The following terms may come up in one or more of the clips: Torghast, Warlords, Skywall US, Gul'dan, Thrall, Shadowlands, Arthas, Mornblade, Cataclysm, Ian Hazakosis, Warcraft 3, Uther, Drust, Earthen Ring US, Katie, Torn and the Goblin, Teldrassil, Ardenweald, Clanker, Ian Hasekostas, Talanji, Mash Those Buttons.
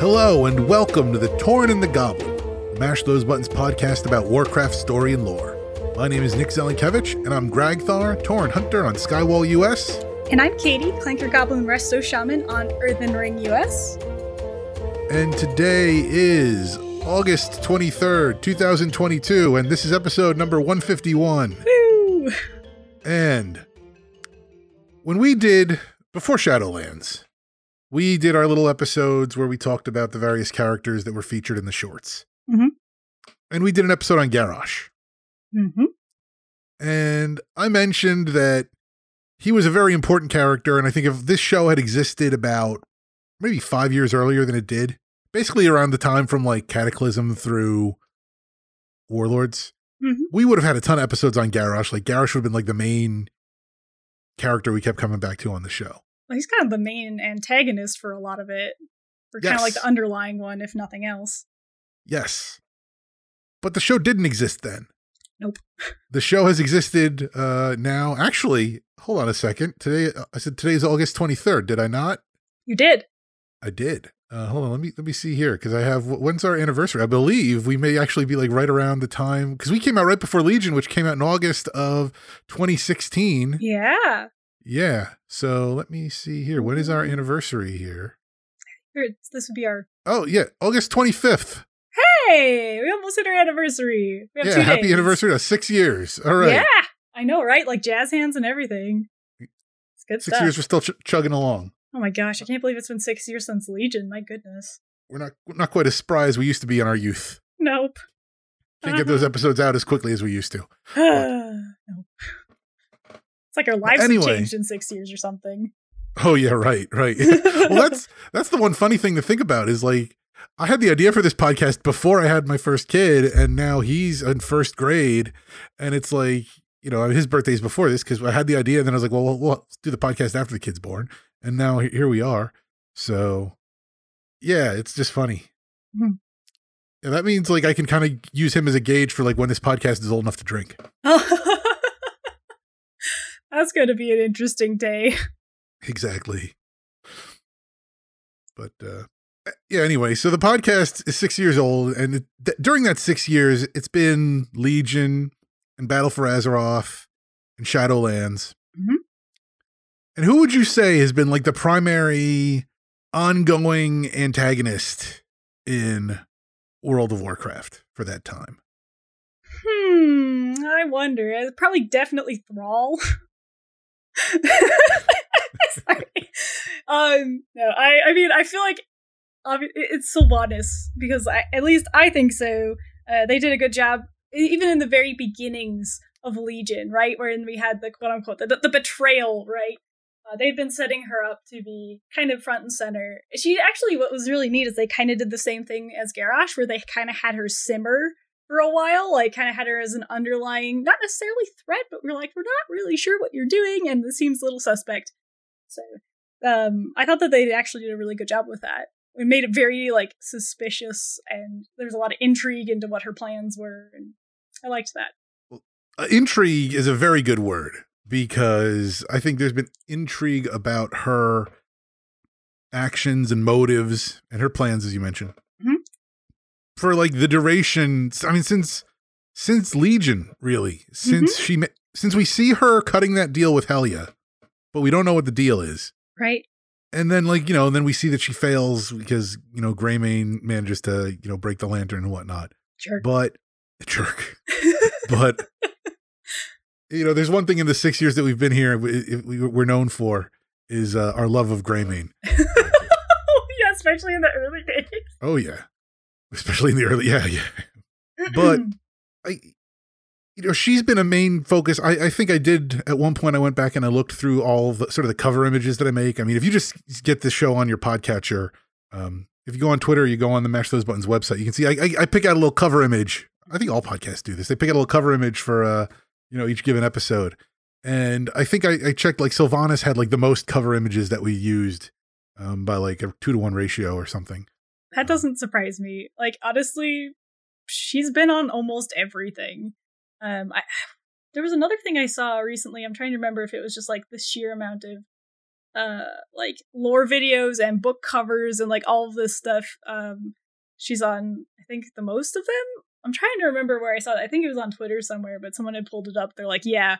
Hello and welcome to the Torn and the Goblin, the Mash Those Buttons podcast about Warcraft story and lore. My name is Nick Zelenkevich, and I'm Gragthar, Torn Hunter on Skywall US. And I'm Katie, Clanker Goblin Resto Shaman on Earthen Ring US. And today is August 23rd, 2022, and this is episode number 151. Woo! And when we did, before Shadowlands, we did our little episodes where we talked about the various characters that were featured in the shorts. Mm-hmm. And we did an episode on Garrosh. Mm-hmm. And I mentioned that he was a very important character, and I think if this show had existed about maybe 5 years earlier than it did, basically around the time from like Cataclysm through Warlords, mm-hmm. we would have had a ton of episodes on Garrosh. Like Garrosh would have been like the main character we kept coming back to on the show. He's kind of the main antagonist for a lot of it, or yes. Kind of like the underlying one, if nothing else. Yes. But the show didn't exist then. Nope. The show has existed now. Actually, hold on a second. Today, I said today's August 23rd. Did I not? You did. I did. Hold on. Let me see here, because I have, when's our anniversary? I believe we may actually be like right around the time, because we came out right before Legion, which came out in August of 2016. Yeah. Yeah, so let me see here. What is our anniversary here? This would be our... Oh, yeah, August 25th. Hey, we almost hit our anniversary. We have 2 days. Happy anniversary to 6 years. All right. Yeah, I know, right? Like jazz hands and everything. It's good stuff. 6 years, we're still chugging along. Oh my gosh, I can't believe it's been 6 years since Legion. My goodness. We're not quite as spry as we used to be in our youth. Nope. Can't get those episodes out as quickly as we used to. Nope. It's like our lives have changed in 6 years or something. Oh, yeah, right. Well, that's the one funny thing to think about is like, I had the idea for this podcast before I had my first kid, and now he's in first grade. And it's like, you know, his birthday's before this because I had the idea, and then I was like, well, we'll do the podcast after the kid's born. And now here we are. So, yeah, it's just funny. Mm-hmm. And that means like I can kind of use him as a gauge for like when this podcast is old enough to drink. Oh, that's going to be an interesting day. Exactly. But yeah, anyway, so the podcast is 6 years old. And during that 6 years, it's been Legion and Battle for Azeroth and Shadowlands. Mm-hmm. And who would you say has been like the primary ongoing antagonist in World of Warcraft for that time? I wonder. It's probably definitely Thrall. Sorry. No, I mean, I feel like it's Sylvanas, because at least I think so. They did a good job, even in the very beginnings of Legion, right? Wherein we had the quote-unquote, the betrayal, right? They've been setting her up to be kind of front and center. She actually, what was really neat is they kind of did the same thing as Garrosh, where they kind of had her simmer for a while, like kind of had her as an underlying, not necessarily threat, but we're not really sure what you're doing, and this seems a little suspect. So I thought that they actually did a really good job with that. It made it very like suspicious, and there's a lot of intrigue into what her plans were, and I liked that. Well, intrigue is a very good word, because I think there's been intrigue about her actions and motives and her plans, as you mentioned. Mm-hmm. For like the duration, I mean, since Legion, really, since mm-hmm. since we see her cutting that deal with Helya, but we don't know what the deal is, right? And then like you know, and then we see that she fails because you know Greymane manages to you know break the lantern and whatnot. Jerk. But you know, there's one thing in the 6 years that we've been here, we're known for is our love of Greymane. Yeah, especially in the early days. Oh yeah. especially in the early. But she's been a main focus. I think I did at one point. I went back and I looked through all the sort of the cover images that I make. I mean, if you just get this show on your podcatcher, if you go on Twitter, you go on the Mash Those Buttons website, you can see I pick out a little cover image. I think all podcasts do this. They pick out a little cover image for each given episode. And I think I checked, like, Sylvanas had like the most cover images that we used by like a 2-to-1 ratio or something. That doesn't surprise me. Like, honestly, she's been on almost everything. There was another thing I saw recently. I'm trying to remember if it was just like the sheer amount of like lore videos and book covers and like all of this stuff. She's on, I think, the most of them. I'm trying to remember where I saw it. I think it was on Twitter somewhere, but someone had pulled it up. They're like, yeah,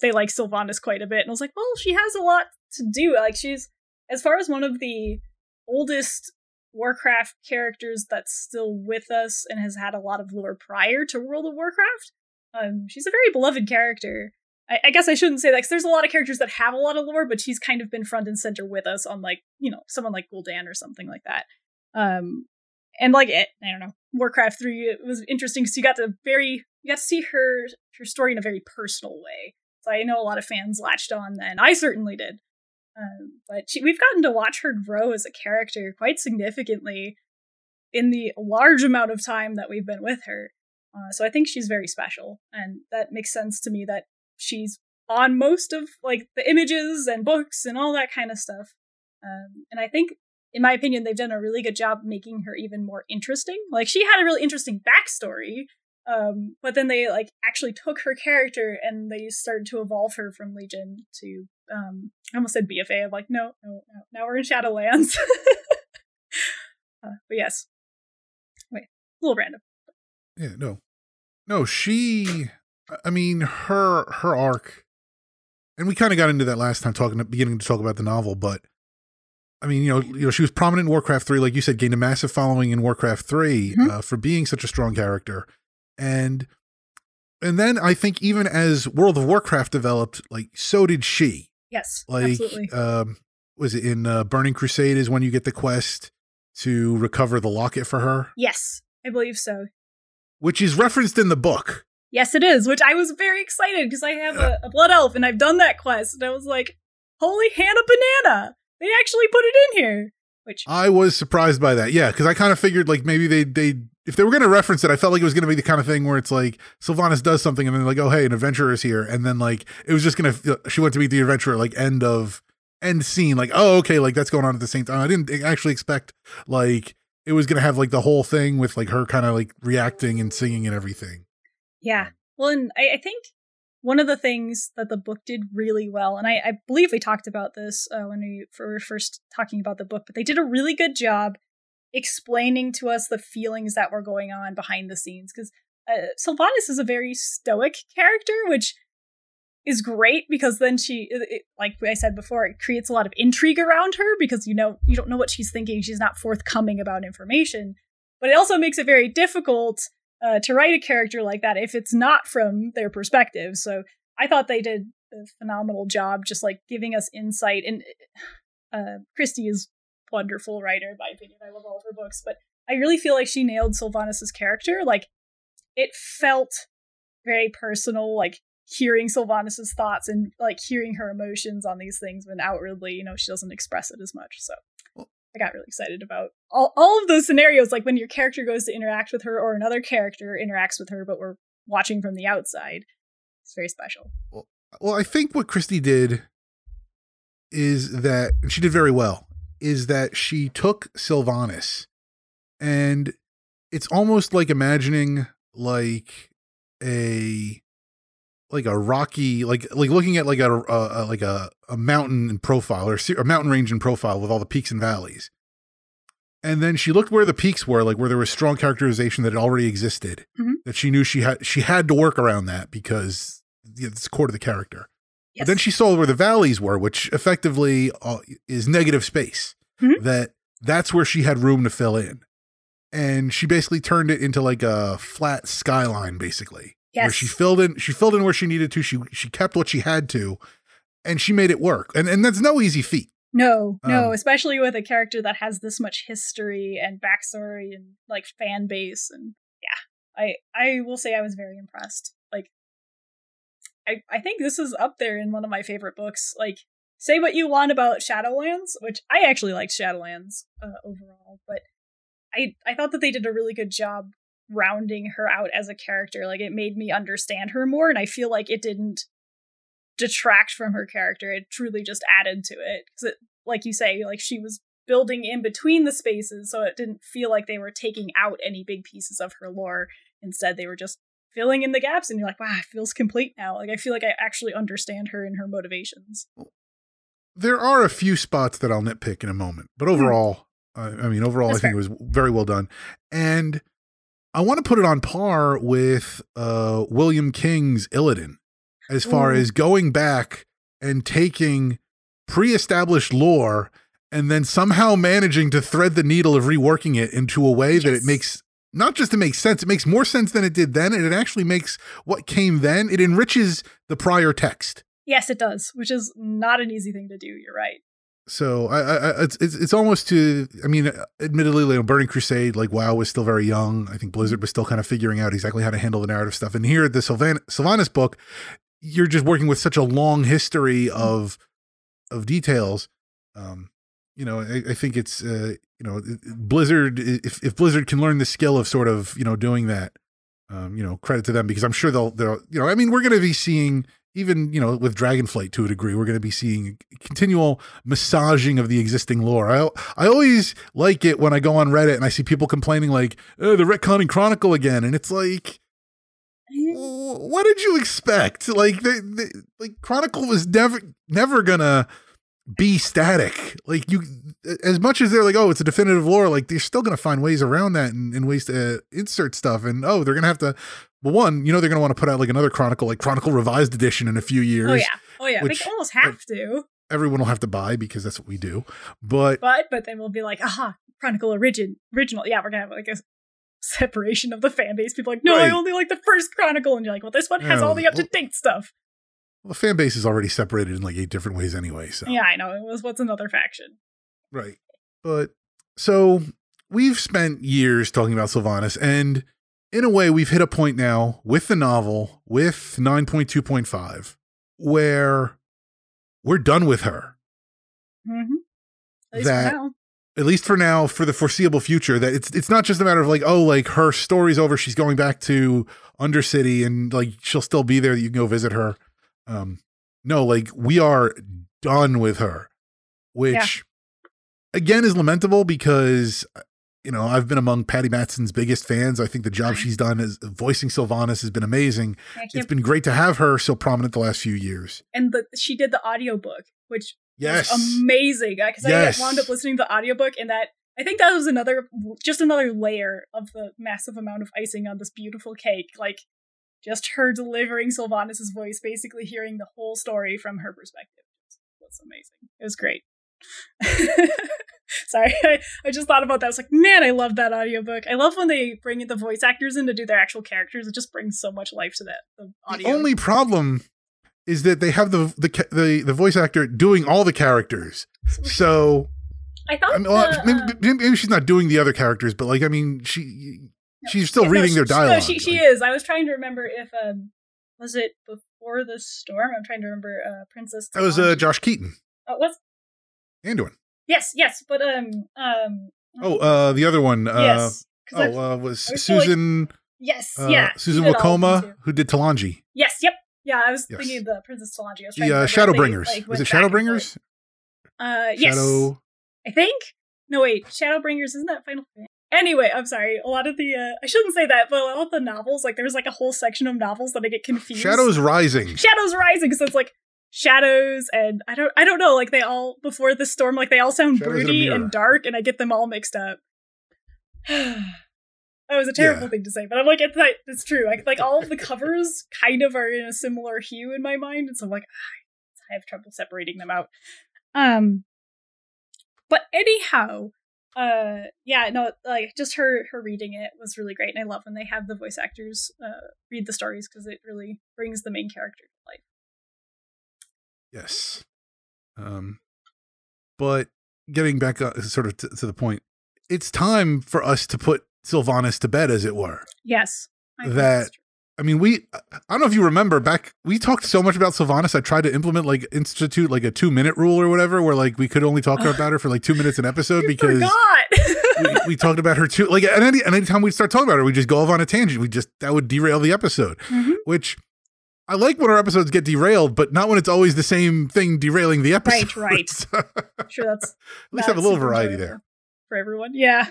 they like Sylvanas quite a bit. And I was like, well, she has a lot to do. Like, she's, as far as one of the oldest Warcraft characters that's still with us and has had a lot of lore prior to World of Warcraft, she's a very beloved character. I guess I shouldn't say that, because there's a lot of characters that have a lot of lore, but she's kind of been front and center with us on, like, you know, someone like Gul'dan or something like that. And like, I don't know, Warcraft 3, it was interesting because you got to see her story in a very personal way. So I know a lot of fans latched on then. I certainly did. But we've gotten to watch her grow as a character quite significantly in the large amount of time that we've been with her. So I think she's very special. And that makes sense to me that she's on most of like the images and books and all that kind of stuff. And I think, in my opinion, they've done a really good job making her even more interesting. Like, she had a really interesting backstory, but then they like actually took her character and they started to evolve her from Legion to, I almost said BFA. I'm like, no. Now we're in Shadowlands. But yes. Wait, a little random. Yeah, no. She, I mean, her arc, and we kind of got into that last time beginning to talk about the novel, but. I mean, you know, she was prominent in Warcraft 3, like you said, gained a massive following in Warcraft 3 for being such a strong character, and then I think even as World of Warcraft developed, like so did she. Yes, like, absolutely. Was it in Burning Crusade is when you get the quest to recover the locket for her? Yes, I believe so. Which is referenced in the book. Yes, it is. Which I was very excited because I have a blood elf and I've done that quest, and I was like, "Holy Hannah Banana!" They actually put it in here, which I was surprised by that. Yeah, because I kind of figured like maybe they if they were going to reference it, I felt like it was going to be the kind of thing where it's like Sylvanas does something and then like, oh hey, an adventurer is here, and then like it was just going to she went to meet the adventurer, like end scene, like oh okay, like that's going on at the same time. I didn't actually expect like it was going to have like the whole thing with like her kind of like reacting and singing and everything. Yeah, well, and I think. One of the things that the book did really well, and I believe we talked about this when we were first talking about the book, but they did a really good job explaining to us the feelings that were going on behind the scenes, because Sylvanas is a very stoic character, which is great because then like I said before, it creates a lot of intrigue around her because, you know, you don't know what she's thinking. She's not forthcoming about information, but it also makes it very difficult to write a character like that if it's not from their perspective. So I thought they did a phenomenal job just like giving us insight. And Christy is a wonderful writer, in my opinion. I love all of her books, but I really feel like she nailed Sylvanas' character. Like, it felt very personal, like hearing Sylvanas' thoughts and like hearing her emotions on these things when outwardly, you know, she doesn't express it as much. So I got really excited about all of those scenarios, like when your character goes to interact with her or another character interacts with her, but we're watching from the outside. It's very special. Well, I think what Christy did is that, and she did very well, is that she took Sylvanas and it's almost like imagining like a rocky, like looking at like a mountain in profile or a mountain range in profile with all the peaks and valleys. And then she looked where the peaks were, like where there was strong characterization that had already existed, that she knew she had to work around that because it's core to the character. Yes. But then she saw where the valleys were, which effectively is negative space, that's where she had room to fill in. And she basically turned it into like a flat skyline basically. Yes. Where she filled in where she needed to. She kept what she had to, and she made it work. And that's no easy feat. No, especially with a character that has this much history and backstory and like fan base, and yeah, I will say I was very impressed. Like, I think this is up there in one of my favorite books. Like, say what you want about Shadowlands, which I actually liked Shadowlands overall, but I thought that they did a really good job rounding her out as a character. Like, it made me understand her more, and I feel like it didn't detract from her character. It truly just added to it, because, like you say, like, she was building in between the spaces, so it didn't feel like they were taking out any big pieces of her lore. Instead, they were just filling in the gaps, and you're like, wow, it feels complete now. Like, I feel like I actually understand her and her motivations. There are a few spots that I'll nitpick in a moment, but overall, I think it was very well done, and I want to put it on par with William King's Illidan, as far as going back and taking pre-established lore and then somehow managing to thread the needle of reworking it into a way that it makes, not just it makes sense, it makes more sense than it did then, and it actually makes what came then, it enriches the prior text. Yes, it does, which is not an easy thing to do, you're right. So it's almost to, I mean, admittedly, like, Burning Crusade, like, WoW was still very young. I think Blizzard was still kind of figuring out exactly how to handle the narrative stuff. And here, the Sylvanas book, you're just working with such a long history of details. I think it's, Blizzard, if Blizzard can learn the skill of sort of, doing that, credit to them, because I'm sure they'll I mean, we're going to be seeing, even, with Dragonflight to a degree, we're going to be seeing continual massaging of the existing lore. I always like it when I go on Reddit and I see people complaining like, oh, the retconning Chronicle again. And it's like, what did you expect? Like, like, Chronicle was never gonna be static. Like, you, as much as they're like, oh, it's a definitive lore, like, they're still gonna find ways around that and ways to insert stuff. And they're gonna have to. Well, one, they're gonna want to put out like another Chronicle, like Chronicle Revised Edition, in a few years. Oh yeah, which they almost have to. Everyone will have to buy, because that's what we do. But then we'll be like, aha, Chronicle original. Yeah, we're gonna have like a separation of the fan base. People are like, no, right, I only like the first Chronicle, and you're like, well, this one has all the up-to-date stuff. Well, the fan base is already separated in like 8 different ways anyway, so yeah, I know, it was what's another faction, right? But so we've spent years talking about Sylvanas, and in a way we've hit a point now with the novel, with 9.2.5, where we're done with her. Mm-hmm. At least for now, for the foreseeable future, that it's not just a matter of like, oh, like, her story's over, she's going back to Undercity, and like, she'll still be there, you can go visit her. No, like, we are done with her, which again is lamentable, because, I've been among Patty Matson's biggest fans. I think the job she's done as voicing Sylvanas has been amazing. It's been great to have her so prominent the last few years. And she did the audiobook, which... Yes. Amazing. Because I wound up listening to the audiobook, and I think that was another layer of the massive amount of icing on this beautiful cake. Like, just her delivering Sylvanas' voice, basically hearing the whole story from her perspective. That's amazing. It was great. Sorry. I just thought about that. I was like, man, I love that audiobook. I love when they bring the voice actors in to do their actual characters. It just brings so much life to that. The audio. The only problem is that they have the voice actor doing all the characters. So I thought maybe she's not doing the other characters, but like, I mean, she's still reading their dialogue. No, she is. I was trying to remember if was it Before the Storm? I'm trying to remember Princess. That was Josh Keaton. Oh, what? Anduin. Yes, but the other one. Yes. Was Susan? Like, yes. Susan Wakoma, who did Talanji. Yes. Yep. Yeah, I was thinking of the Princess Talanji. The Shadowbringers. Was it Shadowbringers? Yes. I think? No, wait. Shadowbringers, isn't that Final Fantasy? Anyway, I'm sorry. A lot of the... I shouldn't say that, but a lot of the novels, like, there was, like, a whole section of novels that I get confused. Shadows Rising, so it's, like, shadows and... I don't know, like, they all... Before the Storm, like, they all sound shadows broody and dark, and I get them all mixed up. That was a terrible thing to say, but I'm like, it's true. Like all of the covers kind of are in a similar hue in my mind, and so I'm like, I have trouble separating them out. But anyhow, just her reading it was really great, and I love when they have the voice actors read the stories, because it really brings the main character to life. Yes. But getting back sort of to the point, it's time for us to put Sylvanas to bed, as it were. Yes. I don't know if you remember back, we talked so much about Sylvanas. I tried to institute a 2-minute rule or whatever, where we could only talk about her for 2 minutes an episode because we talked about her too. Any time we start talking about her, we just go off on a tangent. That would derail the episode, mm-hmm. which I like when our episodes get derailed, but not when it's always the same thing derailing the episode. Right. Sure. That's at least have a little variety there for everyone. Yeah.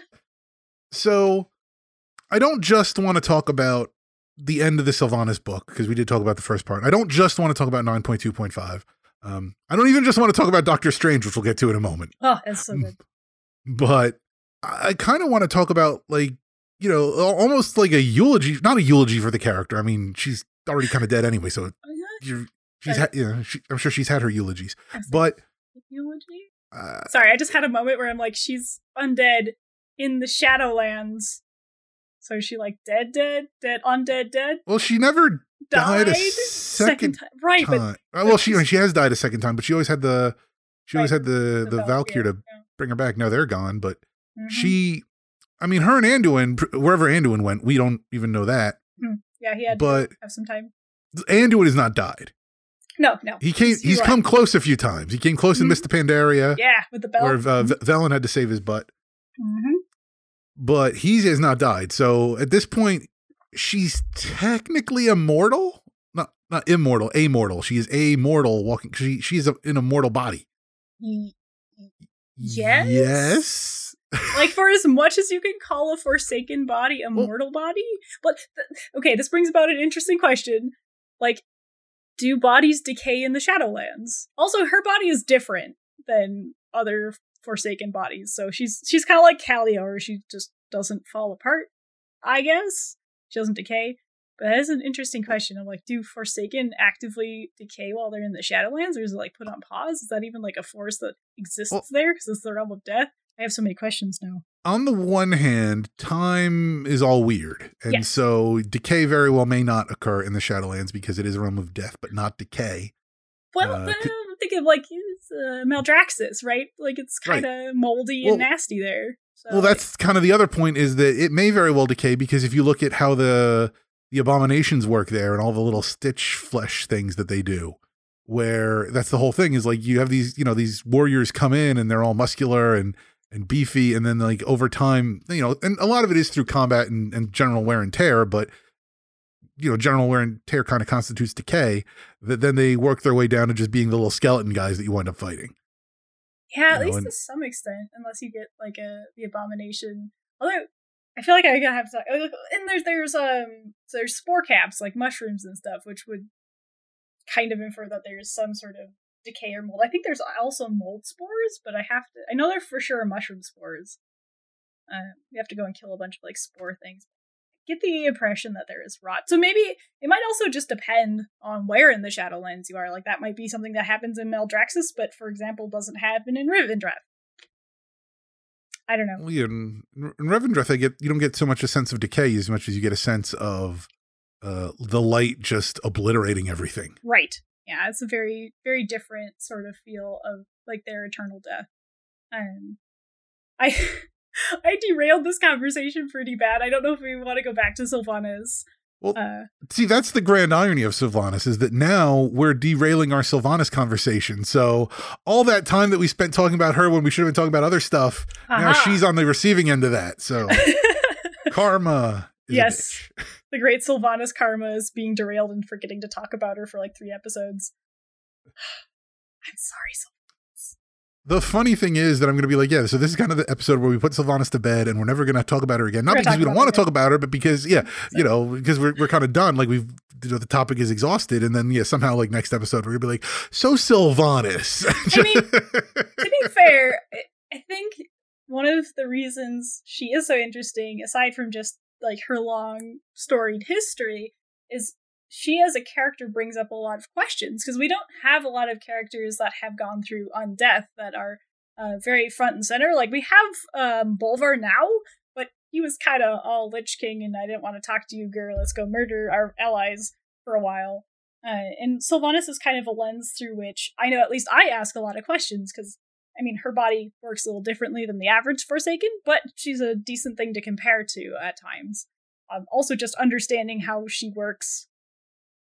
So I don't just want to talk about the end of the Sylvanas book, because we did talk about the first part. I don't just want to talk about 9.2.5. I don't even just want to talk about Doctor Strange, which we'll get to in a moment. Oh, that's so good. But I kind of want to talk about, almost like a eulogy, not a eulogy for the character. I mean, she's already kind of dead anyway, so I'm sure she's had her eulogies. But eulogy? Sorry, I just had a moment where I'm like, she's undead in the Shadowlands. So is she undead, dead? Well, she never died a second time. Right. But she has died a second time, but she always had the Valkyr to bring her back. Now they're gone, but mm-hmm. her and Anduin, wherever Anduin went, we don't even know that. Mm. Yeah, he had to have some time. Anduin has not died. No. He's come close a few times. He came close mm-hmm. and missed the Pandaria. Yeah, with the bell. Where Velen had to save his butt. Mm-hmm. But he has not died. So at this point, she's technically immortal. Not immortal, amortal. She is amortal walking. She's in a mortal body. Yes. For as much as you can call a forsaken body a mortal body. But okay, this brings about an interesting question. Do bodies decay in the Shadowlands? Also, her body is different than other forsaken bodies, so she's kind of like Callio, or she just doesn't fall apart, I guess. She doesn't decay. But that is an interesting question. I'm like, do forsaken actively decay while they're in the Shadowlands, or is it put on pause? Is that even a force that exists there, because it's the realm of death? I have so many questions now. On the one hand, time is all weird, and yes. So decay very well may not occur in the Shadowlands because it is a realm of death, but not decay. Well, I'm thinking Maldraxxus, right? It's kind of moldy and nasty there. So. Well, that's kind of the other point, is that it may very well decay, because if you look at how the abominations work there and all the little stitch flesh things that they do, where that's the whole thing is you have these, these warriors come in and they're all muscular and beefy. And then over time, and a lot of it is through combat and general wear and tear, but general wear and tear kind of constitutes decay, that then they work their way down to just being the little skeleton guys that you wind up fighting. Yeah, at least to some extent, unless you get the abomination. Although I feel like I gotta have to talk. And there's spore caps, mushrooms and stuff, which would kind of infer that there's some sort of decay or mold. I think there's also mold spores, but I know there for sure are mushroom spores. You have to go and kill a bunch of spore things. Get the impression that there is rot. So maybe it might also just depend on where in the Shadowlands you are. That might be something that happens in Maldraxxus, but for example, doesn't happen in Revendreth. I don't know. Well, in Revendreth, you don't get so much a sense of decay as much as you get a sense of the light just obliterating everything. Right. Yeah, it's a very, very different sort of feel of their eternal death. I derailed this conversation pretty bad. I don't know if we want to go back to Sylvanas. Well, see, that's the grand irony of Sylvanas, is that now we're derailing our Sylvanas conversation. So all that time that we spent talking about her when we should have been talking about other stuff, now she's on the receiving end of that. So karma is yes, the great Sylvanas karma is being derailed and forgetting to talk about her for 3 episodes. I'm sorry, Sylvanas. The funny thing is that I'm going to be so this is kind of the episode where we put Sylvanas to bed and we're never going to talk about her again. Not because we don't want to talk about her, but because, because we're kind of done. The topic is exhausted. And then, somehow next episode, we're going to be so Sylvanas. I mean, to be fair, I think one of the reasons she is so interesting, aside from just her long storied history, is she as a character brings up a lot of questions, because we don't have a lot of characters that have gone through undeath that are very front and center. We have Bolvar now, but he was kind of all Lich King and I didn't want to talk to you, girl. Let's go murder our allies for a while. And Sylvanas is kind of a lens through which I know at least I ask a lot of questions, because I mean, her body works a little differently than the average Forsaken, but she's a decent thing to compare to at times. Also just understanding how she works,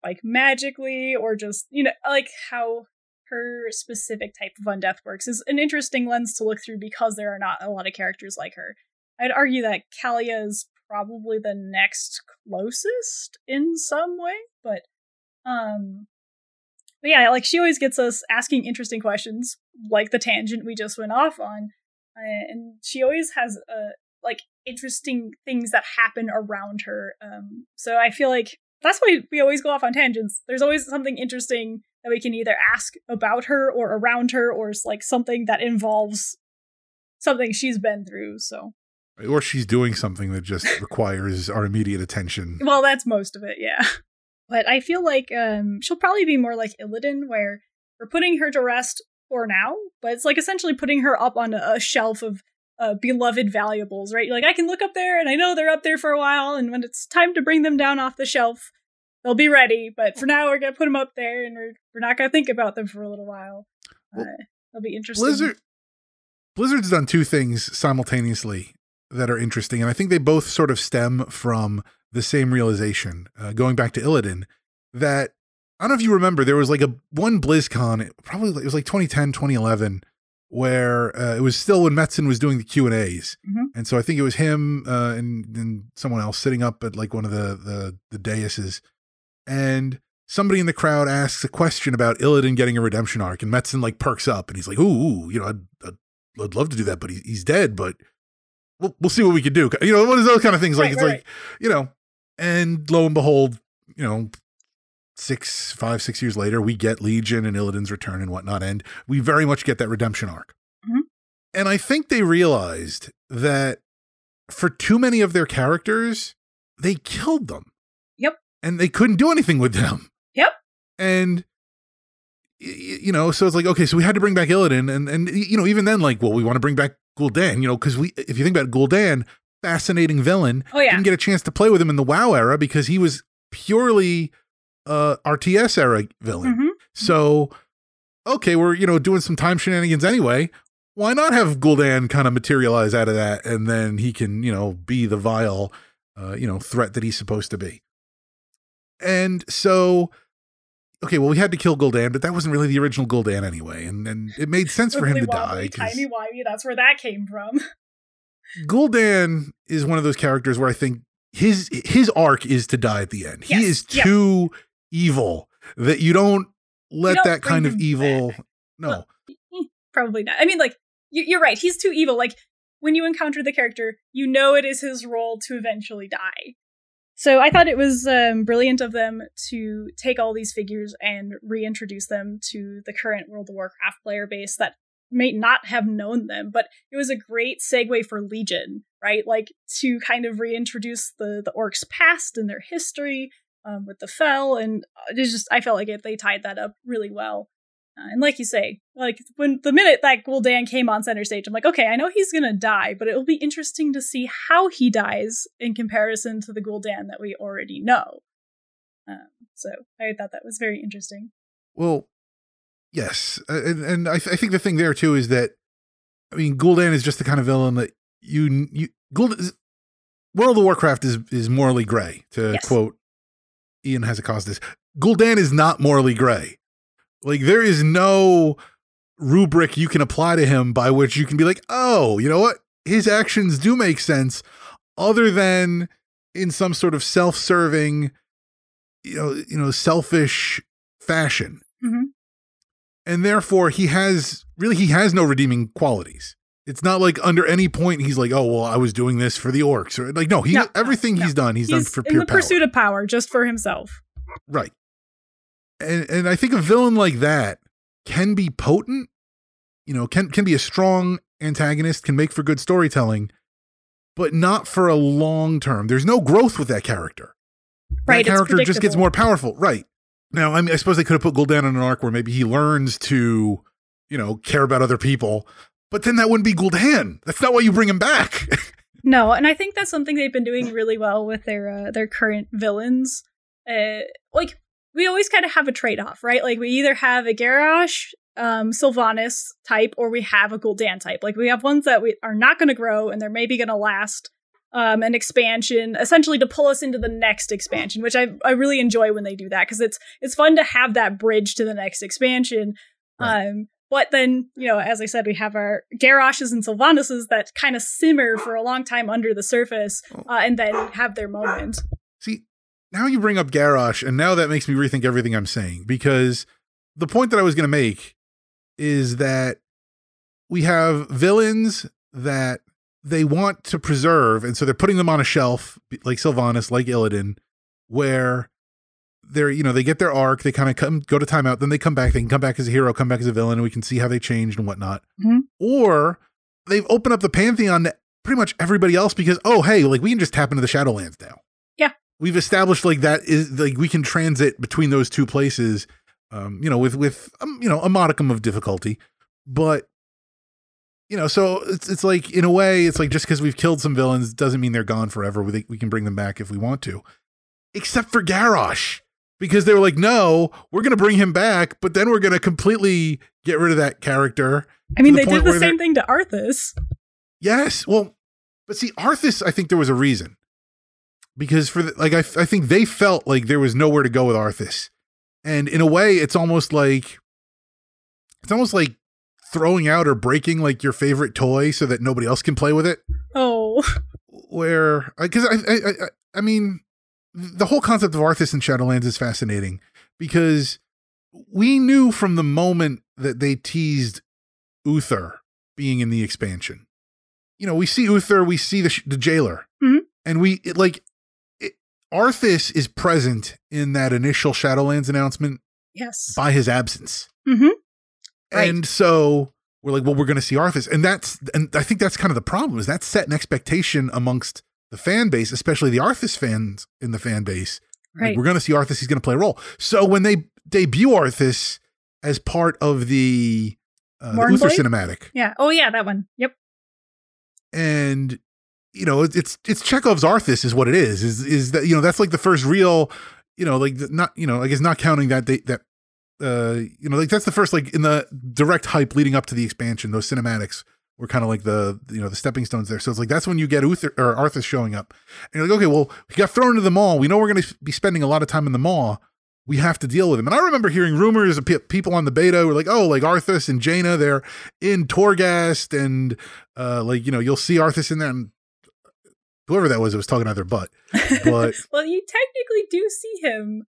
like, magically, or just, you know, like, how her specific type of undeath works is an interesting lens to look through because there are not a lot of characters like her. I'd argue that Kalia is probably the next closest in some way, but yeah, like, she always gets us asking interesting questions, like the tangent we just went off on, and she always has, like, interesting things that happen around her, so I feel like that's why we always go off on tangents. There's always something interesting that we can either ask about her or around her, or like something that involves something she's been through, so. Or she's doing something that just requires our immediate attention. Well, that's most of it, yeah. But I feel like she'll probably be more like Illidan, where we're putting her to rest for now, but it's like essentially putting her up on a shelf of beloved valuables, right? Like, I can look up there, and I know they're up there for a while, and when it's time to bring them down off the shelf, they'll be ready, but for now, we're going to put them up there, and we're not going to think about them for a little while. It'll be interesting. Blizzard's done two things simultaneously that are interesting, and I think they both sort of stem from the same realization, going back to Illidan, that, I don't know if you remember, there was like one BlizzCon, it was like 2010, 2011, where it was still when Metzen was doing the Q&As. Mm-hmm. And so I think it was him and someone else sitting up at like one of the daises. And somebody in the crowd asks a question about Illidan getting a redemption arc. And Metzen like perks up and he's like, ooh, you know, I'd love to do that, but he's dead, but we'll see what we can do. You know, one of those kind of things. Like, right, it's right, like, you know, and lo and behold, you know, 6 years later, we get Legion and Illidan's return and whatnot, and we very much get that redemption arc. Mm-hmm. And I think they realized that for too many of their characters, they killed them. Yep. And they couldn't do anything with them. Yep. And, you know, so it's like, okay, so we had to bring back Illidan, and you know, even then, like, well, we want to bring back Gul'dan, you know, because if you think about it, Gul'dan, fascinating villain, didn't get a chance to play with him in the WoW era because he was purely RTS era villain. Mm-hmm. So, okay, we're, you know, doing some time shenanigans anyway. Why not have Gul'dan kind of materialize out of that, and then he can, you know, be the vile, you know, threat that he's supposed to be. And so, okay, well, we had to kill Gul'dan, but that wasn't really the original Gul'dan anyway, and it made sense for him to die. Timey-wimey, that's where that came from. Gul'dan is one of those characters where I think his arc is to die at the end. Yes. He is too evil that you don't that kind of evil back. No. Well, probably not. I mean, like, you're right. He's too evil. Like, when you encounter the character, you know it is his role to eventually die. So I thought it was brilliant of them to take all these figures and reintroduce them to the current World of Warcraft player base that may not have known them, but it was a great segue for Legion, right? Like, to kind of reintroduce the orcs' past and their history with the Fel, and it's just, I felt like they tied that up really well. And like you say, like, when the minute that Gul'dan came on center stage, I'm like, okay, I know he's going to die, but it'll be interesting to see how he dies in comparison to the Gul'dan that we already know. So I thought that was very interesting. Well, yes. And I think the thing there, too, is that, I mean, Gul'dan is just the kind of villain that World of Warcraft is morally gray, to quote Ian Hasekostas. Gul'dan is not morally gray. Like, there is no rubric you can apply to him by which you can be like, oh, you know what? His actions do make sense, other than in some sort of self-serving, you know, selfish fashion. Mm-hmm. And therefore, he has no redeeming qualities. It's not like under any point he's like, oh, well, I was doing this for the orcs. Or like, everything he's done for pure power. In the pursuit of power, just for himself. Right. And I think a villain like that can be potent, you know, can be a strong antagonist, can make for good storytelling, but not for a long term. There's no growth with that character. Right. That character just gets more powerful. Right. Now, I mean, I suppose they could have put Gul'dan in an arc where maybe he learns to, you know, care about other people, but then that wouldn't be Gul'dan. That's not why you bring him back. No, and I think that's something they've been doing really well with their current villains. Like, we always kind of have a trade-off, right? Like, we either have a Garrosh Sylvanas type, or we have a Gul'dan type. Like, we have ones that we are not going to grow, and they're maybe going to last an expansion, essentially to pull us into the next expansion, which I really enjoy when they do that, because it's fun to have that bridge to the next expansion. Right. But then, you know, as I said, we have our Garroshes and Sylvanas that kind of simmer for a long time under the surface and then have their moment. See, now you bring up Garrosh, and now that makes me rethink everything I'm saying, because the point that I was going to make is that we have villains that they want to preserve, and so they're putting them on a shelf, like Sylvanas, like Illidan, where they're, you know, they get their arc, they kind of go to timeout, then they come back, they can come back as a hero, come back as a villain, and we can see how they changed and whatnot. Mm-hmm. Or they've opened up the pantheon to pretty much everybody else because, oh, hey, like, we can just tap into the Shadowlands now. Yeah. We've established, like, that is, like, we can transit between those two places, you know, with you know, a modicum of difficulty, but, you know, so it's like, in a way, it's like, just because we've killed some villains doesn't mean they're gone forever. We can bring them back if we want to, except for Garrosh. Because they were like, no, we're going to bring him back, but then we're going to completely get rid of that character. I mean, they did the same thing to Arthas. Yes. Well, but see, Arthas, I think there was a reason. Because for the, like, I think they felt like there was nowhere to go with Arthas. And in a way, it's almost like throwing out or breaking, like, your favorite toy so that nobody else can play with it. Oh. Where, because I mean, the whole concept of Arthas and Shadowlands is fascinating because we knew from the moment that they teased Uther being in the expansion. You know, we see Uther, we see the Jailer, mm-hmm. and Arthas is present in that initial Shadowlands announcement. Yes, by his absence. Mm-hmm. Right. And so we're like, well, we're going to see Arthas, and I think that's kind of the problem is that set an expectation amongst the fan base, especially the Arthas fans in the fan base. Right. Like, we're going to see Arthas. He's going to play a role. So when they debut Arthas as part of the Uther cinematic. Yeah. Oh yeah. That one. Yep. And you know, it's Chekhov's Arthas is what it is that, you know, that's like the first real, you know, like not, you know, I guess not counting that, you know, like that's the first, like in the direct hype leading up to the expansion, those cinematics were kind of like the, you know, the stepping stones there. So it's like, that's when you get Uther or Arthas showing up and you're like, okay, well, he got thrown into the Maw. We know we're going to be spending a lot of time in the Maw. We have to deal with him. And I remember hearing rumors of people on the beta were like, oh, like Arthas and Jaina, they're in Torghast and like, you know, you'll see Arthas in there. And whoever that was, it was talking out their butt. But well, you technically do see him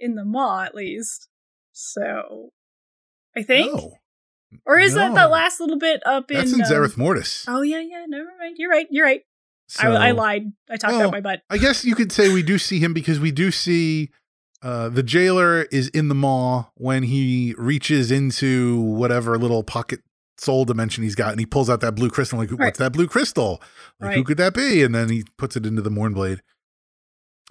in the Maw at least. So I think. No. Or is that the last little bit up in... That's in Zareth Mortis. Oh, yeah, never mind. You're right. So, I lied. I talked out my butt. I guess you could say we do see him because we do see the Jailer is in the Maw when he reaches into whatever little pocket soul dimension he's got, and he pulls out that blue crystal. Like, what's that blue crystal? Like, right. Who could that be? And then he puts it into the Mornblade.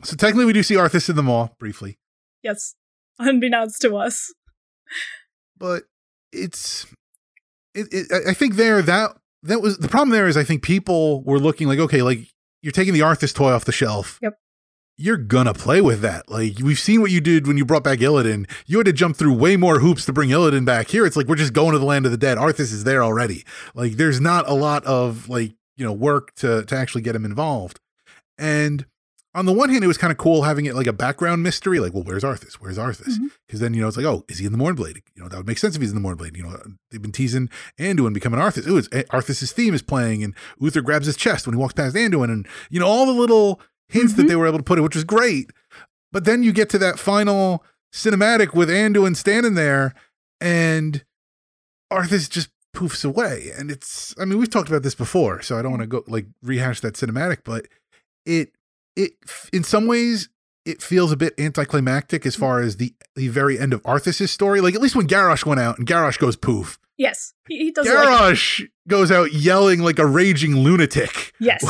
So technically we do see Arthas in the Maw, briefly. Yes, unbeknownst to us. But... I think that was the problem there is I think people were looking like, okay, like you're taking the Arthas toy off the shelf. Yep. You're going to play with that. Like we've seen what you did when you brought back Illidan. You had to jump through way more hoops to bring Illidan back here. It's like, we're just going to the land of the dead. Arthas is there already. Like there's not a lot of like, you know, work to actually get him involved. And on the one hand, it was kind of cool having it like a background mystery, like, well, where's Arthas? Where's Arthas? Mm-hmm. Because then, you know, it's like, oh, is he in the Mornblade? You know, that would make sense if he's in the Mornblade. You know, they've been teasing Anduin becoming Arthas. Ooh, Arthas' theme is playing, and Uther grabs his chest when he walks past Anduin, and, you know, all the little hints mm-hmm. that they were able to put in, which was great. But then you get to that final cinematic with Anduin standing there, and Arthas just poofs away. And it's, I mean, we've talked about this before, so I don't want to go, like, rehash that cinematic, but it in some ways it feels a bit anticlimactic as far as the very end of Arthas's story. Like at least when Garrosh went out and Garrosh goes poof. Yes, he does. Garrosh goes out yelling like a raging lunatic. Yes,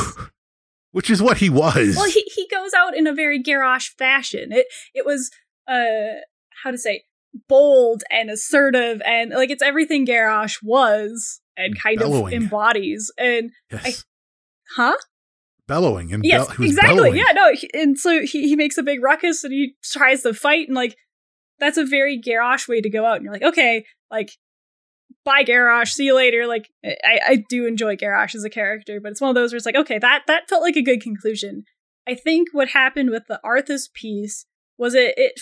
which is what he was. Well, he goes out in a very Garrosh fashion. It was how to say bold and assertive and like it's everything Garrosh was and kind bellowing. Of embodies. And yes. Bellowing and yes, exactly. Bellowing. Yeah, no, and so he makes a big ruckus and he tries to fight and like that's a very Garrosh way to go out. And you're like, okay, like, bye Garrosh, see you later. Like, I do enjoy Garrosh as a character, but it's one of those where it's like, okay, that felt like a good conclusion. I think what happened with the Arthas piece was it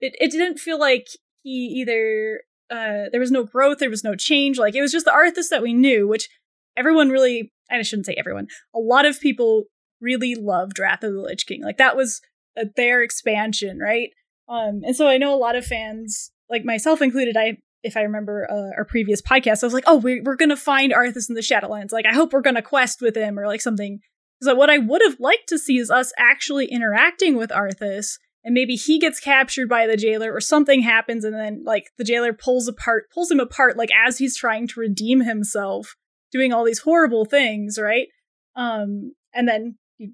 didn't feel like he either, there was no growth, there was no change. Like, it was just the Arthas that we knew, which everyone really, and I shouldn't say everyone, a lot of people really loved Wrath of the Lich King. Like, that was their expansion, right? And so I know a lot of fans, like myself included, if I remember our previous podcast, I was like, oh, we're going to find Arthas in the Shadowlands. Like, I hope we're going to quest with him or like something. So what I would have liked to see is us actually interacting with Arthas, and maybe he gets captured by the Jailer or something happens, and then like the Jailer pulls him apart, like as he's trying to redeem himself, doing all these horrible things, right? And then the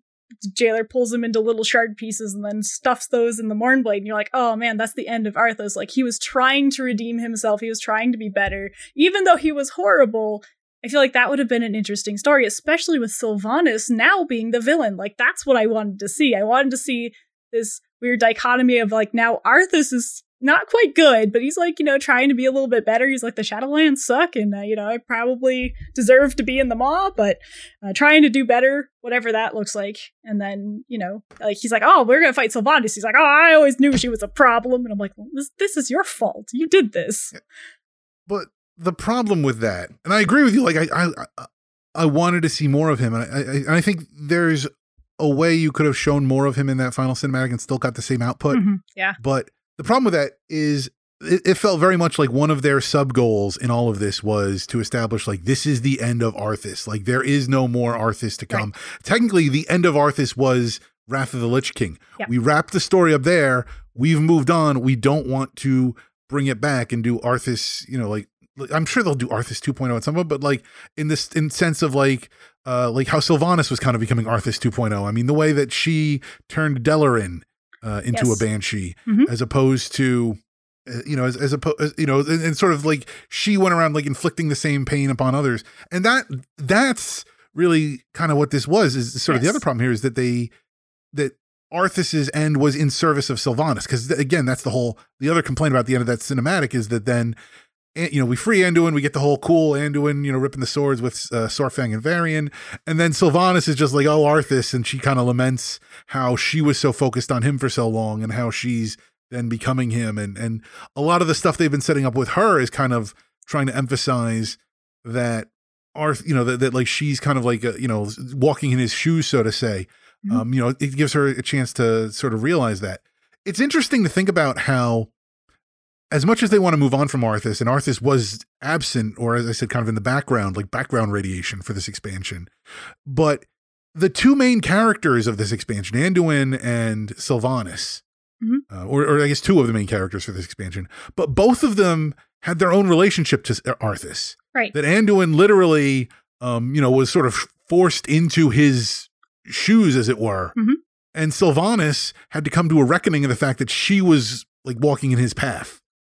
Jailer pulls him into little shard pieces and then stuffs those in the Mornblade, and you're like, oh man, that's the end of Arthas. Like, he was trying to redeem himself, he was trying to be better, even though he was horrible. I feel like that would have been an interesting story, especially with Sylvanas now being the villain. Like, that's what I wanted to see. I wanted to see this weird dichotomy of, like, now Arthas is not quite good, but he's, like, you know, trying to be a little bit better. He's like, the Shadowlands suck, and, you know, I probably deserve to be in the Maw, but trying to do better, whatever that looks like. And then, you know, like, he's like, oh, we're going to fight Sylvanas. He's like, oh, I always knew she was a problem. And I'm like, well, this is your fault. You did this. But the problem with that, and I agree with you, like, I wanted to see more of him, and I think there's a way you could have shown more of him in that final cinematic and still got the same output. Mm-hmm. Yeah. But the problem with that is it felt very much like one of their sub goals in all of this was to establish, like, this is the end of Arthas. Like, there is no more Arthas to come. Right. Technically, the end of Arthas was Wrath of the Lich King. Yep. We wrapped the story up there. We've moved on. We don't want to bring it back and do Arthas, you know, like, I'm sure they'll do Arthas 2.0 at some point, but like in sense of like how Sylvanas was kind of becoming Arthas 2.0. I mean, the way that she turned Delarin into a banshee, mm-hmm. as opposed to, you know, and sort of like she went around like inflicting the same pain upon others. And that's really kind of what this was, is sort of the other problem here is that that Arthas's end was in service of Sylvanas. Cause again, that's the other complaint about the end of that cinematic is that then, you know, we free Anduin, we get the whole cool Anduin, you know, ripping the swords with Sorfang and Varian. And then Sylvanas is just like, oh, Arthas. And she kind of laments how she was so focused on him for so long and how she's then becoming him. And a lot of the stuff they've been setting up with her is kind of trying to emphasize that, you know, that like she's kind of like, you know, walking in his shoes, so to say. Mm-hmm. You know, it gives her a chance to sort of realize that. It's interesting to think about how, as much as they want to move on from Arthas, and Arthas was absent, or as I said, kind of in the background, like background radiation for this expansion. But the two main characters of this expansion, Anduin and Sylvanas, mm-hmm. or I guess two of the main characters for this expansion, but both of them had their own relationship to Arthas. Right. That Anduin literally, you know, was sort of forced into his shoes, as it were. Mm-hmm. And Sylvanas had to come to a reckoning of the fact that she was like walking in his path.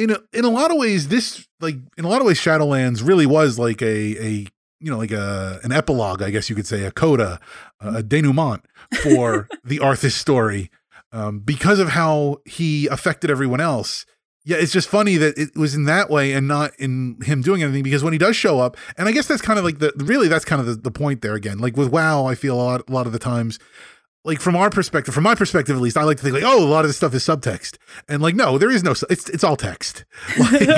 In a lot of ways, Shadowlands really was like an epilogue, I guess you could say, a coda, a denouement for the Arthas story, because of how he affected everyone else. Yeah, it's just funny that it was in that way and not in him doing anything, because when he does show up, and I guess that's kind of like the point there again. Like with WoW, I feel a lot of the times, like from my perspective at least, I like to think like, oh, a lot of this stuff is subtext, and like, no, there is no, it's all text. Like,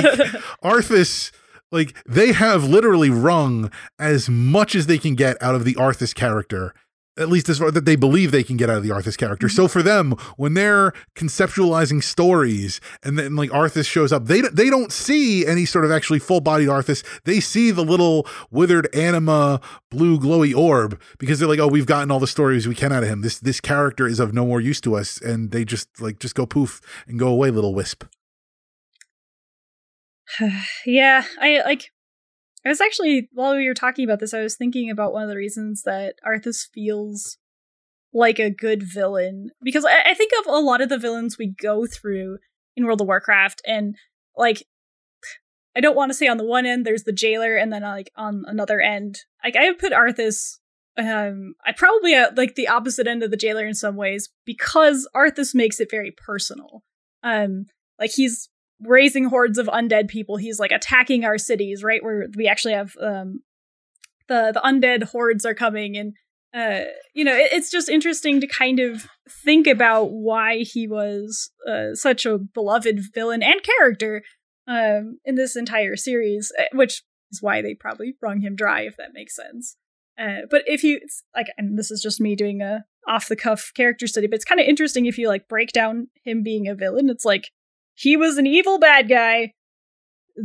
Arthas, like they have literally wrung as much as they can get out of the Arthas character, at least as far that they believe they can get out of the Arthas character. Mm-hmm. So for them, when they're conceptualizing stories and then like Arthas shows up, they don't see any sort of actually full-bodied Arthas. They see the little withered anima, blue glowy orb, because they're like, oh, we've gotten all the stories we can out of him. This character is of no more use to us. And they just go poof and go away, little wisp. Yeah, I was actually, while we were talking about this, I was thinking about one of the reasons that Arthas feels like a good villain. Because I think of a lot of the villains we go through in World of Warcraft, and, like, I don't want to say on the one end there's the Jailer, and then, like, on another end, like, I would put Arthas, I probably at, like, the opposite end of the Jailer in some ways, because Arthas makes it very personal. Like, he's raising hordes of undead people. He's, like, attacking our cities, right? Where we actually have the undead hordes are coming. And, you know, it's just interesting to kind of think about why he was such a beloved villain and character in this entire series, which is why they probably wrung him dry, if that makes sense. But if you, it's like, and this is just me doing a off-the-cuff character study, but it's kind of interesting if you, like, break down him being a villain. It's like, he was an evil bad guy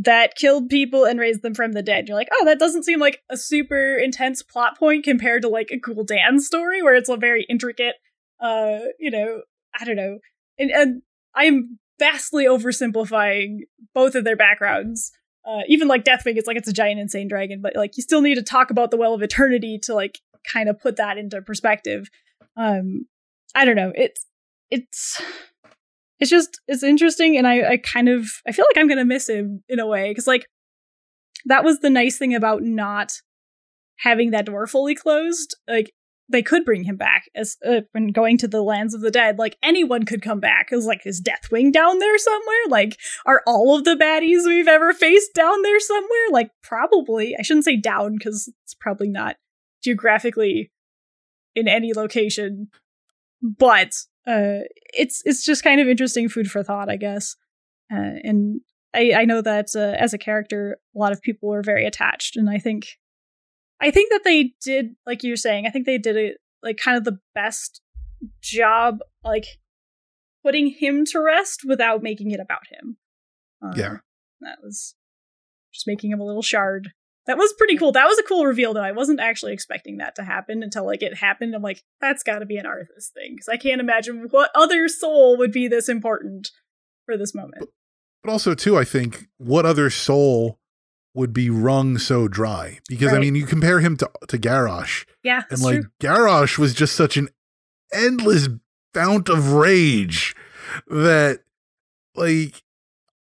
that killed people and raised them from the dead. You're like, oh, that doesn't seem like a super intense plot point compared to, like, a Gul'dan story where it's a very intricate, you know, I don't know. And I'm vastly oversimplifying both of their backgrounds. Even, like, Deathwing, it's like it's a giant insane dragon, but, like, you still need to talk about the Well of Eternity to, like, kind of put that into perspective. I don't know. It's just, it's interesting, and I kind of, I feel like I'm going to miss him in a way, because, like, that was the nice thing about not having that door fully closed. Like, they could bring him back as when going to the lands of the dead. Like, anyone could come back. It was like, is Deathwing down there somewhere? Like, are all of the baddies we've ever faced down there somewhere? Like, probably. I shouldn't say down, because it's probably not geographically in any location, but it's just kind of interesting food for thought, I guess. And I know that as a character, a lot of people were very attached, and I think that they did, like you're saying, I think they did it, like, kind of the best job, like, putting him to rest without making it about him. Yeah, that was just making him a little shard. That was pretty cool. That was a cool reveal, though. I wasn't actually expecting that to happen until, like, it happened. I'm like, that's got to be an Arthas thing, because I can't imagine what other soul would be this important for this moment. But also, too, I think, what other soul would be wrung so dry? Because, right. I mean, you compare him to Garrosh. Yeah, and, like, true. Garrosh was just such an endless fount of rage that, like,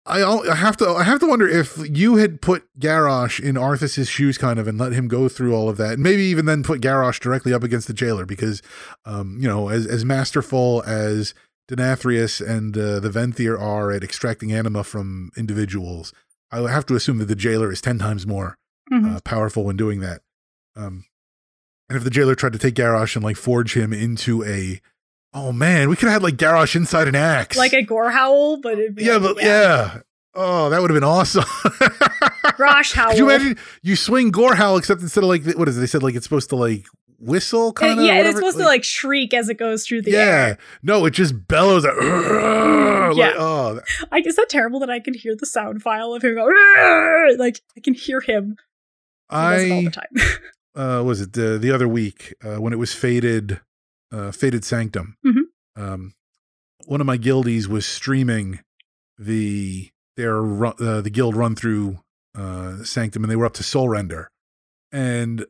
I have to wonder if you had put Garrosh in Arthas's shoes, kind of, and let him go through all of that, and maybe even then put Garrosh directly up against the Jailer, because, you know, as masterful as Denathrius and the Venthyr are at extracting anima from individuals, I have to assume that the Jailer is 10 times more powerful when doing that. And if the Jailer tried to take Garrosh and, like, forge him into a... Oh, man, we could have had, like, Garrosh inside an axe. Like a gore howl, but it'd be... Yeah, like, but, yeah. Oh, that would have been awesome. Grosh howl. Could you imagine you swing gore howl, except instead of, like, what is it? They said, like, it's supposed to, like, whistle, kind of? Yeah, it's supposed to, like, shriek as it goes through the air. Yeah. No, it just bellows out. Like, yeah. Oh. Is that terrible that I can hear the sound file of him go, like, I can hear him. He does it all the time. Was it the other week when it was Fated Sanctum. Mm-hmm. One of my guildies was streaming the guild run through Sanctum, and they were up to Soul Render. And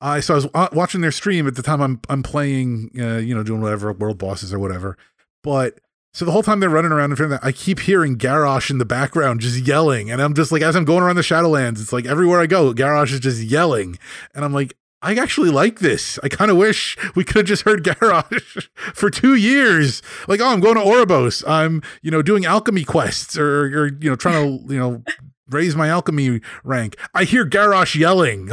I was watching their stream at the time. I'm playing, you know, doing whatever world bosses or whatever. But so the whole time they're running around in front of that, I keep hearing Garrosh in the background just yelling, and I'm just like, as I'm going around the Shadowlands, it's like everywhere I go, Garrosh is just yelling, and I'm like, I actually like this. I kind of wish we could have just heard Garrosh for 2 years. Like, oh, I'm going to Oribos. I'm, you know, doing alchemy quests or you know, trying to, you know, raise my alchemy rank. I hear Garrosh yelling.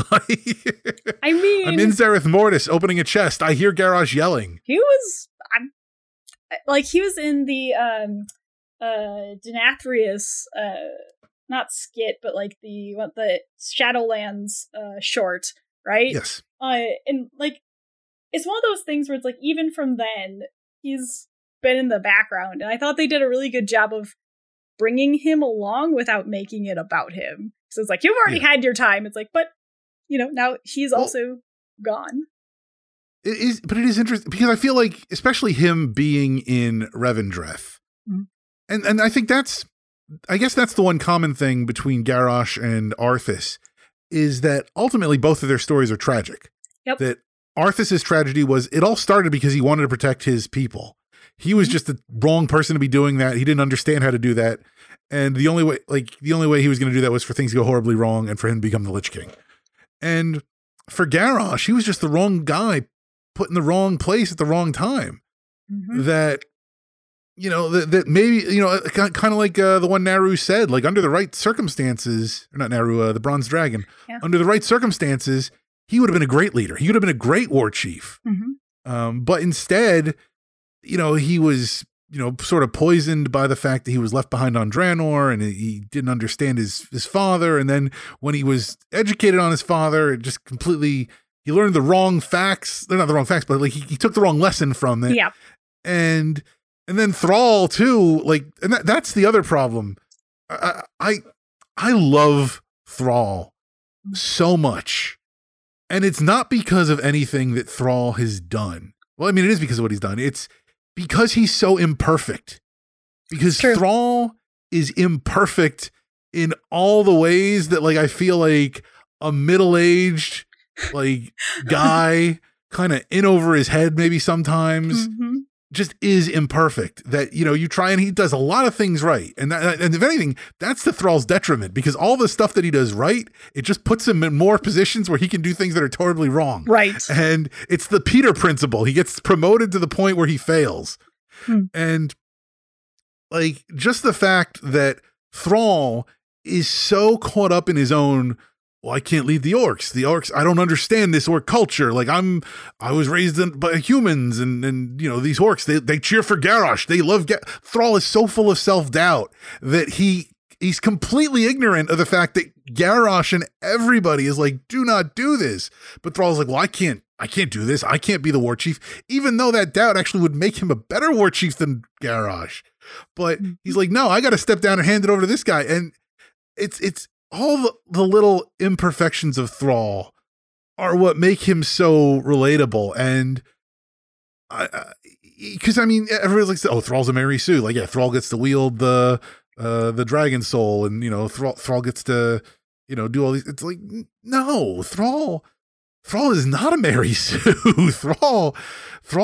I mean, I'm in Xerath Mortis opening a chest. I hear Garrosh yelling. He was in the Denathrius, not skit, but like the Shadowlands short. Right? Yes. And, like, it's one of those things where it's like, even from then, he's been in the background. And I thought they did a really good job of bringing him along without making it about him. So it's like, you've already had your time. It's like, but, you know, now he's also gone. It is interesting, because I feel like, especially him being in Revendreth. Mm-hmm. And I think that's I guess that's the one common thing between Garrosh and Arthas is that ultimately both of their stories are tragic. Yep. That Arthas's tragedy was it all started because he wanted to protect his people. He was just the wrong person to be doing that. He didn't understand how to do that. And the only way he was going to do that was for things to go horribly wrong and for him to become the Lich King. And for Garrosh, he was just the wrong guy put in the wrong place at the wrong time. Mm-hmm. That maybe, kind of like the one Naru said, like under the right circumstances, or not Naru, the Bronze Dragon, yeah. Under the right circumstances, he would have been a great leader. He would have been a great war chief. Mm-hmm. But instead, he was, sort of poisoned by the fact that he was left behind on Draenor and he didn't understand his father. And then when he was educated on his father, it just completely, he learned the wrong facts. They're not the wrong facts, but he took the wrong lesson from it. Yeah. And then Thrall too, and that's the other problem. I love Thrall so much, and it's not because of anything that Thrall has done. Well, I mean, it is because of what he's done. It's because he's so imperfect. Because True. Thrall is imperfect in all the ways that, I feel like a middle-aged guy kind of in over his head maybe sometimes. Mm-hmm. Just is imperfect that, you try and he does a lot of things right. And if anything, that's the Thrall's detriment because all the stuff that he does right, it just puts him in more positions where he can do things that are totally wrong. Right. And it's the Peter principle. He gets promoted to the point where he fails. Hmm. And just the fact that Thrall is so caught up in his own, well, I can't lead the orcs. The orcs, I don't understand this orc culture. I was raised by humans and these orcs, they cheer for Garrosh. They love Thrall is so full of self-doubt that he's completely ignorant of the fact that Garrosh and everybody is like, do not do this. But Thrall's like, well, I can't do this. I can't be the war chief, even though that doubt actually would make him a better war chief than Garrosh. But he's like, no, I got to step down and hand it over to this guy. And it's, all the little imperfections of Thrall are what make him so relatable. And because everybody's like, oh, Thrall's a Mary Sue. Like, yeah, Thrall gets to wield the dragon soul and, Thrall gets to, do all these. It's like, no, Thrall is not a Mary Sue. Thrall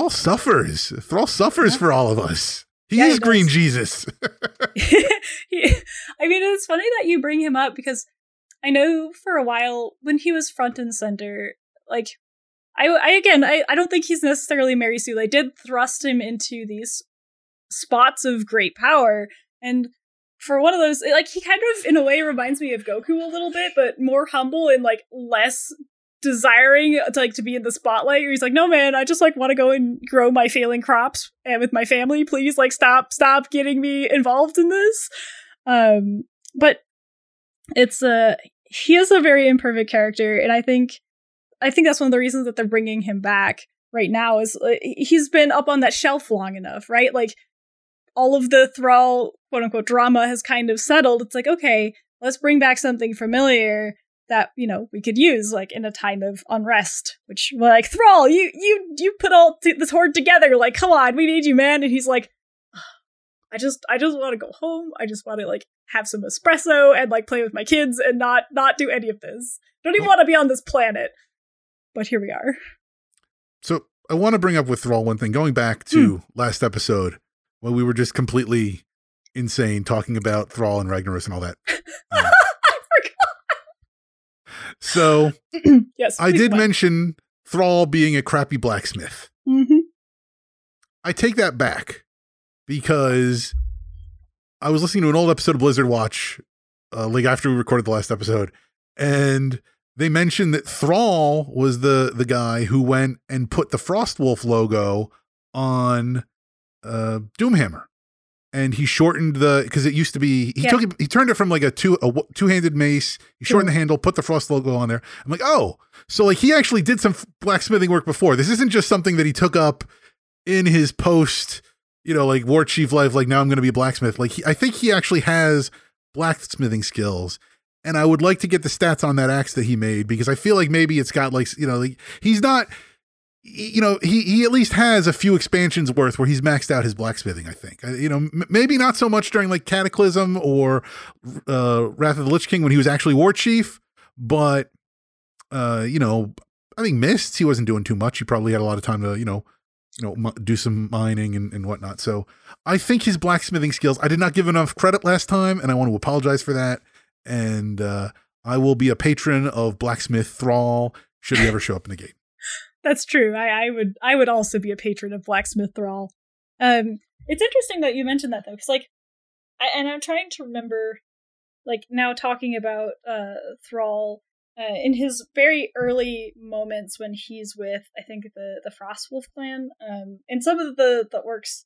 suffers. Thrall suffers for all of us. He is Green Jesus. It's funny that you bring him up because I know for a while when he was front and center, I don't think he's necessarily Mary Sue. They did thrust him into these spots of great power. And for one of those, he kind of, in a way, reminds me of Goku a little bit, but more humble and, less desiring to be in the spotlight. He's like, no man, I just want to go and grow my failing crops and with my family, please stop getting me involved in this. But it's he is a very imperfect character, and I think that's one of the reasons that they're bringing him back right now is he's been up on that shelf long enough, right? All of the Thrall quote-unquote drama has kind of settled. It's okay, let's bring back something familiar that we could use in a time of unrest, which we're like, Thrall, you put all this horde together, come on, we need you, man. And he's like, I just want to go home. I just want to have some espresso and play with my kids and not do any of this. Don't even want to be on this planet. But here we are. So I want to bring up with Thrall one thing, going back to last episode when we were just completely insane talking about Thrall and Ragnaros and all that. So yes, I did mention Thrall being a crappy blacksmith. Mm-hmm. I take that back because I was listening to an old episode of Blizzard Watch, after we recorded the last episode, and they mentioned that Thrall was the guy who went and put the Frostwolf logo on Doomhammer. And he shortened because it used to be, he turned it from a two-handed mace. He shortened the handle, put the Frost logo on there. I'm like, oh, so he actually did some blacksmithing work before. This isn't just something that he took up in his post, war chief life. Now I'm going to be a blacksmith. I think he actually has blacksmithing skills. And I would like to get the stats on that axe that he made because I feel like maybe it's got he's not, you know, he at least has a few expansions worth where he's maxed out his blacksmithing, I think. You know, maybe not so much during like Cataclysm or Wrath of the Lich King when he was actually war chief, but you know, I think Mists, he wasn't doing too much. He probably had a lot of time to, you know, do some mining and whatnot. So I think his blacksmithing skills, I did not give enough credit last time, and I want to apologize for that. And I will be a patron of blacksmith Thrall should he ever show up in the game. That's true. I would also be a patron of blacksmith Thrall. It's interesting that you mentioned that though, because like, I'm trying to remember, like now talking about Thrall in his very early moments when he's with, I think the Frostwolf clan, and some of the orcs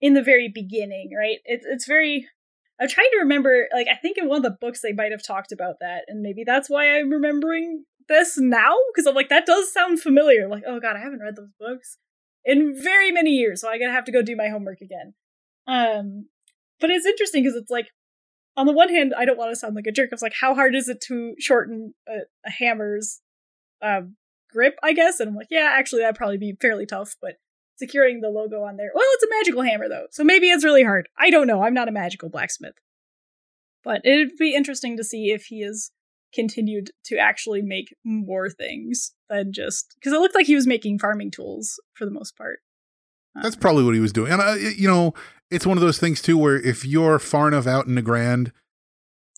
in the very beginning, right? It's very. I'm trying to remember, like I think in one of the books they might have talked about that, and maybe that's why I'm remembering this now, because I'm like, that does sound familiar. Like, oh god, I haven't read those books in very many years, so I'm gonna have to go do my homework again. But it's interesting because it's like, on the one hand, I don't want to sound like a jerk. I was like, how hard is it to shorten a hammer's grip, I guess? And I'm like, yeah, actually, that'd probably be fairly tough, but securing the logo on there. Well, it's a magical hammer, though, so maybe it's really hard. I don't know. I'm not a magical blacksmith. But it'd be interesting to see if he is continued to actually make more things than just, because it looked like he was making farming tools for the most part. That's probably what he was doing. And you know, it's one of those things too, where if you're far enough out in the grand,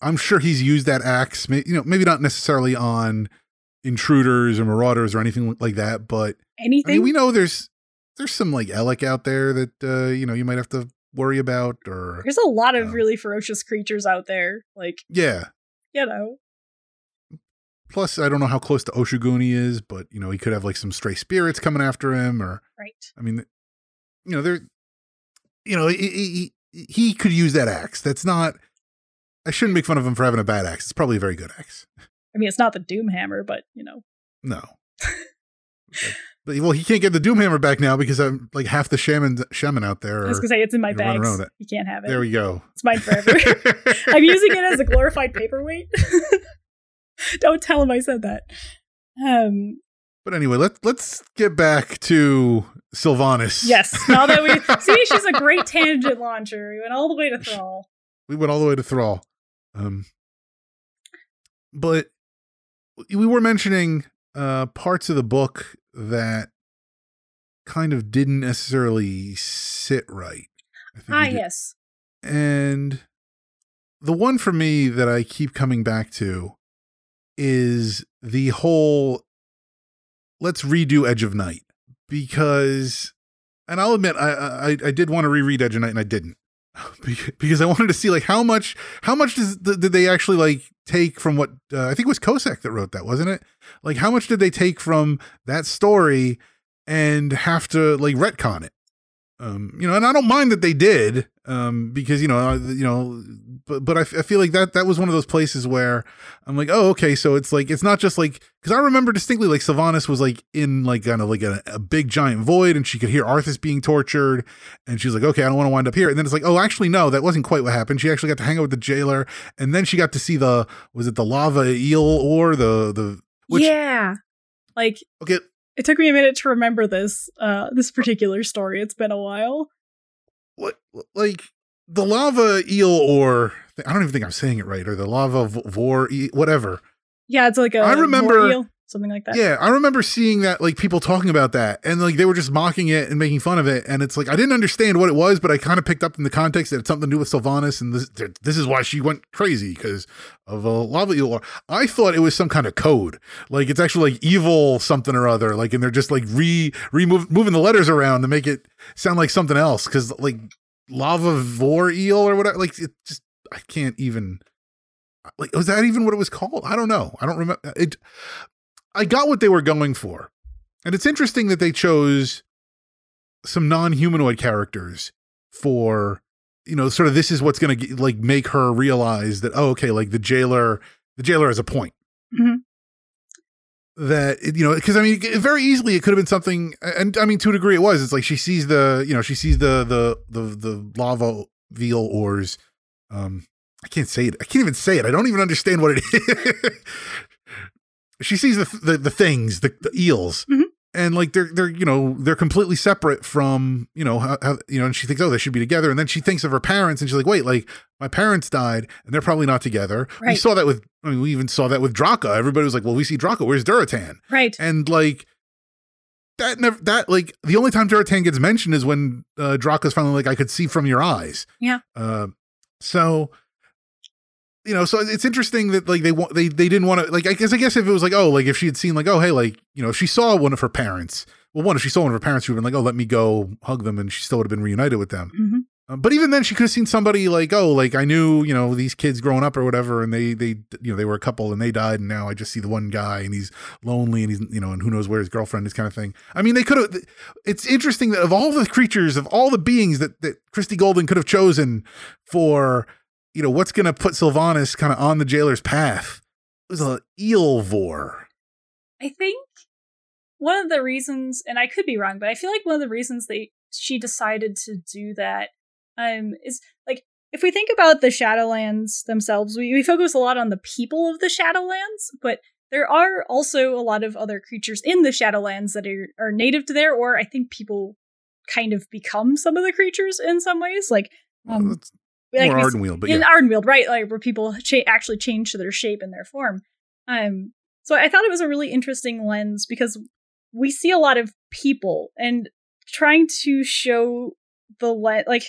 I'm sure he's used that axe, you know, maybe not necessarily on intruders or marauders or anything like that, but anything. I mean, we know there's some like Elec out there that, you know, you might have to worry about, or there's a lot of really ferocious creatures out there. Like, yeah, you know, plus, I don't know how close to Oshuguni he is, but, you know, he could have, like, some stray spirits coming after him, or... Right. I mean, you know, there... You know, he could use that axe. That's not... I shouldn't make fun of him for having a bad axe. It's probably a very good axe. I mean, it's not the Doomhammer, but, you know. No. But, well, he can't get the Doomhammer back now because, I'm like, half the shaman out there... I was going to say, it's in my bags. You can't have it. There we go. It's mine forever. I'm using it as a glorified paperweight. Don't tell him I said that. But anyway, let's get back to Sylvanas. Yes. Now that we see, she's a great tangent launcher. We went all the way to Thrall. But we were mentioning parts of the book that kind of didn't necessarily sit right. Yes. And the one for me that I keep coming back to is the whole let's redo Edge of Night, because, and I'll admit I did want to reread Edge of Night and I didn't, because I wanted to see like how much did they actually like take from what I think it was Kosek that wrote that, wasn't it? Like how much did they take from that story and have to like retcon it? You know, and I don't mind that they did, because, but I feel like that was one of those places where I'm like, oh, okay. So it's like, it's not just like, cause I remember distinctly like Sylvanas was like in like kind of like a big giant void and she could hear Arthas being tortured and she's like, okay, I don't want to wind up here. And then it's like, oh, actually, no, that wasn't quite what happened. She actually got to hang out with the jailer, and then she got to see was it the lava eel or which, yeah. Like, okay. It took me a minute to remember this particular story. It's been a while. What, like the lava eel or I don't even think I'm saying it right, or the lava vor whatever. Yeah, it's like vor eel, something like that. Yeah, I remember seeing that, like people talking about that, and like they were just mocking it and making fun of it, and it's like I didn't understand what it was, but I kind of picked up in the context that it's something to do with Sylvanas, and this is why she went crazy because of a lava eel. Or I thought it was some kind of code, like it's actually like evil something or other, like, and they're just like moving the letters around to make it sound like something else, because like lava vor eel or whatever, like it just I can't even like was that even what it was called? I don't know. I don't remember it. I got what they were going for. And it's interesting that they chose some non-humanoid characters for, you know, sort of this is what's going to like make her realize that, oh, okay, like the jailer has a point. Mm-hmm. That, you know, because I mean, very easily it could have been something, and I mean, to a degree it was. It's like she sees the lava veal ores. I can't say it. I can't even say it. I don't even understand what it is. She sees the things, the eels, mm-hmm. And like they're completely separate from, how, and she thinks, oh, they should be together. And then she thinks of her parents and she's like, wait, like my parents died and they're probably not together. Right. We saw that with, we even saw that with Draka. Everybody was like, well, we see Draka, where's Duratan? Right. And like the only time Duratan gets mentioned is when Draka's finally like, I could see from your eyes. Yeah. So it's interesting that like they didn't want to, like, I guess if it was like, oh, like if she had seen like, oh, hey, like, if she saw one of her parents, she would have been like, oh, let me go hug them. And she still would have been reunited with them. Mm-hmm. But even then she could have seen somebody like, oh, like I knew, these kids growing up or whatever. And they were a couple and they died. And now I just see the one guy and he's lonely and he's, and who knows where his girlfriend is kind of thing. I mean, they could have, it's interesting that of all the creatures, of all the beings that Christy Golden could have chosen for, what's going to put Sylvanas kind of on the Jailer's path? It was an Eelvor. I think one of the reasons, and I could be wrong, but I feel like one of the reasons she decided to do that is, like, if we think about the Shadowlands themselves, we focus a lot on the people of the Shadowlands, but there are also a lot of other creatures in the Shadowlands that are native to there, or I think people kind of become some of the creatures in some ways, like... Ardenweald, but in Ardenweald, right? Like where people actually change their shape and their form. So I thought it was a really interesting lens because we see a lot of people, and trying to show the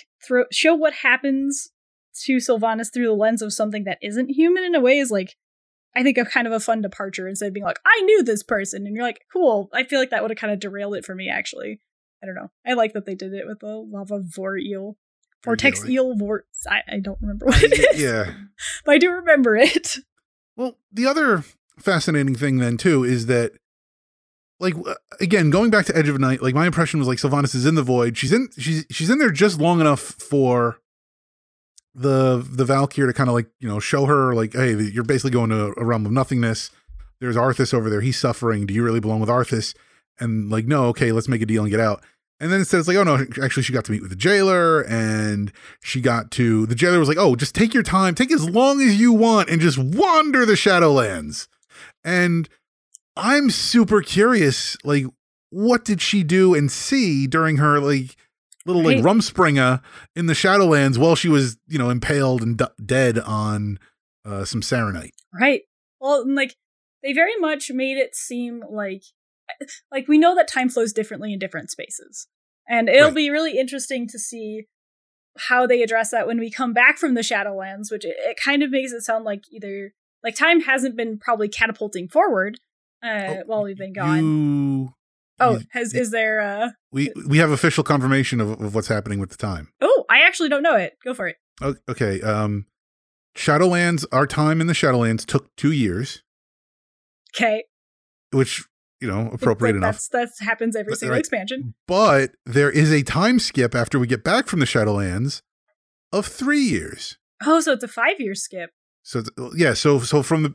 show what happens to Sylvanas through the lens of something that isn't human in a way is like, I think, a kind of a fun departure instead of being like, I knew this person, and you're like, cool. I feel like that would have kind of derailed it for me. Actually, I don't know. I like that they did it with the lava eel. Vortex Eelvor. I don't remember what it is. Yeah. But I do remember it. Well, the other fascinating thing then too is that, like, again, going back to Edge of Night, like my impression was like Sylvanas is in the void. She's in there just long enough for the Valkyr to kind of like, show her like, hey, you're basically going to a realm of nothingness. There's Arthas over there. He's suffering. Do you really belong with Arthas? And like, no, okay, let's make a deal and get out. And then instead it's like, oh no, actually she got to meet with the Jailer, and the Jailer was like, oh, just take your time, take as long as you want and just wander the Shadowlands. And I'm super curious, like, what did she do and see during her like little like Rumspringa in the Shadowlands while she was, impaled and dead on some Saronite. Right. Well, and, like, they very much made it seem like we know that time flows differently in different spaces, and it'll be really interesting to see how they address that when we come back from the Shadowlands, which it kind of makes it sound like either like time hasn't been probably catapulting forward while we've been gone. We have official confirmation of what's happening with the time. Oh, I actually don't know it. Go for it. Okay. Shadowlands, our time in the Shadowlands took 2 years. Okay. Which, appropriate enough. That happens every single expansion. But there is a time skip after we get back from the Shadowlands of 3 years. Oh, so it's a 5-year skip. So yeah, so from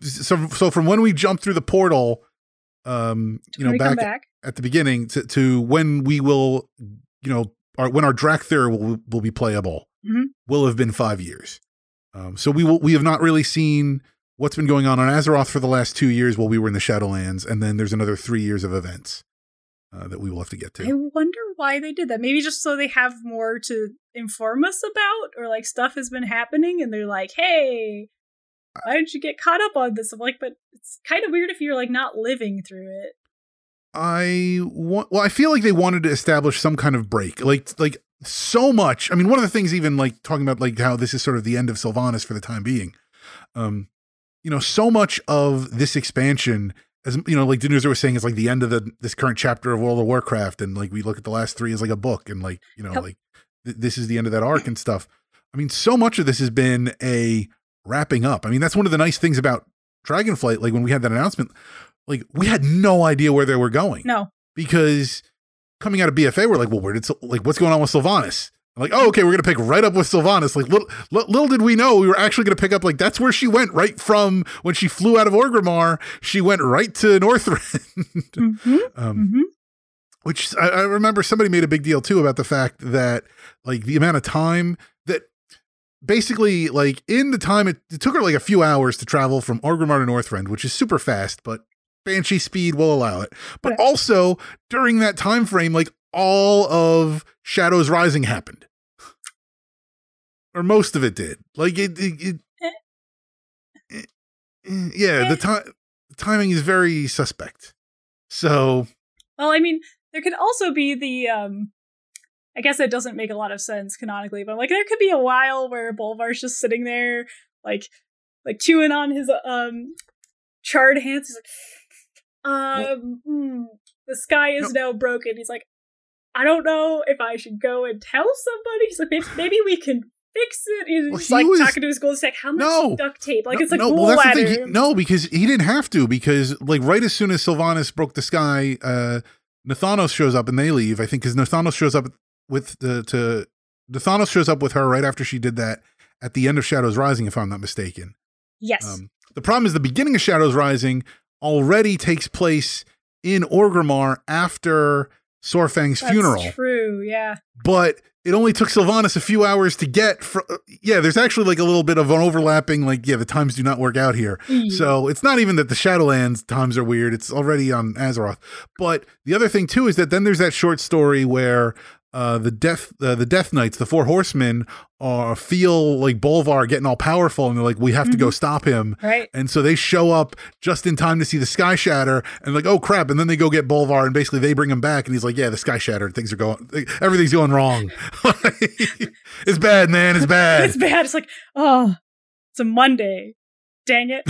when we jump through the portal, back at the beginning to when we will, when our Drakthir will be playable, mm-hmm. will have been 5 years. So we have not really seen what's been going on Azeroth for the last 2 years while we were in the Shadowlands, and then there's another 3 years of events that we will have to get to. I wonder why they did that. Maybe just so they have more to inform us about, or like stuff has been happening, and they're like, hey, why didn't you get caught up on this? I'm like, but it's kind of weird if you're like not living through it. I feel like they wanted to establish some kind of break, like so much. I mean, one of the things, even like talking about like how this is sort of the end of Sylvanas for the time being, so much of this expansion, as like Danuzer was saying, is like the end of this current chapter of World of Warcraft, and like we look at the last three as like a book, and like like this is the end of that arc and stuff. I mean, so much of this has been a wrapping up. I mean, that's one of the nice things about Dragonflight. Like when we had that announcement, like we had no idea where they were going. No, because coming out of BFA, we're like, well, what's going on with Sylvanas? Like, oh, okay, we're going to pick right up with Sylvanas. Like, little did we know we were actually going to pick up, like, that's where she went right from when she flew out of Orgrimmar. She went right to Northrend. Mm-hmm. Which I remember somebody made a big deal, too, about the fact that, like, the amount of time that basically, like, in the time it took her, like, a few hours to travel from Orgrimmar to Northrend, which is super fast, but Banshee speed will allow it. But also during that time frame, like all of Shadows Rising happened, or most of it did. Like it the timing is very suspect. So, well, I mean, there could also be the I guess that doesn't make a lot of sense canonically, but like there could be a while where Bolvar's just sitting there, like chewing on his charred hands. He's like, the sky is now broken. He's like, I don't know if I should go and tell somebody. He's like, maybe we can fix it. He's talking to his goalie. He's like, how much duct tape? Like, ladder. Because he didn't have to, because like right as soon as Sylvanas broke the sky, Nathanos shows up and they leave. I think because Nathanos shows up with her right after she did that at the end of Shadows Rising, if I'm not mistaken. Yes. The problem is the beginning of Shadows Rising already takes place in Orgrimmar after Sorfang's funeral. That's true, yeah. But it only took Sylvanas a few hours to get. There's actually like a little bit of an overlapping. Like, the times do not work out here. So it's not even that the Shadowlands times are weird. It's already on Azeroth. But the other thing too is that then there's that short story where the Death Knights, the Four Horsemen, feel like Bolvar getting all powerful, and they're like, we have to go stop him. Right. And so they show up just in time to see the sky shatter, and like, oh crap! And then they go get Bolvar, and basically they bring him back, and he's like, yeah, the sky shattered, everything's going wrong. It's bad, man. It's bad. It's bad. It's like, oh, it's a Monday. Dang it.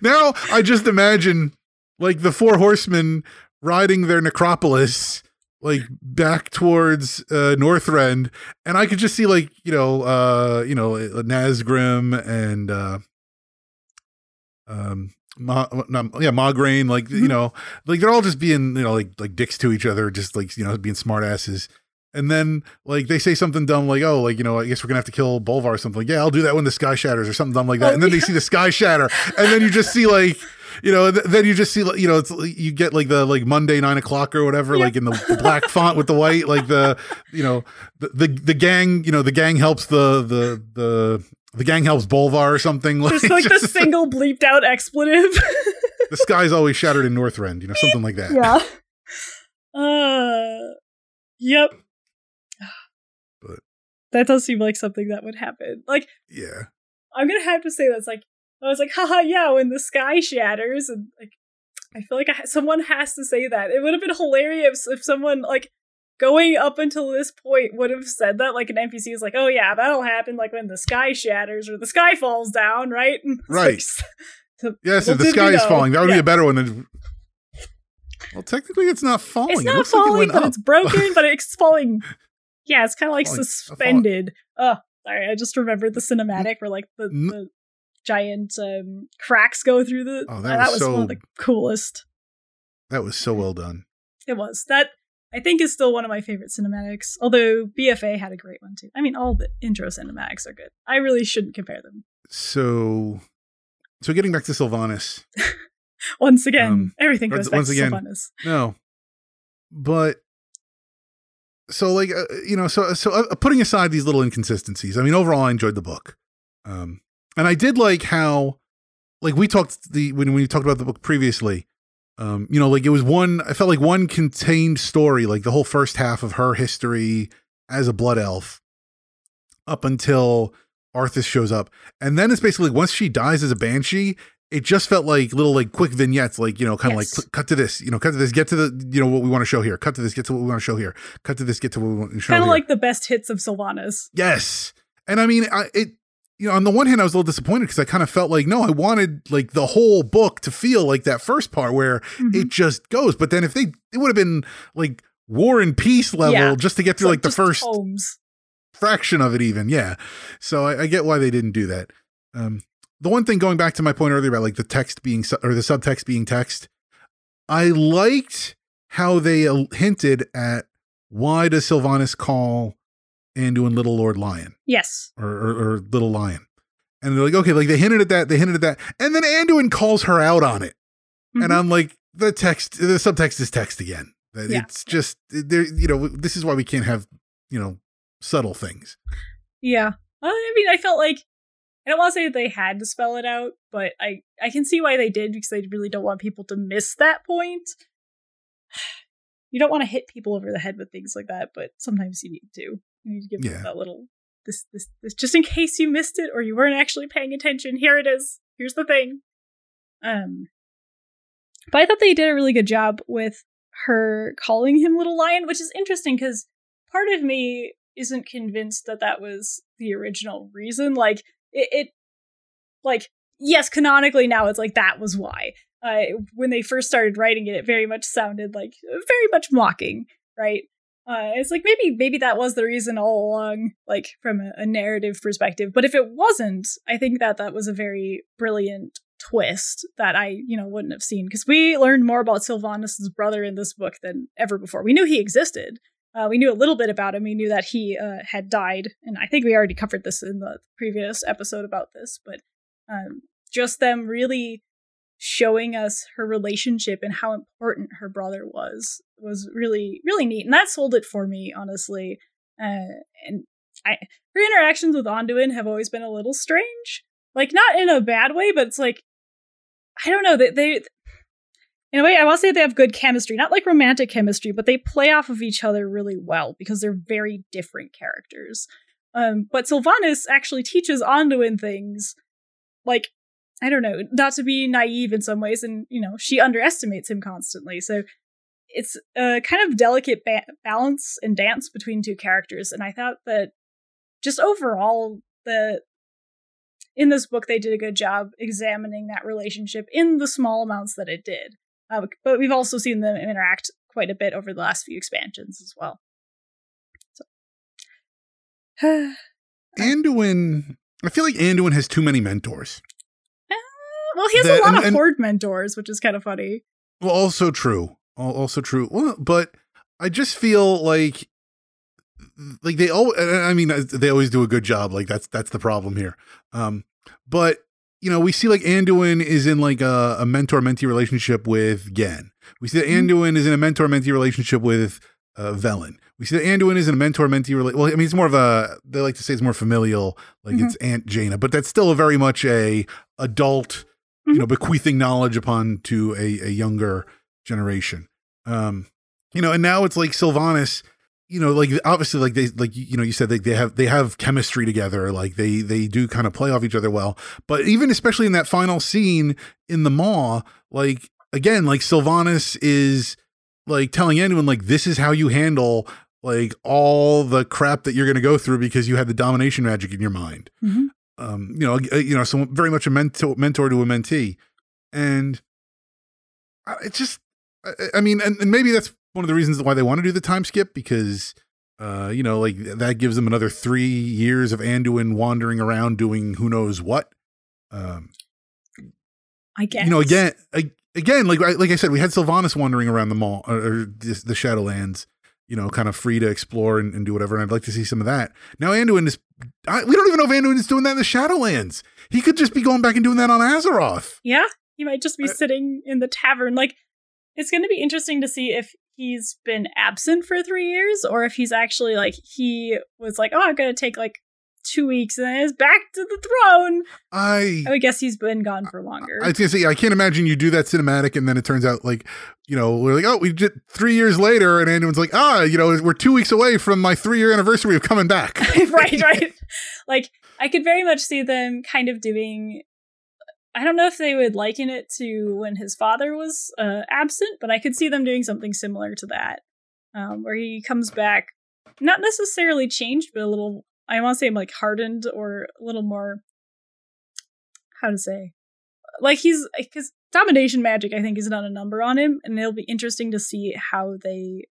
Now I just imagine like the Four Horsemen riding their necropolis like back towards Northrend, and I could just see like Nazgrim and Mograine, like like they're all just being like dicks to each other, just like being smart asses. And then like they say something dumb like, oh, like I guess we're gonna have to kill Bolvar or something. Like, yeah, I'll do that when the sky shatters or something dumb like that. And then they see the sky shatter, and then you just see like it's, you get like the Monday 9 o'clock or whatever, like in the black font with the white, like the gang, the gang helps the gang helps Bolvar or something. Like, there's like the single bleeped out expletive. The sky's always shattered in Northrend, something like that. Yeah. Yep. But that does seem like something that would happen. Like, yeah, I'm gonna have to say that's like, I was like, haha, yeah, when the sky shatters. And like, I feel like someone has to say that. It would have been hilarious if someone, like, going up until this point would have said that. Like, an NPC is like, oh, yeah, that'll happen, like, when the sky shatters or the sky falls down, right? And right. So the sky is falling. That would be a better one than... Well, technically, it's not falling. It's not falling, but it's broken, but it's falling. Yeah, it's kind of like suspended. Oh, sorry, I just remembered the cinematic where, like, the giant cracks go through the... Oh, that was one of the coolest. That was so well done. It was. That, I think, is still one of my favorite cinematics, although BFA had a great one, too. I mean, all the intro cinematics are good. I really shouldn't compare them. So getting back to Sylvanas. Once again, everything goes back to Sylvanas. No. But... So, like, putting aside these little inconsistencies, I mean, overall, I enjoyed the book. And I did like how, like we talked when we talked about the book previously, like it was I felt like one contained story, like the whole first half of her history as a blood elf up until Arthas shows up. And then it's basically once she dies as a banshee, it just felt like little, like quick vignettes, like, like cut to this, cut to this, get to the, what we want to show here. Cut to this, get to what we want to show here. Cut to this, get to what we want to show here. Kind of like the best hits of Sylvanas. Yes. And I mean, on the one hand, I was a little disappointed because I kind of felt like, no, I wanted like the whole book to feel like that first part where it just goes. But then it would have been like War and Peace level just to get through like the first fraction of it even. Yeah. So I get why they didn't do that. The one thing, going back to my point earlier about like the text being, or the subtext being text, I liked how they hinted at, why does Sylvanas call Anduin Little Lord Lion? Yes. Or Little Lion. And they're like, okay, like they hinted at that. And then Anduin calls her out on it. Mm-hmm. And I'm like, the subtext is text again. Yeah. It's just, this is why we can't have, subtle things. Yeah. I mean, I felt like I don't want to say that they had to spell it out, but I can see why they did, because they really don't want people to miss that point. You don't want to hit people over the head with things like that, but sometimes you need to. You need to give them that little, this, just in case you missed it or you weren't actually paying attention. Here it is. Here's the thing. But I thought they did a really good job with her calling him Little Lion, which is interesting because part of me isn't convinced that that was the original reason. Like, it, yes, canonically now it's like that was why. When they first started writing it, it very much sounded like very much mocking, right? It's like maybe that was the reason all along, like from a narrative perspective. But if it wasn't, I think that was a very brilliant twist that I, wouldn't have seen, because we learned more about Sylvanas' brother in this book than ever before. We knew he existed. We knew a little bit about him. We knew that he had died, and I think we already covered this in the previous episode about this. But just them really showing us her relationship and how important her brother was really, really neat. And that sold it for me, honestly. Her interactions with Anduin have always been a little strange. Like, not in a bad way, but it's like, I don't know, they in a way, I will say they have good chemistry. Not like romantic chemistry, but they play off of each other really well because they're very different characters. But Sylvanas actually teaches Anduin things, like, I don't know, not to be naive in some ways, and, she underestimates him constantly. So it's a kind of delicate balance and dance between two characters, and I thought that just overall, in this book they did a good job examining that relationship in the small amounts that it did. But we've also seen them interact quite a bit over the last few expansions as well. So. Anduin, I feel like Anduin has too many mentors. Well, he has a lot of Horde mentors, which is kind of funny. Well, also true. Well, but I just feel like they always, I mean, they always do a good job. Like that's the problem here. But we see like Anduin is in like a mentor-mentee relationship with Gen. We see that Anduin is in a mentor-mentee relationship with Velen. We see that Anduin is in a mentor-mentee relationship. Well, I mean, it's more of a, they like to say it's more familial, like it's Aunt Jaina, but that's still a very much a adult, bequeathing knowledge upon to a younger generation. And now it's like Sylvanas. Like obviously, like they, like you said, like they have chemistry together. Like they do kind of play off each other well. But even especially in that final scene in the Maw, like again, like Sylvanas is like telling Anduin, like this is how you handle like all the crap that you're going to go through because you had the domination magic in your mind. Mm-hmm. So very much a mentor to a mentee, and it just, I mean, and maybe that's one of the reasons why they want to do the time skip, because like that gives them another 3 years of Anduin wandering around doing who knows what. I guess again, like I said, we had Sylvanas wandering around the Mall or the Shadowlands, kind of free to explore and do whatever. And I'd like to see some of that. Now Anduin is, we don't even know if Anduin is doing that in the Shadowlands. He could just be going back and doing that on Azeroth. Yeah, he might just be sitting in the tavern. Like, it's going to be interesting to see if he's been absent for 3 years, or if he's actually like, he was like, oh, I'm going to take like 2 weeks and then it's back to the throne. I would guess he's been gone for longer. I was going to say, I can't imagine you do that cinematic and then it turns out like, we're like, oh, we did 3 years later. And Anduin's like, we're 2 weeks away from my 3-year anniversary of coming back. right. Like, I could very much see them kind of doing, I don't know if they would liken it to when his father was absent, but I could see them doing something similar to that, where he comes back, not necessarily changed, but a little, I want to say like hardened or a little more, how to say, like he's, because domination magic, I think, is not a number on him, and it'll be interesting to see how they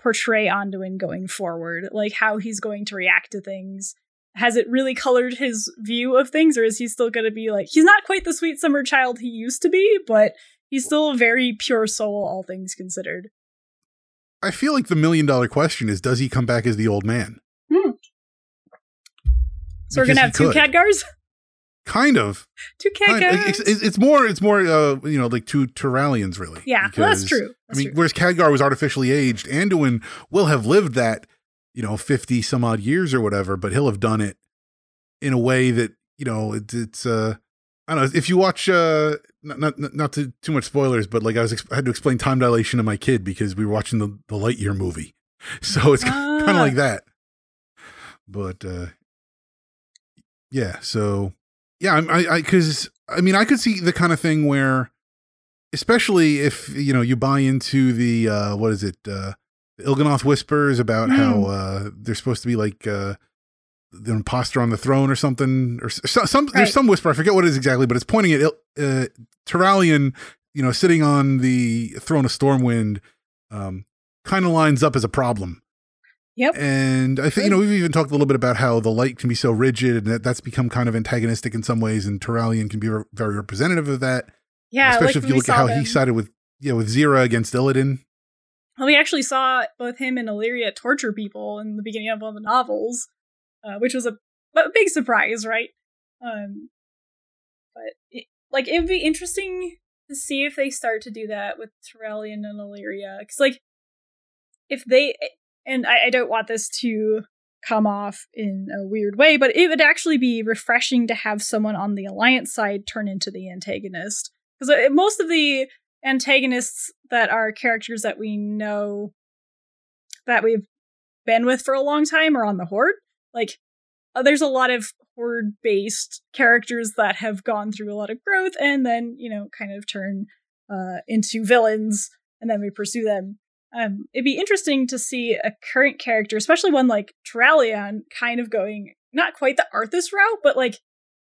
portray Anduin going forward, like how he's going to react to things. Has it really colored his view of things, or is he still going to be like, he's not quite the sweet summer child he used to be, but he's still a very pure soul, all things considered. I feel like the $1 million question is, does he come back as the old man? So we're going to have two Khadgars? Kind of. Two Khadgars. It's more, like two Tyrallians, really. Yeah, because, well, that's true. Whereas Khadgar was artificially aged, Anduin will have lived that 50 some odd years or whatever, but he'll have done it in a way that you know, it's I don't know if you watch not to too much spoilers, but like I had to explain time dilation to my kid because we were watching the Lightyear movie, so it's kind of like that. But yeah, so yeah, I because I mean I could see the kind of thing where, especially if you know you buy into the what is it the Ilganoth whispers about how they're supposed to be like. The imposter on the throne or something, or some, right. There's some whisper. I forget what it is exactly, but it's pointing at Tyrallion, you know, sitting on the throne of Stormwind, kind of lines up as a problem. Yep. And I think, you know, we've even talked a little bit about how the light can be so rigid and that's become kind of antagonistic in some ways. And Tyrallion can be very representative of that. Yeah. Especially if you look at how he sided with Zira against Illidan. Well, we actually saw both him and Illyria torture people in the beginning of one of the novels. Which was a big surprise, right? But it would be interesting to see if they start to do that with Tyrallion and Illyria, because like if they and I don't want this to come off in a weird way, but it would actually be refreshing to have someone on the Alliance side turn into the antagonist, because most of the antagonists that are characters that we know that we've been with for a long time are on the Horde. Like, there's a lot of Horde-based characters that have gone through a lot of growth and then, you know, kind of turn into villains, and then we pursue them. It'd be interesting to see a current character, especially one like Tyrallion, kind of going, not quite the Arthas route, but like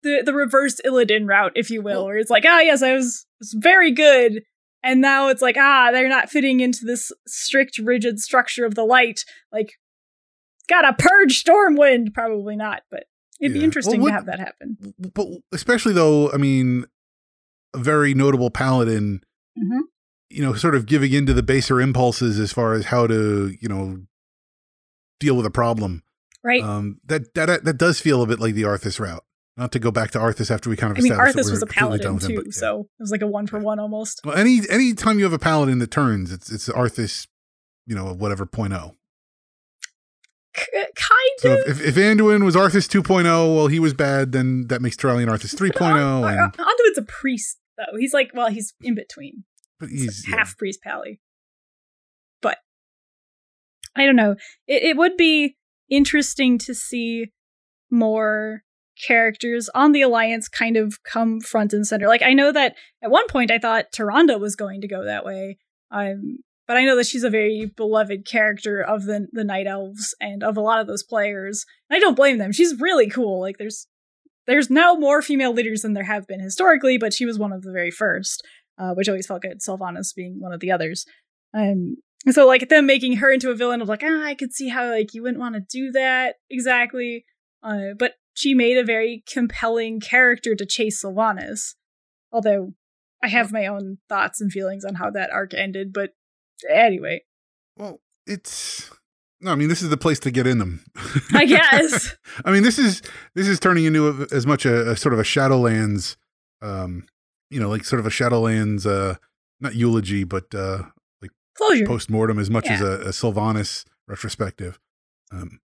the reverse Illidan route, if you will, where it's like, yes, I was very good, and now it's like, they're not fitting into this strict, rigid structure of the light, like, gotta purge Stormwind. Probably not, but it'd be interesting to have that happen. But especially though, I mean, a very notable paladin, you know, sort of giving into the baser impulses as far as how to, you know, deal with a problem. Right. That does feel a bit like the Arthas route. Not to go back to Arthas after we kind of established Arthas was a paladin too, him, but, yeah. So it was like a 1-for-1 almost. Well, any time you have a paladin that turns, it's Arthas, you know, whatever .0. Kind of. If Anduin was Arthas 2.0, well, he was bad, then that makes Tyrallion Arthas 3.0. Anduin's a priest, though. He's like, well, he's in between. But he's half priest pally. But I don't know. It would be interesting to see more characters on the Alliance kind of come front and center. Like, I know that at one point I thought Tyrande was going to go that way. But I know that she's a very beloved character of the Night Elves and of a lot of those players. And I don't blame them. She's really cool. Like there's now more female leaders than there have been historically, but she was one of the very first, which always felt good. Sylvanas being one of the others. So like them making her into a villain of like, I could see how like you wouldn't want to do that exactly. But she made a very compelling character to chase Sylvanas. Although I have my own thoughts and feelings on how that arc ended, but anyway. Well, I mean, this is the place to get in them. I guess. I mean, this is turning into as much a sort of a Shadowlands, you know, like sort of a Shadowlands, not eulogy, but like closure, postmortem, as much as a Sylvanas retrospective.